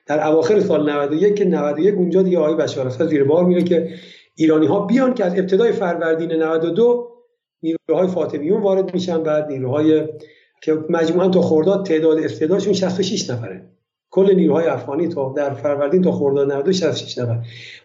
در اواخر سال نود و یک که نود و یک اونجا دیگه آقای بشار اسد زیر بار میره که ایرانی ها بیان، که از ابتدای فروردین نود و دو نیروهای فاطمیون وارد میشن. بعد نیروهای که مجموعاً تا خرداد تعداد استعدادشون شصت و شش نفره، کل نیروهای افغانی تا در فروردین تا خرداد نود و دو شصت و شش نفر.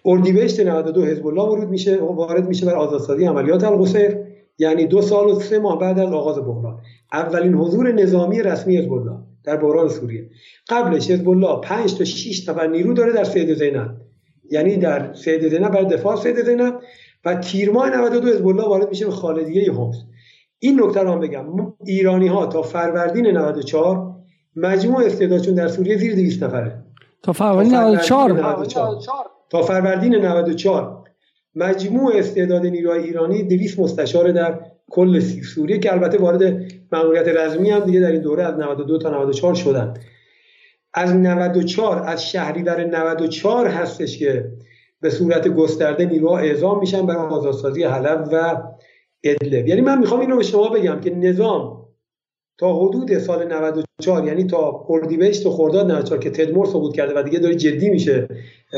اردیبهشت نود و دو حزب الله ورود میشه، وارد میشه بر آزادسازی عملیات القصیر، یعنی دو سال و سه ماه بعد از آغاز بحران اولین حضور نظامی رسمی حزب الله در بحران سوریه. قبلش حزب الله پنج تا شش نفر نیرو داره در سید زینب، یعنی در سید زینب برای دفاع سید زینب. و تیر ماه نود و دو حزب الله وارد میشه به خالدیه حمص. این نکته رو هم بگم، ایرانی ها تا فروردین نود و چهار مجموع استعدادشون در سوریه زیر دویست نفره. تا فروردین نود و چهار تا فروردین نود و چهار مجموع استعداد نیروهای ایرانی دویست مستشار در کل سوریه، که البته وارد ماموریت رزمی هم دیگه در این دوره از نود و دو تا نود و چهار شدن. از نود و چهار از شهریور نود و چهار هستش که به صورت گسترده نیروها اعزام میشن برای آزادسازی حلب و ادلب. یعنی من میخوام این رو به شما بگم که نظام تا حدود سال نود و چهار، یعنی تا اردیبهشت و خرداد نود و چهار که تدمر سقوط کرده و دیگه داره جدی میشه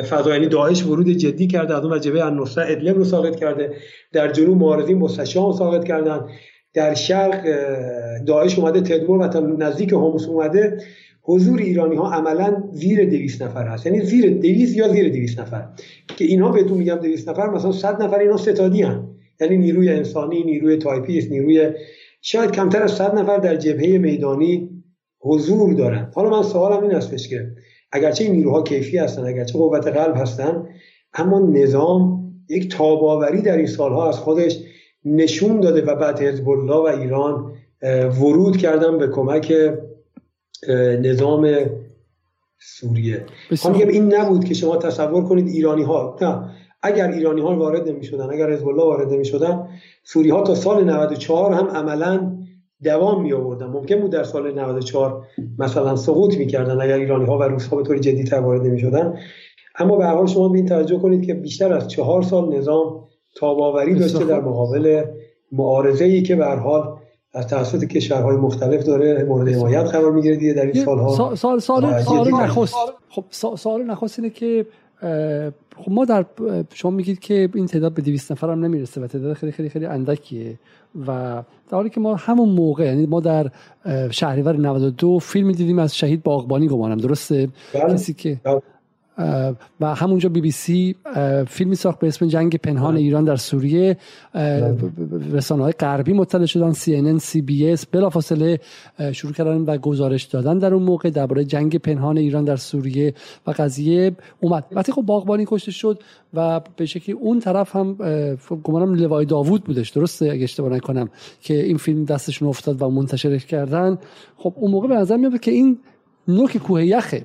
فضا، یعنی داعش ورود جدی کرده از اون و جبهه النصره ادلب رو ساقط کرده، در جنوب معارضین مستشام ساقط کردن، در شرق داعش اومده تدمر و تا نزدیک حمص اومده، حضور ایرانی ها عملا زیر دویست نفر هست، یعنی زیر دویست یا زیر دویست نفر، که اینها بهتون میگم دویست نفر مثلا صد نفر اینا ستادی هستن، یعنی نیروی انسانی، نیروی تایپیست، نیروی شاید کمتر از صد نفر در جبهه میدانی حضور دارند. حالا من سوالم این هستش که اگرچه این نیروها کیفی هستن، اگرچه قوت قلب هستن، اما نظام یک تاباوری در این سالها از خودش نشون داده و بعد حزب الله و ایران ورود کردن به کمک نظام سوریه. من میگم این نبود که شما تصور کنید ایرانی ها، نه، اگر ایرانی ها وارد نمی شدن، اگر حزب الله وارد نمی شدن، سوری ها تا سال نود و چهار هم عملا دوام می آوردن. ممکن بود در سال نود و چهار مثلا سقوط می کردن اگر ایرانی ها و روس ها به طور جدی تر وارد نمی شدن، اما به هر حال شما به این توجه کنید که بیشتر از چهار سال نظام تاباوری داشته در مقابل معارضه ای که به هر حال از توسط کشورهای مختلف داره مورد حمایت قرار می گیره در این سالها. سال سال سال نخست، خب سال نخست اینه که خب ما در شما میگید که این تعداد به دویست نفر هم نمیرسه و تعداد خیلی خیلی خیلی اندکیه، و در حالی که ما همون موقع، یعنی ما در شهریور نود و دو فیلمی دیدیم از شهید باغبانی، گمانم درسته، کسی که و همونجا بی بی سی فیلمی ساخت به اسم جنگ پنهان ایران در سوریه. رسانه‌های غربی مطلع شدن، سی ان ان، سی بی اس بلافاصله شروع کردن و گزارش دادن در اون موقع درباره جنگ پنهان ایران در سوریه و قضیه اومد. البته خب باغبانی کشته شد و به شکلی اون طرف هم گمانم لوای داوود بودش، درسته اگه اشتباه نکنم، که این فیلم دستشون افتاد و منتشرش کردن. خب اون موقع به نظر میاد که این نوک کوه یخه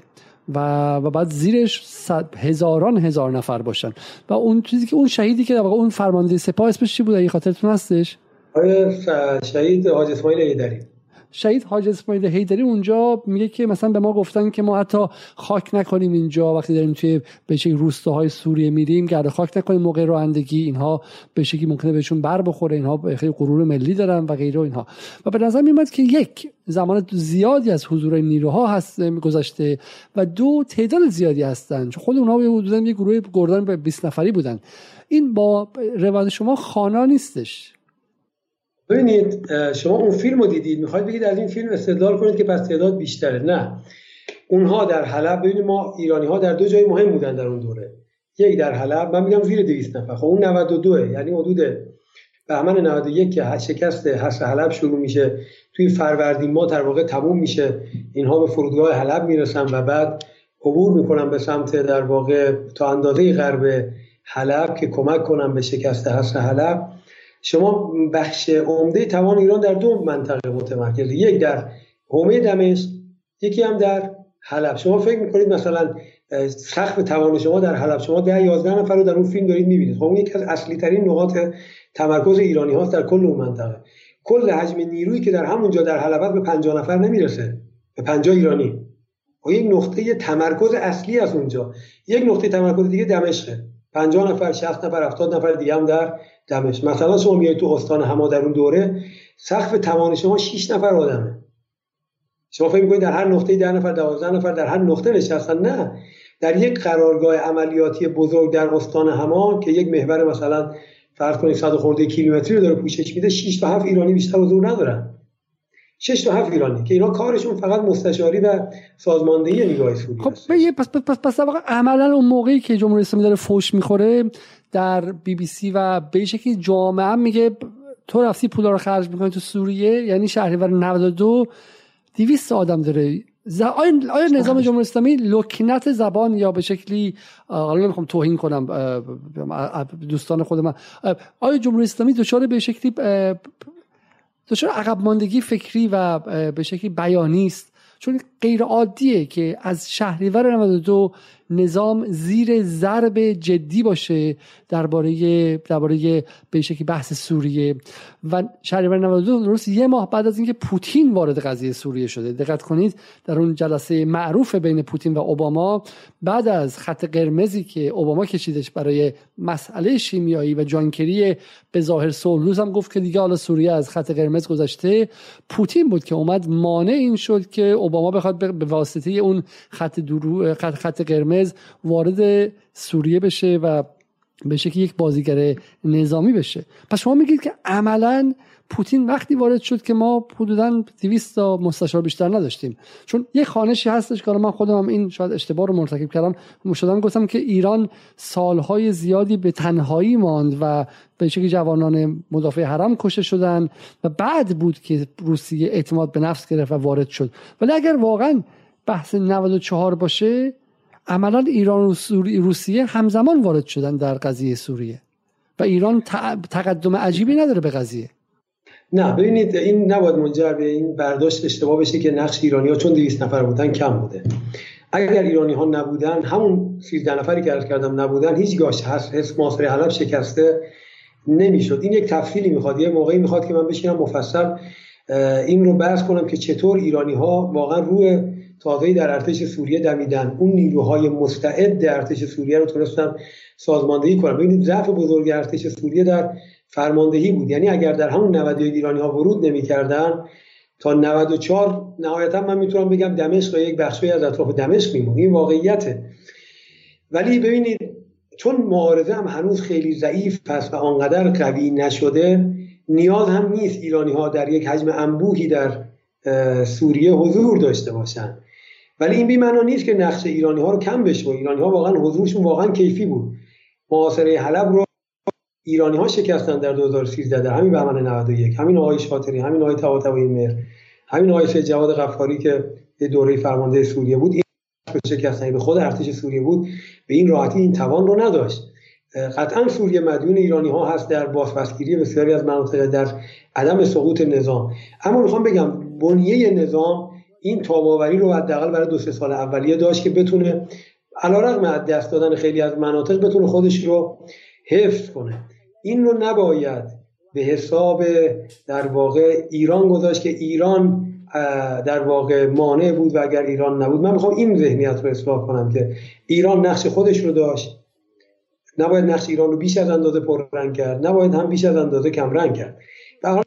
و بعد زیرش صد هزاران هزار نفر باشن. و اون چیزی که اون شهیدی که در واقع اون فرمانده سپاه اسمش چی بود اگه خاطرتون هستش؟ آره، شهید حاج اسماعیل ایدری. شهید حاج اسماعیل حیدری اونجا میگه که مثلا به ما گفتن که ما حتی خاک نکنیم اینجا، وقتی داریم توی به شکلی روستاهای سوریه میریم گرد خاک نکنیم موقع رانندگی، اینها به شکلی ممکنه بهشون بر بخوره، اینها خیلی غرور ملی دارن و غیره اینها. و به نظر میاد که یک زمان زیادی از حضور نیروها هست گذشته و دو تعداد زیادی هستن، چون خود اونها حدوداً یه گروه گردن به بیست نفری بودن. این با روایت شما خوانا نیستش. ببینید شما اون فیلمو دیدید، میخواید بگید از این فیلم استدلال کنید که پس تعداد بیشتره. نه، اونها در حلب، ببینید ما ایرانی‌ها در دو جای مهم بودن در اون دوره، یک در حلب من میگم زیر دویست نفر، خب اون نود و دو یعنی حدود بهمن نود و یک که شکست حصر حلب شروع میشه، توی فروردین ما در واقع تموم میشه، اینها به فرودگاه حلب میرسن و بعد عبور میکنن به سمت در واقع تا اندازه غرب حلب که کمک کنن به شکست حصر حلب. شما بخش عمده توان ایران در دو منطقه متمرکزه، یک در حومه دمشق، یکی هم در حلب. شما فکر میکنید مثلا سقف توان شما در حلب، شما ده یازده نفر رو در اون فیلم دارید میبینید، خب اون یکی از اصلی ترین نقاط تمرکز ایرانی هاست در کل اون منطقه. کل حجم نیرویی که در همونجا در حلب به پنجاه نفر نمیرسه، به پنجاه ایرانی، و یک نقطه تمرکز اصلی از اونجا. یک نقطه تمرکز دیگه دمشق، پنجاه نفر، شصت نفر، هفتاد نفر دیگه هم در دمشق. مثلا شما میایید تو استان هما در اون دوره سقف توان شما شش نفر آدمه. شما فکر می‌کنید در هر نقطه‌ای ده نفر، دوازده نفر در هر نقطه نشستن؟ نه، در یک قرارگاه عملیاتی بزرگ در استان هما که یک محور مثلا فرض کنید صد خورده کیلومتری رو داره پوشش میده، شش تا هفت ایرانی بیشتر حضور ندارن. شش تا هفت ایرانی که اینا کارشون فقط مستشاری و سازماندهی نیروهای سوریه. خب پس پس پس عملاً اون موقعی که جمهوری اسلامی داره فوش می‌خوره در بی بی سی و به شکلی جامعه میگه تو رفتی پولا رو خرج می‌کنی تو سوریه، یعنی شهریور نود و دو دویست آدم داره. ز... آیا... آیا نظام جمهوری اسلامی لکنت زبان یا به شکلی حالا نمیخوام توهین کنم دوستان خود من، آیا جمهوری اسلامی دچار به شکلی دچار عقب ماندگی فکری و به شکلی بیانی است؟ چون غیر عادیه که از شهریور نود و دو نظام زیر ضرب جدی باشه درباره درباره به شکلی بحث سوریه و شهریور نود و دو درست یک ماه بعد از اینکه پوتین وارد قضیه سوریه شده. دقت کنید در اون جلسه معروف بین پوتین و اوباما، بعد از خط قرمزی که اوباما کشیدش برای مسئله شیمیایی و جانکری به ظاهر سولوز هم گفت که دیگه حالا سوریه از خط قرمز گذشته، پوتین بود که اومد مانع این شد که اوباما بخواد به واسطه اون خط درو خط, خط قرمز وارد سوریه بشه و به شکلی یک بازیگر نظامی بشه. پس شما میگید که عملاً پوتین وقتی وارد شد که ما حدوداً دویست تا مستشار بیشتر نداشتیم، چون یه خانشی هستش که من خودم هم این شاید اشتباه رو مرتکب کردم، مشدم گفتم که ایران سالهای زیادی به تنهایی ماند و به شکلی جوانان مدافع حرم کشته شدن و بعد بود که روسیه اعتماد به نفس گرفت و وارد شد. ولی اگر واقعاً بحث نود و چهار باشه، عملا ایران و روسیه همزمان وارد شدن در قضیه سوریه و ایران تقدم عجیبی نداره به قضیه. نه ببینید، این نباید منجر به این برداشت اشتباه بشه که نقش ایرانی‌ها چون دویست نفر بودن کم بوده. اگر ایرانی‌ها نبودن، همون سیزده نفری که عرض کردم نبودن، هیچگاه حس محاصره حلب شکسته نمیشد. این یک تفصیلی میخواد، یه موقعی میخواد که من بشینم مفصل این رو بحث کنم که چطور ایرانی‌ها واقعا روی تازه‌ای در ارتش سوریه دمیدن، اون نیروهای مستعد در ارتش سوریه رو تونستن سازماندهی کنن. ببینید ضعف بزرگ ارتش سوریه در فرماندهی بود، یعنی اگر در همون نود و یک ایرانی‌ها ورود نمی‌کردن تا نود و چهار نهایتاً من میتونم بگم دمشق و یک بخشی از اطراف دمشق میمونه. این واقعیته. ولی ببینید چون معارضه هم هنوز خیلی ضعیف پس و آنقدر قوی نشده، نیاز هم نیست ایرانی‌ها در یک حجم انبوهی در سوریه حضور داشته باشن. ولی این بی‌معنا نیست که نقش ایرانی‌ها رو کم بشه. ایرانی‌ها واقعا حضورشون واقعا کیفی بود. محاصره حلب رو ایرانی‌ها شکستن در دو هزار و سیزده، در همین بهمن نود و یک، همین آقای شاطری، همین آقای طباطبایی مهر، همین آقای سید جواد غفاری که یه دوره فرمانده سوریه بود، این شکستن به خود ارتش سوریه بود، به این راحتی این توان رو نداشت. قطعا سوریه مدیون ایرانی‌ها هست در بازپسگیری بسیاری از مناطق، در عدم سقوط نظام. اما می‌خوام بگم بنیه نظام این تاباوری رو حداقل برای دو سه سال اولیه داشت که بتونه علیرغم از دست دادن خیلی از مناطق بتونه خودش رو حفظ کنه. این رو نباید به حساب در واقع ایران گذاشت که ایران در واقع مانع بود و اگر ایران نبود. من میخوام این ذهنیت رو اصلاح کنم که ایران نقش خودش رو داشت، نباید نقش ایران رو بیش از اندازه پررنگ کرد، نباید هم بیش از اندازه کمرنگ کرد. به هر حال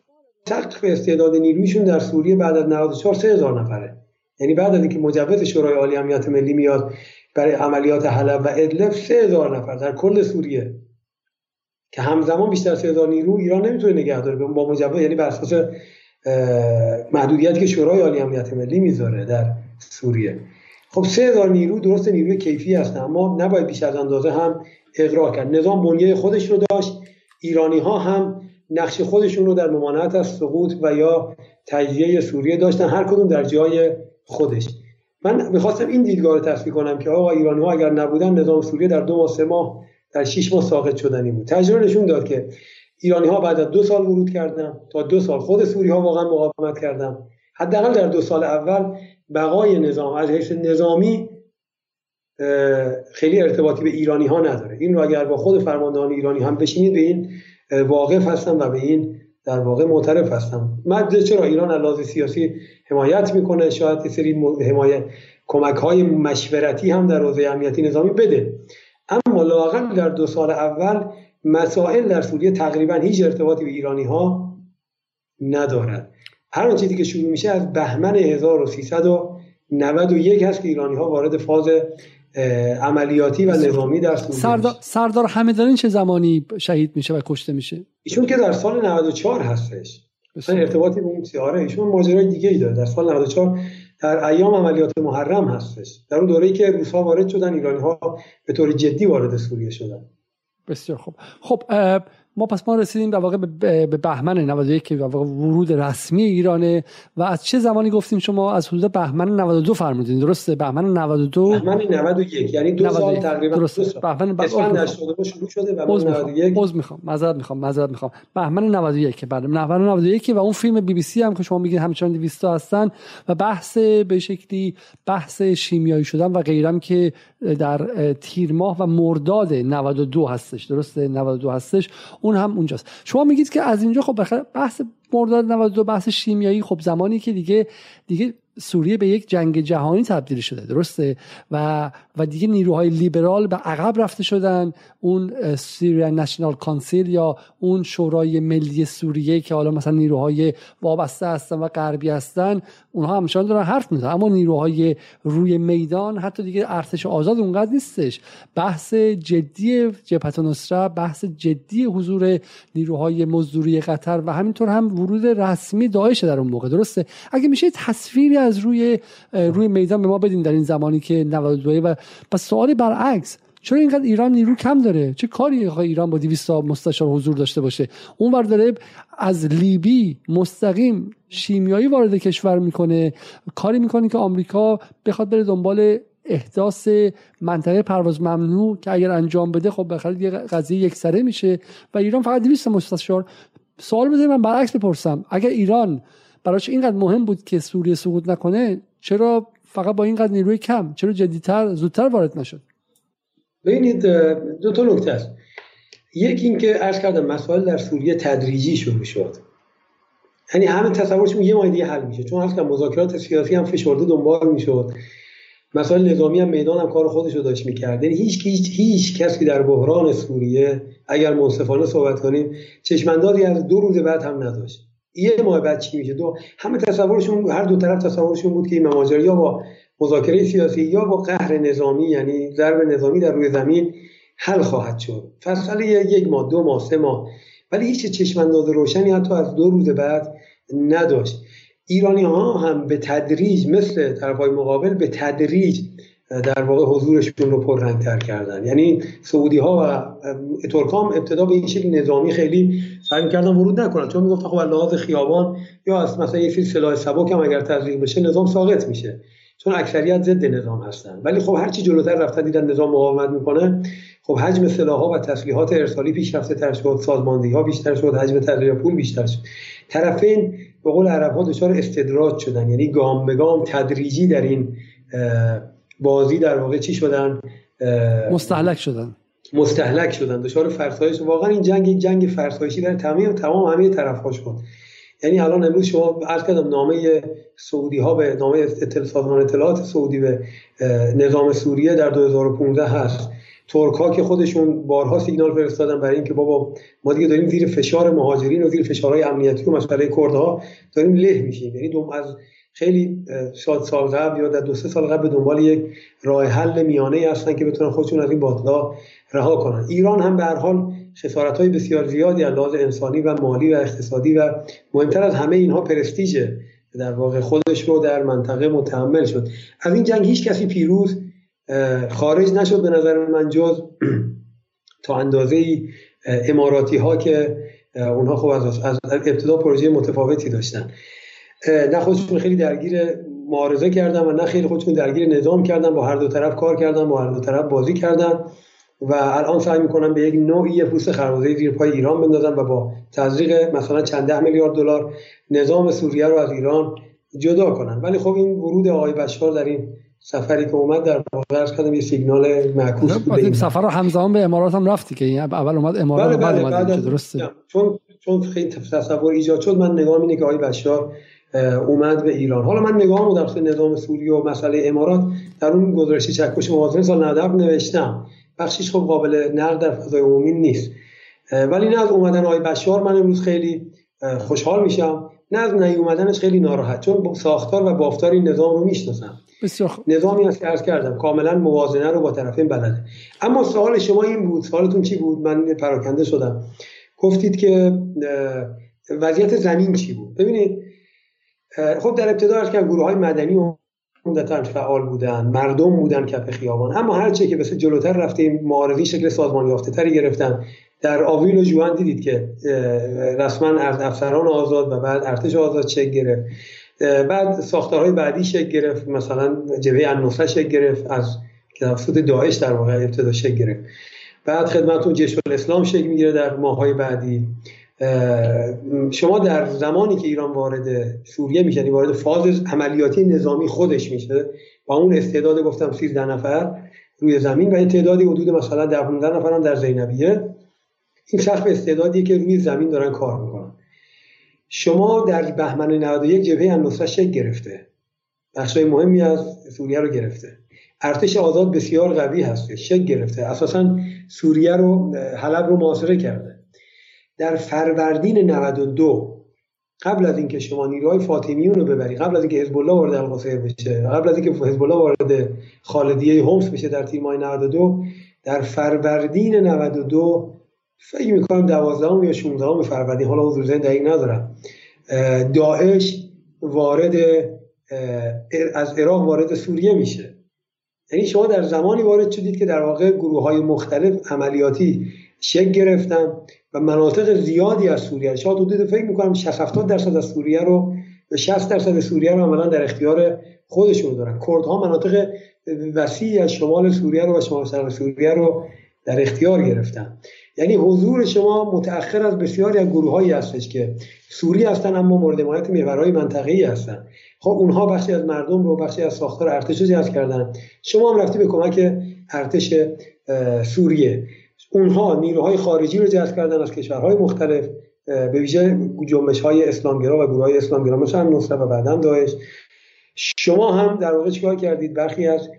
سقف استعداد نیرویشون در سوریه بعد از نود و چهار سه هزار نفره، یعنی بعد از اینکه مجوز شورای عالی امنیت ملی میاد برای عملیات حلب و ادلب سه هزار نفر در کل سوریه که همزمان بیشتر از سه هزار نیرو ایران نمیتونه نگه داره با مجوز، یعنی بر اساس محدودیتی که شورای عالی امنیت ملی میذاره در سوریه. خب سه هزار نیرو درست نیروی کیفی هستن، اما نباید بیش از اندازه هم اغراق کرد. نظام بنیه خودش رو داشت، ایرانی ها هم نقش خودشون رو در ممانعت از سقوط و یا تجزیه سوریه داشتن، هر کدوم در جای خودش. من می‌خواستم این دیدگاه رو تفسیر کنم که آقا ایرانی ها اگر نبودن نظام سوریه در دو ماه سه ماه در شش ماه ساقط شدنی بود. تجربه نشون داد که ایرانی ها بعد از دو سال ورود کردن، تا دو سال خود سوری ها واقعا مقاومت کردن، حداقل در دو سال اول بقای نظام از حیث نظامی خیلی ارتباطی به ایرانی ها نداره. این رو اگر با خود فرماندهان ایرانی هم بشینید به این واقف هستم و به این در واقع معترف هستم. مجد چرا ایران علاوه سیاسی حمایت میکنه، شاید یه سری حمایت کمک های مشورتی هم در حوزه امنیتی نظامی بده، اما لااقل در دو سال اول مسائل در سوریه تقریبا هیچ ارتباطی به ایرانی ها ندارد. هر اون چیزی که شروع میشه از بهمن هزار و سیصد و نود و یک هست که ایرانی ها وارد فاز عملیاتی و نظامی در سوریه. سردار سردار همدانی چه زمانی شهید میشه و کشته میشه؟ ایشون که در سال نود و چهار هستش. مثلا ارتباطی با اون سیاره ایشون ماجرای دیگه ای داره. در سال نود و چهار در ایام عملیات محرم هستش. در اون دوره‌ای که روس‌ها وارد شدن، ایرانی ها به طور جدی وارد سوریه شدن. بسیار خوب. خب ما پس ما رسیدیم در واقع به بهمن نود و یک که در واقع ورود رسمی ایرانه. و از چه زمانی گفتیم شما؟ از حدود بهمن نود و دو فرمودین، درسته؟ بهمن نود و دو، بهمن نود و یک، یعنی دو سال تقریبا. درسته. بهمن نود و دو شروع شده و بهمن نود و یک. عذر میخوام معذرت میخوام معذرت میخوام بهمن نود و یک که بعد بهمن نود و یک و اون فیلم بی بی سی هم که شما میگید همچنان دویست تا هستن و بحث به شکلی بحث شیمیایی شدن و غیرم که در تیر ماه و مرداد نود و دو هستش، درسته؟ نود و دو هستش، اون هم اونجاست. شما میگید که از اینجا خب بحث مرداد نود و دو، بحث شیمیایی، خب زمانی که دیگه دیگه سوریه به یک جنگ جهانی تبدیل شده، درسته؟ و و دیگه نیروهای لیبرال به عقب رفته شدن، اون سیریان نشنال کانسیل یا اون شورای ملی سوریه که حالا مثلا نیروهای وابسته هستن و غربی هستن، اونها همچنان دارن حرف میزنن، اما نیروهای روی میدان حتی دیگه ارتش آزاد اونقدر نیستش. بحث جدی جبهه نصره، بحث جدی حضور نیروهای مزدوری قطر و همینطور هم ورود رسمی داعش در اون موقع، درسته؟ اگه میشه تصویری از روی روی میدان به ما بدین در این زمانی که نود و دو. و پس سوال برعکس، چرا اینقدر ایران نیرو کم داره؟ چه کاری ایران با دویست مستشار حضور داشته باشه؟ اونور داره از لیبی مستقیم شیمیایی وارد کشور میکنه، کاری میکنه که آمریکا بخواد بره دنبال احداث منطقه پرواز ممنوع که اگر انجام بده خب بخاطر یه قضیه یکسره میشه و ایران فقط دویست مستشار. سوال بذارید من برعکس بپرسم، اگر ایران براش اینقدر مهم بود که سوریه سقوط نکنه، چرا فقط با اینقدر نیروی کم، چرا جدی‌تر زودتر وارد نشد؟ ببینید دو تا نکته است. یکی این که عرض کردم مسائل در سوریه تدریجی شروع شد، یعنی همه تصورشون یه ماه دیگه حل میشه، چون اصلا مذاکرات سیاسی هم فشرده دنبال میشد، مسائل نظامی هم میدان هم کار خودش رو داشت میکرد. یعنی هیچ هیچ هیچ کسی در بحران سوریه اگر منصفانه صحبت کنیم چشماندازی از دو روز بعد هم نداشت. یه ماه بعد چی میشه؟ دو همه تصورشون، هر دو طرف تصورشون بود که این ماجرا یا با مذاکره سیاسی یا با قهر نظامی، یعنی ضرب نظامی در روی زمین حل خواهد شد. فاصله یک ماه، دو ماه، سه ماه، ولی هیچ چشمانداز روشنی حتی از دو روز بعد نداشت. ایرانی ها هم به تدریج مثل طرفای مقابل به تدریج در واقع حضورشون رو پررنگ‌تر کردن. یعنی سعودی ها و ترکام ابتدا به این شکل نظامی خیلی سعی می‌کردن ورود نکنن، چون میگفتن خب لحاظ خیابان یا از مثلا یه سری سلاح سبک هم اگر تزریق بشه نظام ساقط میشه، چون اکثریت ضد نظام هستن. ولی خب هر چی جلوتر رفتن دیدن نظام مقاومت میکنه، خب حجم سلاح‌ها و تسلیحات ارسالی پیشرفته‌تر شد، سازماندهی‌ها بیشتر شد، حجم تزریق پول بیشتر شد. طرفین به قول عرب‌ها دچار استدراج شدن، یعنی گام به گام تدریجی در این بازی در واقع چی شدن؟ مستهلک شدن مستهلک شدن دچار فرسایش. واقعا این جنگ یک جنگ فرسایشی در تمام تمام همه طرف‌ها شد. یعنی الان امروز شما عرض کردم نامه سعودی ها به نامه سازمان اطلاعات سعودی به نظام سوریه در دو هزار و پانزده هست. ترک ها که خودشون بارها سیگنال فرستادن برای اینکه بابا ما دیگه داریم زیر فشار مهاجرین و زیر فشارهای امنیتی و مسئله کردها داریم له میشیم. یعنی دوم از خیلی شاید سال قبل یا در دو سه سال قبل به دنبال یک راه حل میانه‌ای هستن که بتونن خودشون از این باطلا رها کنن. ایران هم به هر حال خسارت‌های بسیار زیادی از لحاظ انسانی و مالی و اقتصادی و مهمتر از همه اینها پرستیژ در واقع خودش رو در منطقه متحمل شد. از این جنگ هیچ کسی پیروز خارج نشد به نظر من، جز تا اندازه‌ای اماراتی‌ها که اونها خب از از ابتدا پروژه متفاوتی داشتن. نه خودشون خیلی درگیر معارضه کردن و نه خیلی خودشون درگیر نظام کردن، با هر دو طرف کار کردن، با هر دو طرف بازی کردن و الان سعی میکنن به یک نوعی پوست خربوزه زیر پای ایران بندازن و با تزریق مثلا چند ده میلیارد دلار نظام سوریه رو از ایران جدا کنن. ولی خب این ورود آقای بشار در این سفری که اومد در واقع عرض کردم یه سیگنال معکوس بود. این سفر رو همزمان به امارات هم رفتی که اول اومد امارات بعد اومد درسته؟ چون چون خیلی تصور ایجاد شد. من نگاه اینه که آقای بشار اومد به ایران. حالا من نگاهمو در خصوص نظام سوریه و مسئله امارات در اون گزارش چکش موازنه سال نود نوشتم، بخشیش خب قابل نقد در فضای عمومی نیست. ولی نه از اومدن آقای بشار من امروز خیلی خوشحال میشم، نه از نیومدنش خیلی ناراحت، چون ساختار و بافتار این نظام رو میشناسم. نظامی است که عرض کردم کاملا موازنه رو با طرفین بلده. اما سوال شما این بود، سوالتون چی بود؟ من پراکنده شدم. گفتید که وضعیت زمین چی بود. ببینید خب در ابتدا عرض کردم گروه‌های مدنی و عمدتاً فعال بودن، مردم بودن کف خیابان، اما هر چه که بس جلوتر رفتیم معارضی شکل سازمان یافته تری گرفتن. در آویل و جوان دیدید که رسما از افسران آزاد و بعد ارتش آزاد شکل گرفت، بعد ساختارهای بعدی شکل گرفت، مثلا جبهه النصره شکل گرفت از که توسط داعش در واقع ابتدا شکل گرفت، بعد خدمتتون جیش الاسلام شکل میگیره در ماه‌های بعدی. شما در زمانی که ایران وارد سوریه میشه، وارد فاز عملیاتی نظامی خودش میشه با اون استعداد گفتم سیزده نفر روی زمین و تعدادی حدود مثلا در پانزده نفر هم در زینبیه. این شخص استعدادیه که روی زمین دارن کار میکنن. شما در بهمن نود و یک جبهه النصره شکل گرفته، بخشای مهمی از سوریه رو گرفته، ارتش آزاد بسیار قوی هست شکل گرفته، اساسا سوریه رو حلب رو محاصره کرده. در فروردین نود و دو قبل از اینکه شما نیروهای فاطمیون رو ببری، قبل از اینکه حزب الله وارد القصیر بشه، قبل از اینکه حزب الله وارد خالدیه حمص بشه در تیر ماه نود و دو، در فروردین نود و دو فکر می‌کنم دوازدهم یا شانزدهم فروردین، حالا حضور ذهن دقیق ندارم، داعش وارد از عراق وارد سوریه میشه. یعنی شما در زمانی وارد شدید که در واقع گروه‌های مختلف عملیاتی شکل گرفتن و مناطق زیادی از سوریه، شاید حدود فکر می‌کنم شصت هفتاد درصد از سوریه رو به شصت درصد سوریه رو عملاً در اختیار خودشون دارن. کردها مناطق وسیعی از شمال سوریه رو و شمال شرق سوریه رو در اختیار گرفتن. یعنی حضور شما متأخر از بسیاری از گروه‌هایی هستش که سوری هستن اما مورد حمایت محورهای منطقه‌ای هستن. خب اونها بخشی از مردم رو، بخشی از ساختار ارتش رو جذب کردن. شما هم رفتی به کمک ارتش سوریه. اونها نیروهای خارجی رو جذب کردن از کشورهای مختلف، به ویژه جنبش‌های اسلامگرا و گروه‌های اسلامگرا مثل نصره و بعداً داعش. شما هم در واقع چیکار کردید؟ برخی از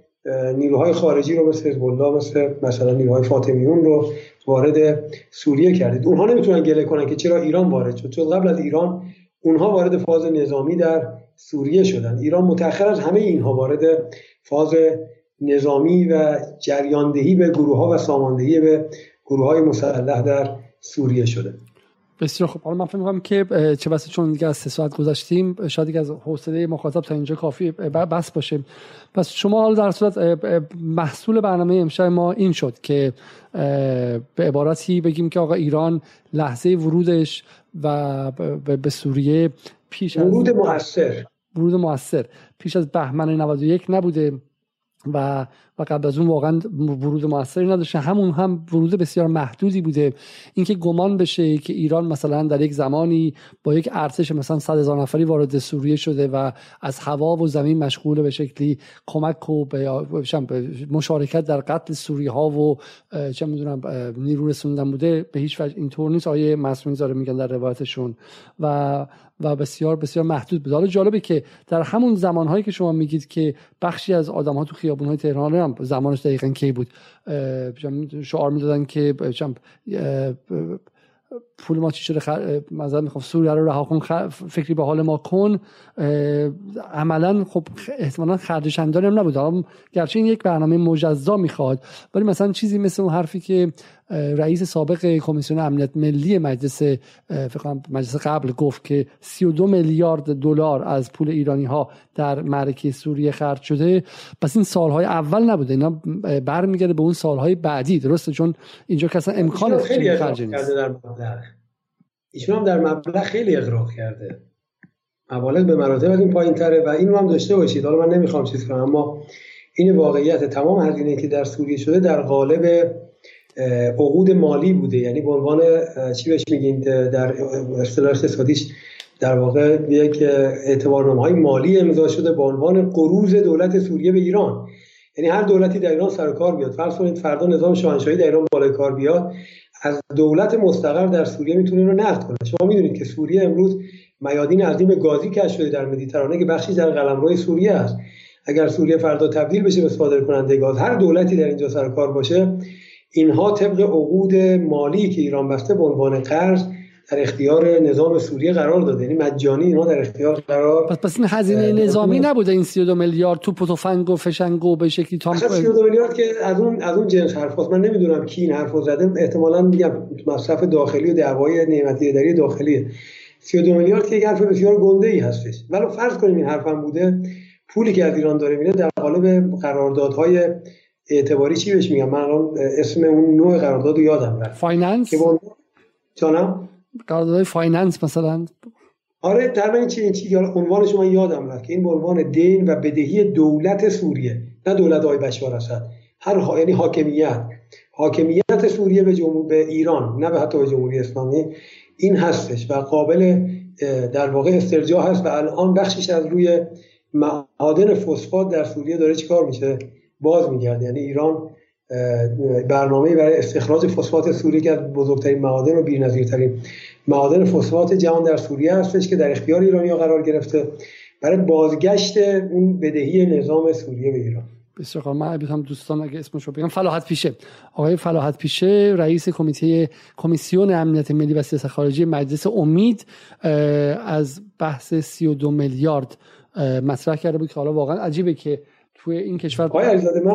نیروهای خارجی رو مثل حزب الله، مثل مثلا نیروهای فاطمیون رو وارد سوریه کردید. اونها نمیتونن گله کنن که چرا ایران وارد شد، چون قبل از ایران اونها وارد فاز نظامی در سوریه شدن. ایران متأخر از همه اینها وارد فاز نظامی و جریاندهی به گروه‌ها و ساماندهی به گروه‌های مسلح در سوریه شده. بسیار خب، حالا من فکر می‌کنم که چه بسه چون دیگه از سه ساعت گذشتیم، شاید دیگه از حوصله مخاطب تا اینجا کافی بس باشه. پس شما حالا در صورت محصول برنامه امشب ما این شد که به عبارتی بگیم که آقا ایران لحظه ورودش و به سوریه پیش از ورود مؤثر ورود مؤثر پیش از بهمن نود و یک نبوده و و قبل از اون واقعا ورود موثری نداشته، همون هم ورود بسیار محدودی بوده. اینکه گمان بشه که ایران مثلا در یک زمانی با یک ارتش مثلا صد هزار نفری وارد سوریه شده و از هوا و زمین مشغول به شکلی کمک و مشارکت در قتل سوری‌ها و چه می‌دونم نیرو رسوندن بوده، به هیچ وجه اینطور نیست. آیه معصومی زاده میگن در روایتشون و و بسیار بسیار محدود بود. حالا جالبه که در همون زمانهایی که شما میگید که بخشی از آدم‌ها تو خیابون‌های تهران هم زمانش دقیقاً کی بود شعار میدادن که پول ما چی شده خر... مثلا میخوام سوریه رو رها کن، خ... فکری به حال ما کن. اه... عملا خب احتمالاً خرده‌شندانی هم نبود. حالا گرچه این یک برنامه مجزا میخواد، ولی مثلا چیزی مثل اون حرفی که رئیس سابق کمیسیون امنیت ملی مجلس فکر کنم مجلس قبل گفت که سی و دو میلیارد دلار از پول ایرانی ها در معرکه سوریه خرج شده، پس این سالهای اول نبوده، اینا برمیگرده به اون سالهای بعدی، درسته؟ چون اینجا که اصلا امکان خیلی خرج نیست. ایشون هم در مبلغ خیلی اغراق کرده، مبالغ به مراتب از این پایین‌تره و اینو هم داشته باشید. حالا من نمیخوام چیز کنم، اما این واقعیت تمام هزینه‌ای که در سوریه شده در قالب عقود مالی بوده، یعنی به عنوان چی بهش میگین در اصطلاح اقتصادیش در واقع یک اعتبارنامه‌های مالی امضا شده به عنوان قروض دولت سوریه به ایران. یعنی هر دولتی در ایران سر کار بیاد، فرض کنید فردا نظام شاهنشاهی در ایران بالای کار بیاد، از دولت مستقر در سوریه میتونه اینو نقد کنه. شما میدونید که سوریه امروز میادین عظیم گازی کشف شده در مدیترانه که بخشی در قلمرو سوریه است. اگر سوریه فردا تبدیل بشه به صادرکننده گاز، هر دولتی در اینجا سر کار باشه، اینها طبق عقود مالی که ایران بسته به عنوان قرض در اختیار نظام سوریه قرار داده، یعنی مجانی اینا در اختیار قرار. پس پس این هزینه نظامی نبوده، این سی و دو میلیارد توپ و تفنگ و فشنگ و به شکلی تام. سی و دو میلیارد که از اون از اون جنس حرفاست. من نمیدونم کی این حرفو زده، احتمالاً میگم مصرف داخلی و دعوای نعمتی اداری داخلی. سی و دو میلیارد که یک حرف بسیار گنده‌ای هستش، ولی فرض کنیم این حرفم بوده، پولی که از ایران داره میره در قالب قراردادهای اعتباری چی بهش میگم، من الان اسم اون نوع قرارداد رو یادم رفت، فایننس که بون چونم قراردادهای فایننس مثلا. آره در این چی این چی عنوانش من یادم رفت که این به عنوان دین و بدهی دولت سوریه، نه دولت آقای بشار اسد، هر ها... یعنی حاکمیت حاکمیت سوریه به جمهوری به ایران، نه به حتی به جمهوری اسلامی، این هستش و قابل در واقع استرجاع هست و الان بخشش از روی معادن فسفات در سوریه داره چیکار میشه باز میگرده. یعنی ایران برنامه‌ای برای استخراج فسفات سوریه که از بزرگترین معادن و بی‌نظیرترین معادن فسفات جهان در سوریه هستش که در اختیار ایرانی‌ها قرار گرفته برای بازگشت اون بدهی نظام سوریه به ایران. بسیار خب، من هم دوستان اگه اسمشو بگم فلاحت پیشه، آقای فلاحت پیشه رئیس کمیته کمیسیون امنیت ملی و سیاست خارجی مجلس امید از بحث سی و دو میلیارد مطرح کرده بود که حالا واقعا عجیبه که توی این کشور. آقای علیزاده من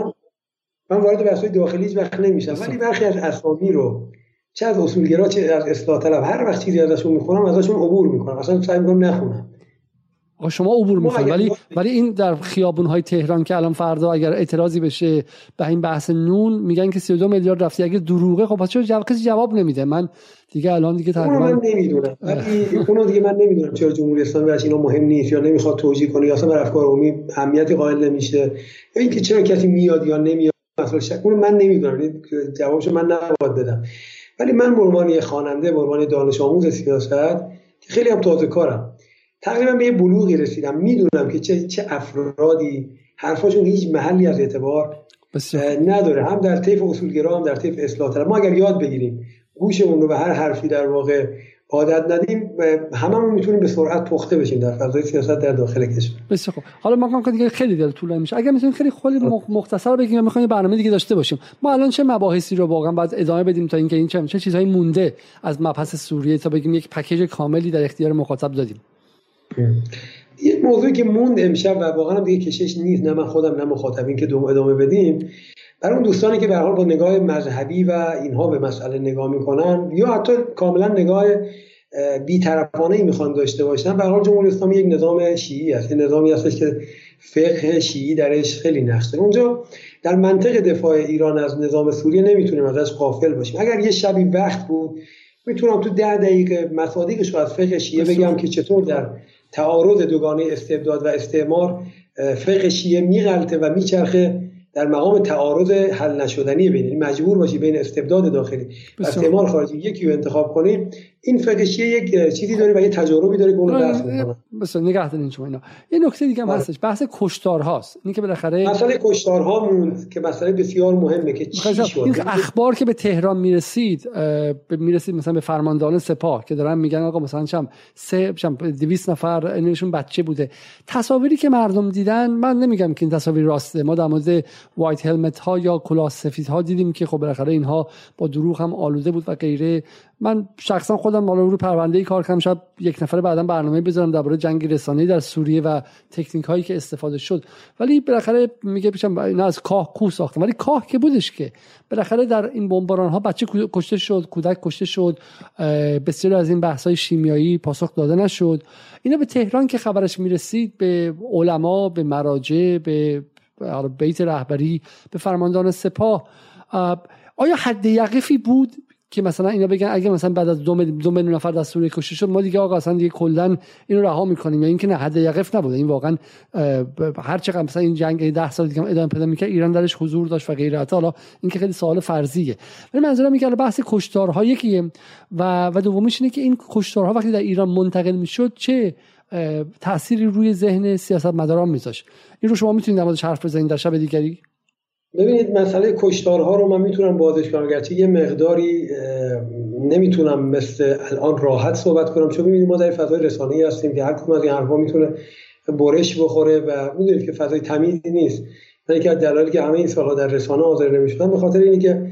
من وارد بحث‌های داخلی هیچ وقت نمیشم، ولی برخی از اسامی رو چه از اصولگرا چه از اصلاح طلب هر وقت چیزی ازشون میخونم ازشون عبور میکنم، اصلا سعی میکنم نخونم. آقا شما عبور میکنید، ولی ولی این در خیابون‌های تهران که الان فردا اگر اعتراضی بشه به این بحث نون میگن که سی و دو میلیارد رفتی، اگه دروغه خب پس چرا کسی جواب نمیده؟ من دیگه الان دیگه تقریبا من نمیدونم، ولی اونو دیگه من نمیدونم چرا جمهوری اسلامی براش اینا مهم نیست یا نمیخواد توجیه کنه یا اصلا بر افکار عمومی اهمیتی قائل نمیشه، اینکه چرا کسی میاد یا نمیاد اصلا شکون من نمیدونم، جوابشو من نباید بدم. ولی من به عنوان یه خواننده، به عنوان دانش آموز سیاست که خیلی هم تازه کارم، تقریبا به یه بلوغی رسیدم، میدونم که چه چه افرادی حرفاشون هیچ محلی از اعتبار نداره، هم در طیف اصولگرا هم در طیف اصلاح طلب. ما اگر یاد بگیریم گوشمون رو به هر حرفی در واقع عادت ندیم، هممون میتونیم به سرعت پخته بشیم در فضای سیاست در داخل کشور. بسیار خوب، حالا ما میگم که دیگه خیلی دل طولانی میشه، اگر میتونید خیلی خیلی مختصر بگیم یا میخوایم برنامه دیگه داشته باشیم. ما الان چه مباحثی رو واقعا باید ادامه بدیم تا اینکه این چه چه چیزایی مونده از مبحث سوریه تا بگیم یک پکیج کاملی در اختیار مخاطب دادیم؟ یک موضوعی که موند امشب و واقعا دیگه کشش نیست، نه من خودم نه مخاطبین، که دوم ادامه بدیم برای اون دوستانی که به هر حال با نگاه مذهبی و اینها به مسئله نگاه میکنن یا حتی کاملا نگاه بی‌طرفانه‌ای میخوان داشته باشن. به هر حال جمهوری اسلامی یک نظام شیعی است، این نظامی هستش که فقه شیعی درش خیلی نقش داره. اونجا در منطق دفاع ایران از نظام سوریه نمیتونیم ازش غافل باشیم. اگر یه شبی وقت بود میتونم تو ده دقیقه مصادیقش رو از فقه شیعه بگم که چطور در تعارض دوگانه استبداد و استعمار فقه شیعه میغلطه و میچرخه در مقام تعارض حل نشدنی بین، مجبور باشی بین استبداد داخلی و استعمار خارجی یکی رو انتخاب کنی این فقشیه یک چیزی داره و یه تجربی داره که اون رو درس می‌کنه. مثلا نگاه دارین شما اینا. یه نکته دیگه هم آه. هستش، بحث کشتار هاست. این که بالاخره مسئله کشتار ها موند که مسئله بسیار مهمه که چی شد. این اخبار که به تهران میرسید، میرسید مثلا به فرماندهان سپاه که دارن میگن آقا مثلا چم سه چم دویست نفر اینشون بچه بوده. تصاویری که مردم دیدن، من نمیگم که این تصاویر راسته. ما در مورد وایت هلمت ها یا کلاه سفید ها دیدیم که خب بالاخره اینها با دروغ هم آلوده بود و غیره. من شخصا خودم مالا رو پرونده‌ای کار کردم، شب یک نفره بعداً برنامه بذارم درباره جنگ رسانه‌ای در سوریه و تکنیک‌هایی که استفاده شد، ولی بالاخره میگه پیشم اینا از کاه کوه ساختن، ولی کاه که بودش که بالاخره در این بمباران‌ها بچه کشته شد، کودک کشته شد، بسیار از این بحث‌های شیمیایی پاسخ داده نشد. اینا به تهران که خبرش میرسید، به علما، به مراجع، به بیت رهبری، به فرماندهان سپاه، آیا حد یقفی بود که مثلا اینا بگن اگه مثلا بعد از دو میلیون نفر در سوریه کشته شد ما دیگه آقا اصلا دیگه کلا اینو رها میکنیم، یا اینکه نه حد یقف نبوده؟ این واقعا هر چقدر مثلا این جنگ ده سال دیگه هم ادامه پیدا میکنه ایران درش حضور داشت و غیره، حالا این که خیلی سوال فرضیه، ولی منظورم اینه که بحث کشتارها یکیه و و دومیش اینه که این کشتارها وقتی در ایران منتقل میشد چه تأثیری روی ذهن سیاستمداران میذاشت؟ این رو شما میتونید نمازش حرف بزنید در شب دیگری. ببینید مسئله کشتارها رو من میتونم بازش کنم، گرچه یه مقداری نمیتونم مثل الان راحت صحبت کنم، چون میبینید ما در فضای رسانه‌ای هستیم که هر کدوم از این حرفا میتونه برش بخوره و میدونید که فضای تمیزی نیست. من یکی از دلایلی که همه این سالها در رسانه حاضر نمیشدم به خاطر اینه که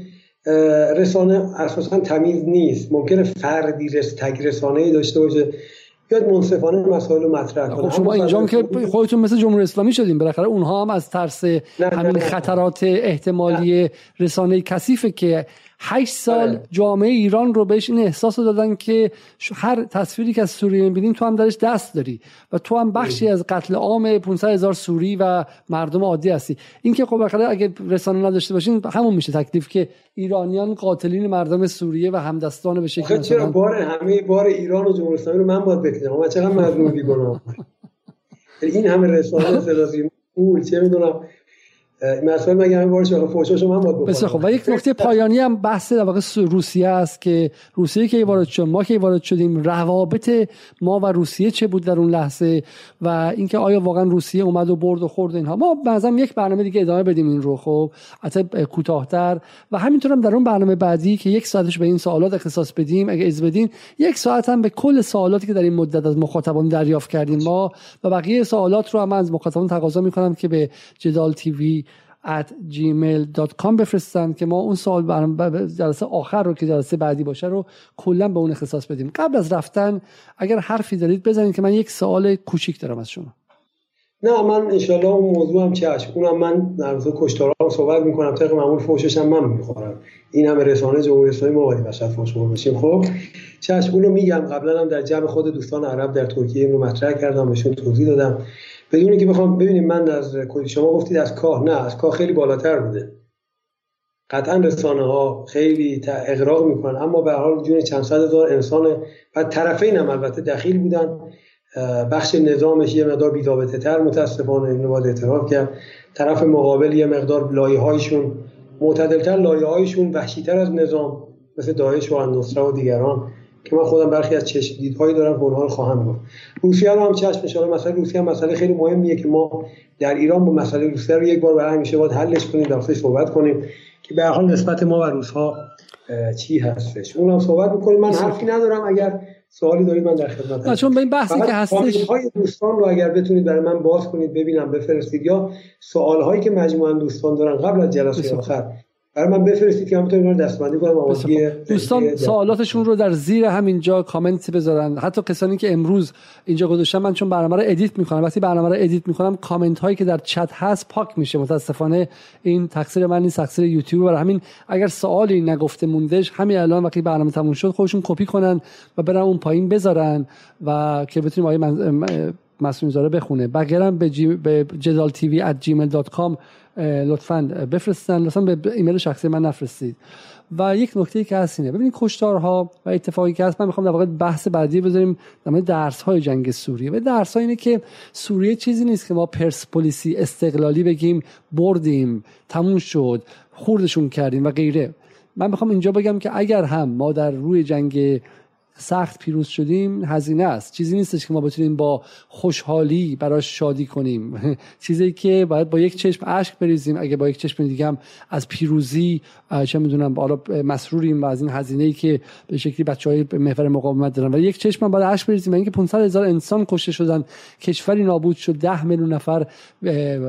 رسانه اساساً تمیز نیست. ممکنه فردی رس تگ رسانه‌ای داشته باشه یاد منصفانه مسائل رو مطرح کنه. خب شما اینجام که خودتون مثل جمهوری اسلامی شدیم، بالاخره اونها هم از ترس نه همین نه خطرات نه احتمالی نه رسانه کثیفه که هشت سال نه. جامعه ایران رو بهش این احساس رو دادن که هر تصویری که از سوریه می‌بینیم تو هم درش دست داری و تو هم بخشی نه. از قتل عام پانصد هزار سوری و مردم عادی هستی. این که خب بالاخره اگه رسانه نداشته باشین همون میشه تکلیف که ایرانیان قاتلین مردم سوریه و همدستان به شکل مثلا. چرا بار همه بار ایران و جمهوری اسلامی رو من باید بکشم؟ من چقدر مظلوم بیگناه این همه رسانه سلازی اول چه میدونم مسئله مگه همه بارش آخه فوشاشو من باید بخورم. بسیار خب. و یک نکته پایانی هم بحث در واقع روسیه است که روسیه که وارد شد، ما که وارد شدیم، روابط ما و روسیه چه بود در اون لحظه و اینکه آیا واقعا روسیه اومد و برد و خورد اینها. ما بعضی یک برنامه دیگه ادامه بدیم این رو، خب البته کوتاه‌تر، و همینطور هم در اون برنامه بعدی که یک ساعتش به این سوالات اختصاص بدیم، اگه اجازه بدین یک ساعت هم به کل سوالاتی که در این مدت از مخاطبان دریافت کردیم ما و بقیه سوالات رو هم از مخاطبان تقاضا می‌کنم که به جدال تیوی at gmail dot com بفرستن که ما اون سوال برنامه جلسه آخر رو که جلسه بعدی باشه رو کلا به اون اختصاص بدیم. قبل از رفتن اگر حرفی دارید بزنید که من یک سوال کوچیک دارم از شما. نه من انشالله اون موضوع هم چشم، اونم من در مورد کشتارها صحبت میکنم، طبق معمول فحشش هم من میخورم، این همه رسانه جمهوری اسلامی ما باید بشد فحش بشیم. خب چشم، اون رو میگم. قبلا هم در جمع خود دوستان عرب در ترکیه اینو مطرح کردم، بهشون توضیح دادم بدون اینکه بخوام. ببینید من از شما گفتید از کاه، نه از کاه خیلی بالاتر بوده. قطعا رسانه ها خیلی اغراق میکنن، اما به هر حال جون چند صد هزار انسان و طرفین هم البته دخیل بودن. بخش نظامش یه مقدار بی‌ضابطه تر متاسفانه، اینو باید اعتراف کرد. طرف مقابل یه مقدار لایه هایشون معتدل‌تر، لایه هایشون وحشی‌تر از نظام، مثل داعش و النصره و دیگران که من خودم برخی از چشم دیدهایی دارم که اونها رو خواهم گفت. روسیه رو هم چشم انشاءالله. مسئله روسیه هم مسئله خیلی مهمیه که ما در ایران با مسئله روسیه رو یک بار برای همیشه باید حلش کنیم، در خصوصش صحبت کنیم که به هر حال نسبت ما و روس‌ها چی هستش. اونم صحبت می‌کنیم. من حرفی ندارم، اگر سوالی دارید من در خدمتم. چون به این بحثی که هستش های دوستان رو اگر بتونید برای من باز کنید ببینم بفرستید، یا سوال‌هایی که مجموعاً دوستان دارن قبل از جلسه آخر برای من بفرستید که همونطور اینا رو دستبندی کنم. آمادگی دوستان سوالاتشون رو در زیر همینجا کامنت بذارن، حتی کسانی که امروز اینجا گذاشتن. من چون برنامه رو ادیت میکنم، وقتی برنامه رو ادیت میکنم کامنت هایی که در چت هست پاک میشه. متاسفانه این تقصیر من نیست، تقصیر یوتیوب. برای همین اگر سوالی نگفته موندهش همین الان وقتی برنامه تموم شد خودشون کپی کنن و برن اون پایین بذارن و که بتونیم آقای من... مسئول زاره بخونه. بگرم به جی... به جدال تی وی at gmail dot com لطفاً بفرستن، لطفاً به ایمیل شخصی من نفرستید. و یک نکته‌ای که هست اینه، ببینید کشتارها و اتفاقی که هست، من می‌خوام در واقع بحث بعدی بذاریم در مورد درس‌های جنگ سوریه. و درس‌ها اینه که سوریه چیزی نیست که ما پرسپولیسی استقلالی بگیم بردیم تموم شد خوردشون کردیم و غیره. من می‌خوام اینجا بگم که اگر هم ما در روی جنگ سخت پیروز شدیم هزینه است، چیزی نیستش که ما بتونیم با خوشحالی براش شادی کنیم. چیزی که باید با یک چشم اشک بریزیم. اگه با یک چشم دیگه هم از پیروزی چه میدونم بالا مسروریم و از این هزینه‌ای که به شکلی بچهای محور مقاومت دارن، ولی یک چشم هم باید اشک بریزیم. اینکه پانصد هزار انسان کشته شدن، کشوری نابود شد، ده میلیون نفر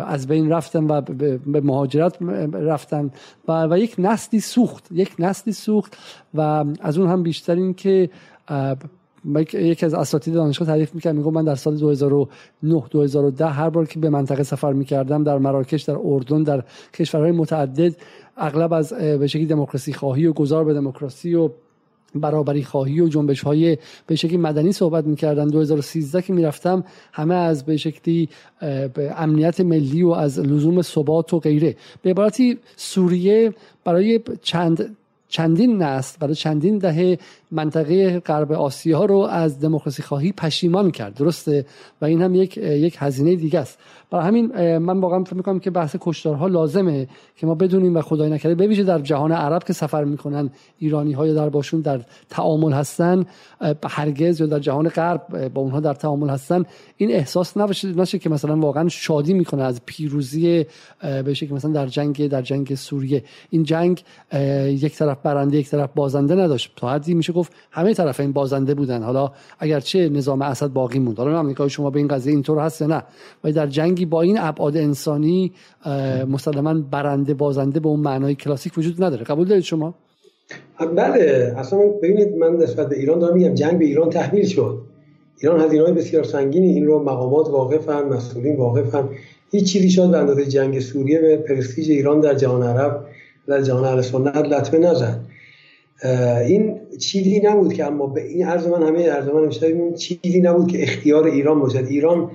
از بین رفتن و به مهاجرت رفتن و, و یک نسلی سوخت، یک نسلی سوخت و از اون هم بیشتر این که یکی از اساتید دانشگاه تعریف می‌کرد، میگم من در سال دو هزار و نه دو هزار و ده هر بار که به منطقه سفر می‌کردم، در مراکش، در اردن، در کشورهای متعدد، اغلب از به شکلی دموکراسی خواهی و گذار به دموکراسی و برابری خواهی و جنبش‌های به شکلی مدنی صحبت می‌کردن. دو هزار و سیزده که می‌رفتم، همه از به شکلی امنیت ملی و از لزوم ثبات و غیره. به عبارتی سوریه برای چند چندین نسل، برای چندین دهه منطقه غرب آسیا رو از دموکراسی خواهی پشیمان کرد، درسته؟ و این هم یک یک هزینه دیگه است. برای همین من واقعا فکر می‌کنم که بحث کشتارها لازمه که ما بدونیم و خدای نکرده به ویژه در جهان عرب که سفر می‌کنن ایرانی‌ها یا در باشون در تعامل هستن، هرگز یا در جهان غرب با اونها در تعامل هستن، این احساس نشه که مثلا واقعا شادی می‌کنه از پیروزی به شکلی مثلا در جنگ در جنگ سوریه. این جنگ یک طرف برنده یک طرف بازنده نداشت، تا حدی میشه گفت همه طرفین بازنده بودن. حالا اگرچه نظام اسد باقی موند، حالا آمریکا شما به این قضیه اینطور هست یا نه، ولی در جنگی با این ابعاد انسانی مسلماً برنده بازنده به اون معنای کلاسیک وجود نداره. قبول دارید شما؟ بله، اصلا ببینید من نسبت به ایران دارم میگم جنگ به ایران تحمیل شد. ایران هزینه‌های بسیار سنگینی این رو مقامات واقفن، مسئولین واقفن. هیچ چیزی شد به اندازه جنگ سوریه به پرستیژ ایران در جهان عرب، در جهان اهل سنت لطمه نزد. این چیزی نبود که، اما به این عرض من همه عرض من میشه، چیزی نبود که اختیار ایران باشد. ایران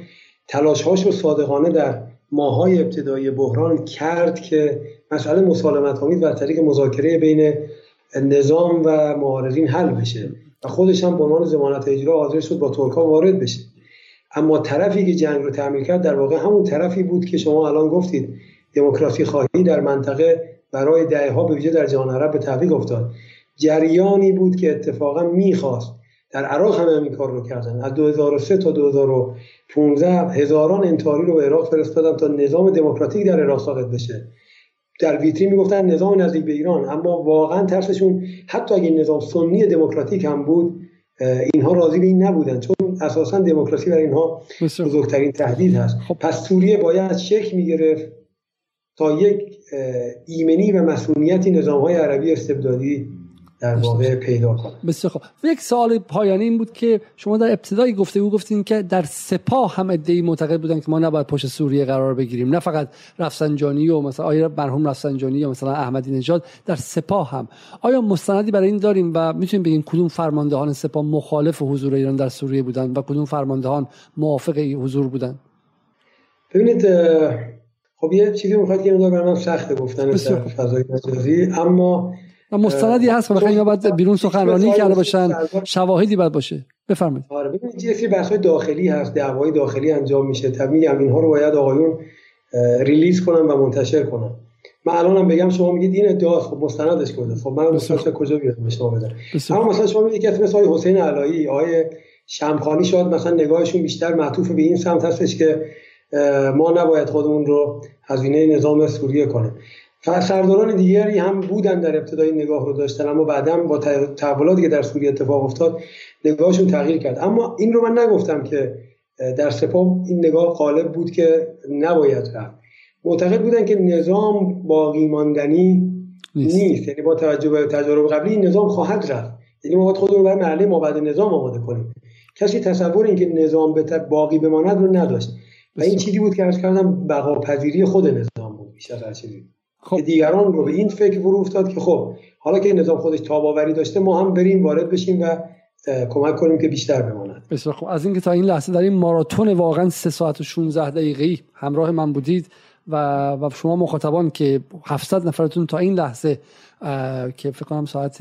تلاش‌هاش رو صادقانه در ماه‌های ابتدایی بحران کرد که مسئله مسالمت‌آمیز و طریق مذاکره بین نظام و معارضین حل بشه و خودش هم به عنوان ضمانت اجرا حاضر شد با ترک‌ها وارد بشه. اما طرفی که جنگ رو تحمیل کرد در واقع همون طرفی بود که شما الان گفتید، دموکراسی خواهی در منطقه برای دهه‌ها به ویژه در جهان عرب به تحقیق افتاد. جریانی بود که اتفاقا میخواست. در عراق هم همین کار رو کردن. از دو هزار و سه تا دو هزار و پانزده هزاران انتحاری رو به عراق فرستادن تا نظام دموکراتیک در عراق ساقط بشه. در ویترین میگفتن نظام نزدیک به ایران، اما واقعا ترسشون حتی اگه نظام سنی دموکراتیک هم بود، اینها راضی به این نبودن، چون اساسا دموکراسی برای اینها بزرگترین تهدید هست. پس سوریه باید شکل میگرفت تا یک ایمنی و مسئولیتی نظام‌های عربی استبدادی در واقع پیدا کنه. بسیار خوب. یک سوال پایانی این بود که شما در ابتدای گفتگو گفتین که در سپاه هم عده‌ای معتقد بودن که ما نباید پشت سوریه قرار بگیریم، نه فقط رفسنجانی و مثلا آیا مرحوم رفسنجانی یا مثلا احمدی نژاد، در سپاه هم آیا مستندی برای این داریم و میتونیم بگیم کدوم فرماندهان سپاه مخالف حضور ایران در سوریه بودن و کدوم فرماندهان موافق حضور بودن؟ ببینید خب یه چیزی میخواد که اینو برام سخته گفتن در فضای مجازی، اما مستندی هست واقعا یا باید بیرون سخنرانی کرده باشن، شواهدی باید باشه. بفرمایید. آره ببینید یه سری بحث‌های داخلی هست، دعوای داخلی انجام میشه، طبیعیه اینها رو باید آقایون ریلیز کنن و منتشر کنن. من الانم بگم شما میگید این ادعاست، خب مستندش کجا؟ خب من مستندش کجا بیاد بشما بدم؟ اما مثلا شما میگید که مثلا حسین علایی، آیه شمخانی، شاید مثلا نگاهشون بیشتر معطوف به این سمت هستش که ما نباید خودمون رو هزینه نظام سوریه کنیم. سرداران دیگری هم بودن در ابتدای نگاه رو داشتن، اما بعداً با تحولاتی که در سوریه اتفاق افتاد نگاهشون تغییر کرد. اما این رو من نگفتم که در سپاه این نگاه غالب بود که نباید رفت. معتقد بودن که نظام باقی ماندنی نیست، یعنی با توجه به تجارب قبلی این نظام خواهد رفت، یعنی ما باید خودمون برای مرحله مابعد نظام آماده کنیم. کسی تصور این که نظام باقی بماند رو نداشت و این چیزی بود که عرض کردم بقاپذیری خود نظام بود بیشتر از چیزی خب. که دیگران رو به این فکر فرو افتاد که خب حالا که نظام خودش تاب‌آوری داشته ما هم بریم وارد بشیم و کمک کنیم که بیشتر بماند. بسیار خب. از اینکه تا این لحظه در این ماراتون واقعا سه ساعت و شانزده دقیقه‌ای همراه من بودید و و شما مخاطبان که هفتصد نفرتون تا این لحظه که فکر کنم ساعت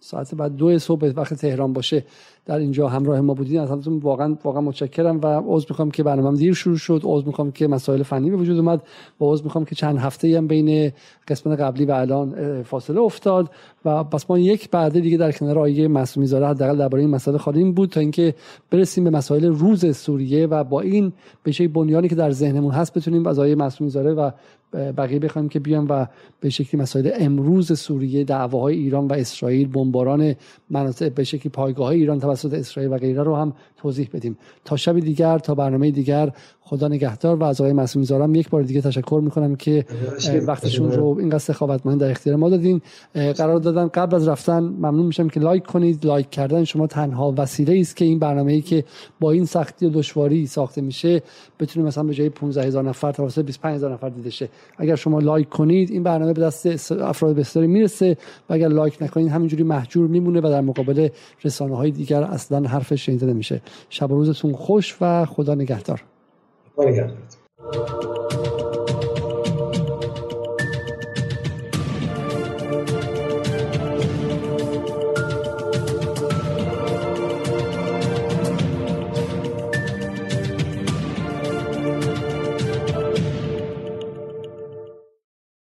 ساعت بعد دو صبح وقت تهران باشه در اینجا همراه ما بودین، از همتون واقعا واقعا متشکرم و عذر میخوام که برنامه‌ام دیر شروع شد، عذر میخوام که مسائل فنی به وجود اومد و عذر میخوام که چند هفته‌ای هم بین قسمت قبلی و الان فاصله افتاد و پس ما یک بعده دیگه در کنار آیه معصومی زاده حداقل درباره این مسائل خالیم بود تا اینکه برسیم به مسائل روز سوریه و با این به شکلی بنیانی که در ذهنمون هست بتونیم از آیه معصومی زاده و بقیه بخوایم که بیان و به شکلی مسائل امروز سوریه، دعواهای ایران و اسرائیل، بمباران مناطق به شکلی پایگاه‌های ایران توسط اسرائیل و غیره رو هم توضیح بدیم. تا شب دیگر، تا برنامه دیگر، خدا نگهدار و از آقای معصومی زاده یک بار دیگه تشکر می‌کنم که وقتشون رو اینقدر سخاوتمند در اختیار ما دادین، قرار دادن. قبل از رفتن ممنون میشم که لایک کنید. لایک کردن شما تنها وسیله‌ای است که این برنامه‌ای که با این سختی و دشواری ساخته میشه بتونه مثلا به جای پانزده هزار نفر توسط بیست و پنج هزار نفر دیده شه. اگر شما لایک کنید این برنامه به دست افراد بسیاری میرسه و اگر لایک نکنید همینجوری مهجور میمونه و در مقابل رسانه‌های دیگر اصلا حرفش شنیده نمیشه. شب و روزتون خوش و خدا نگهدار. خدا نگهدار.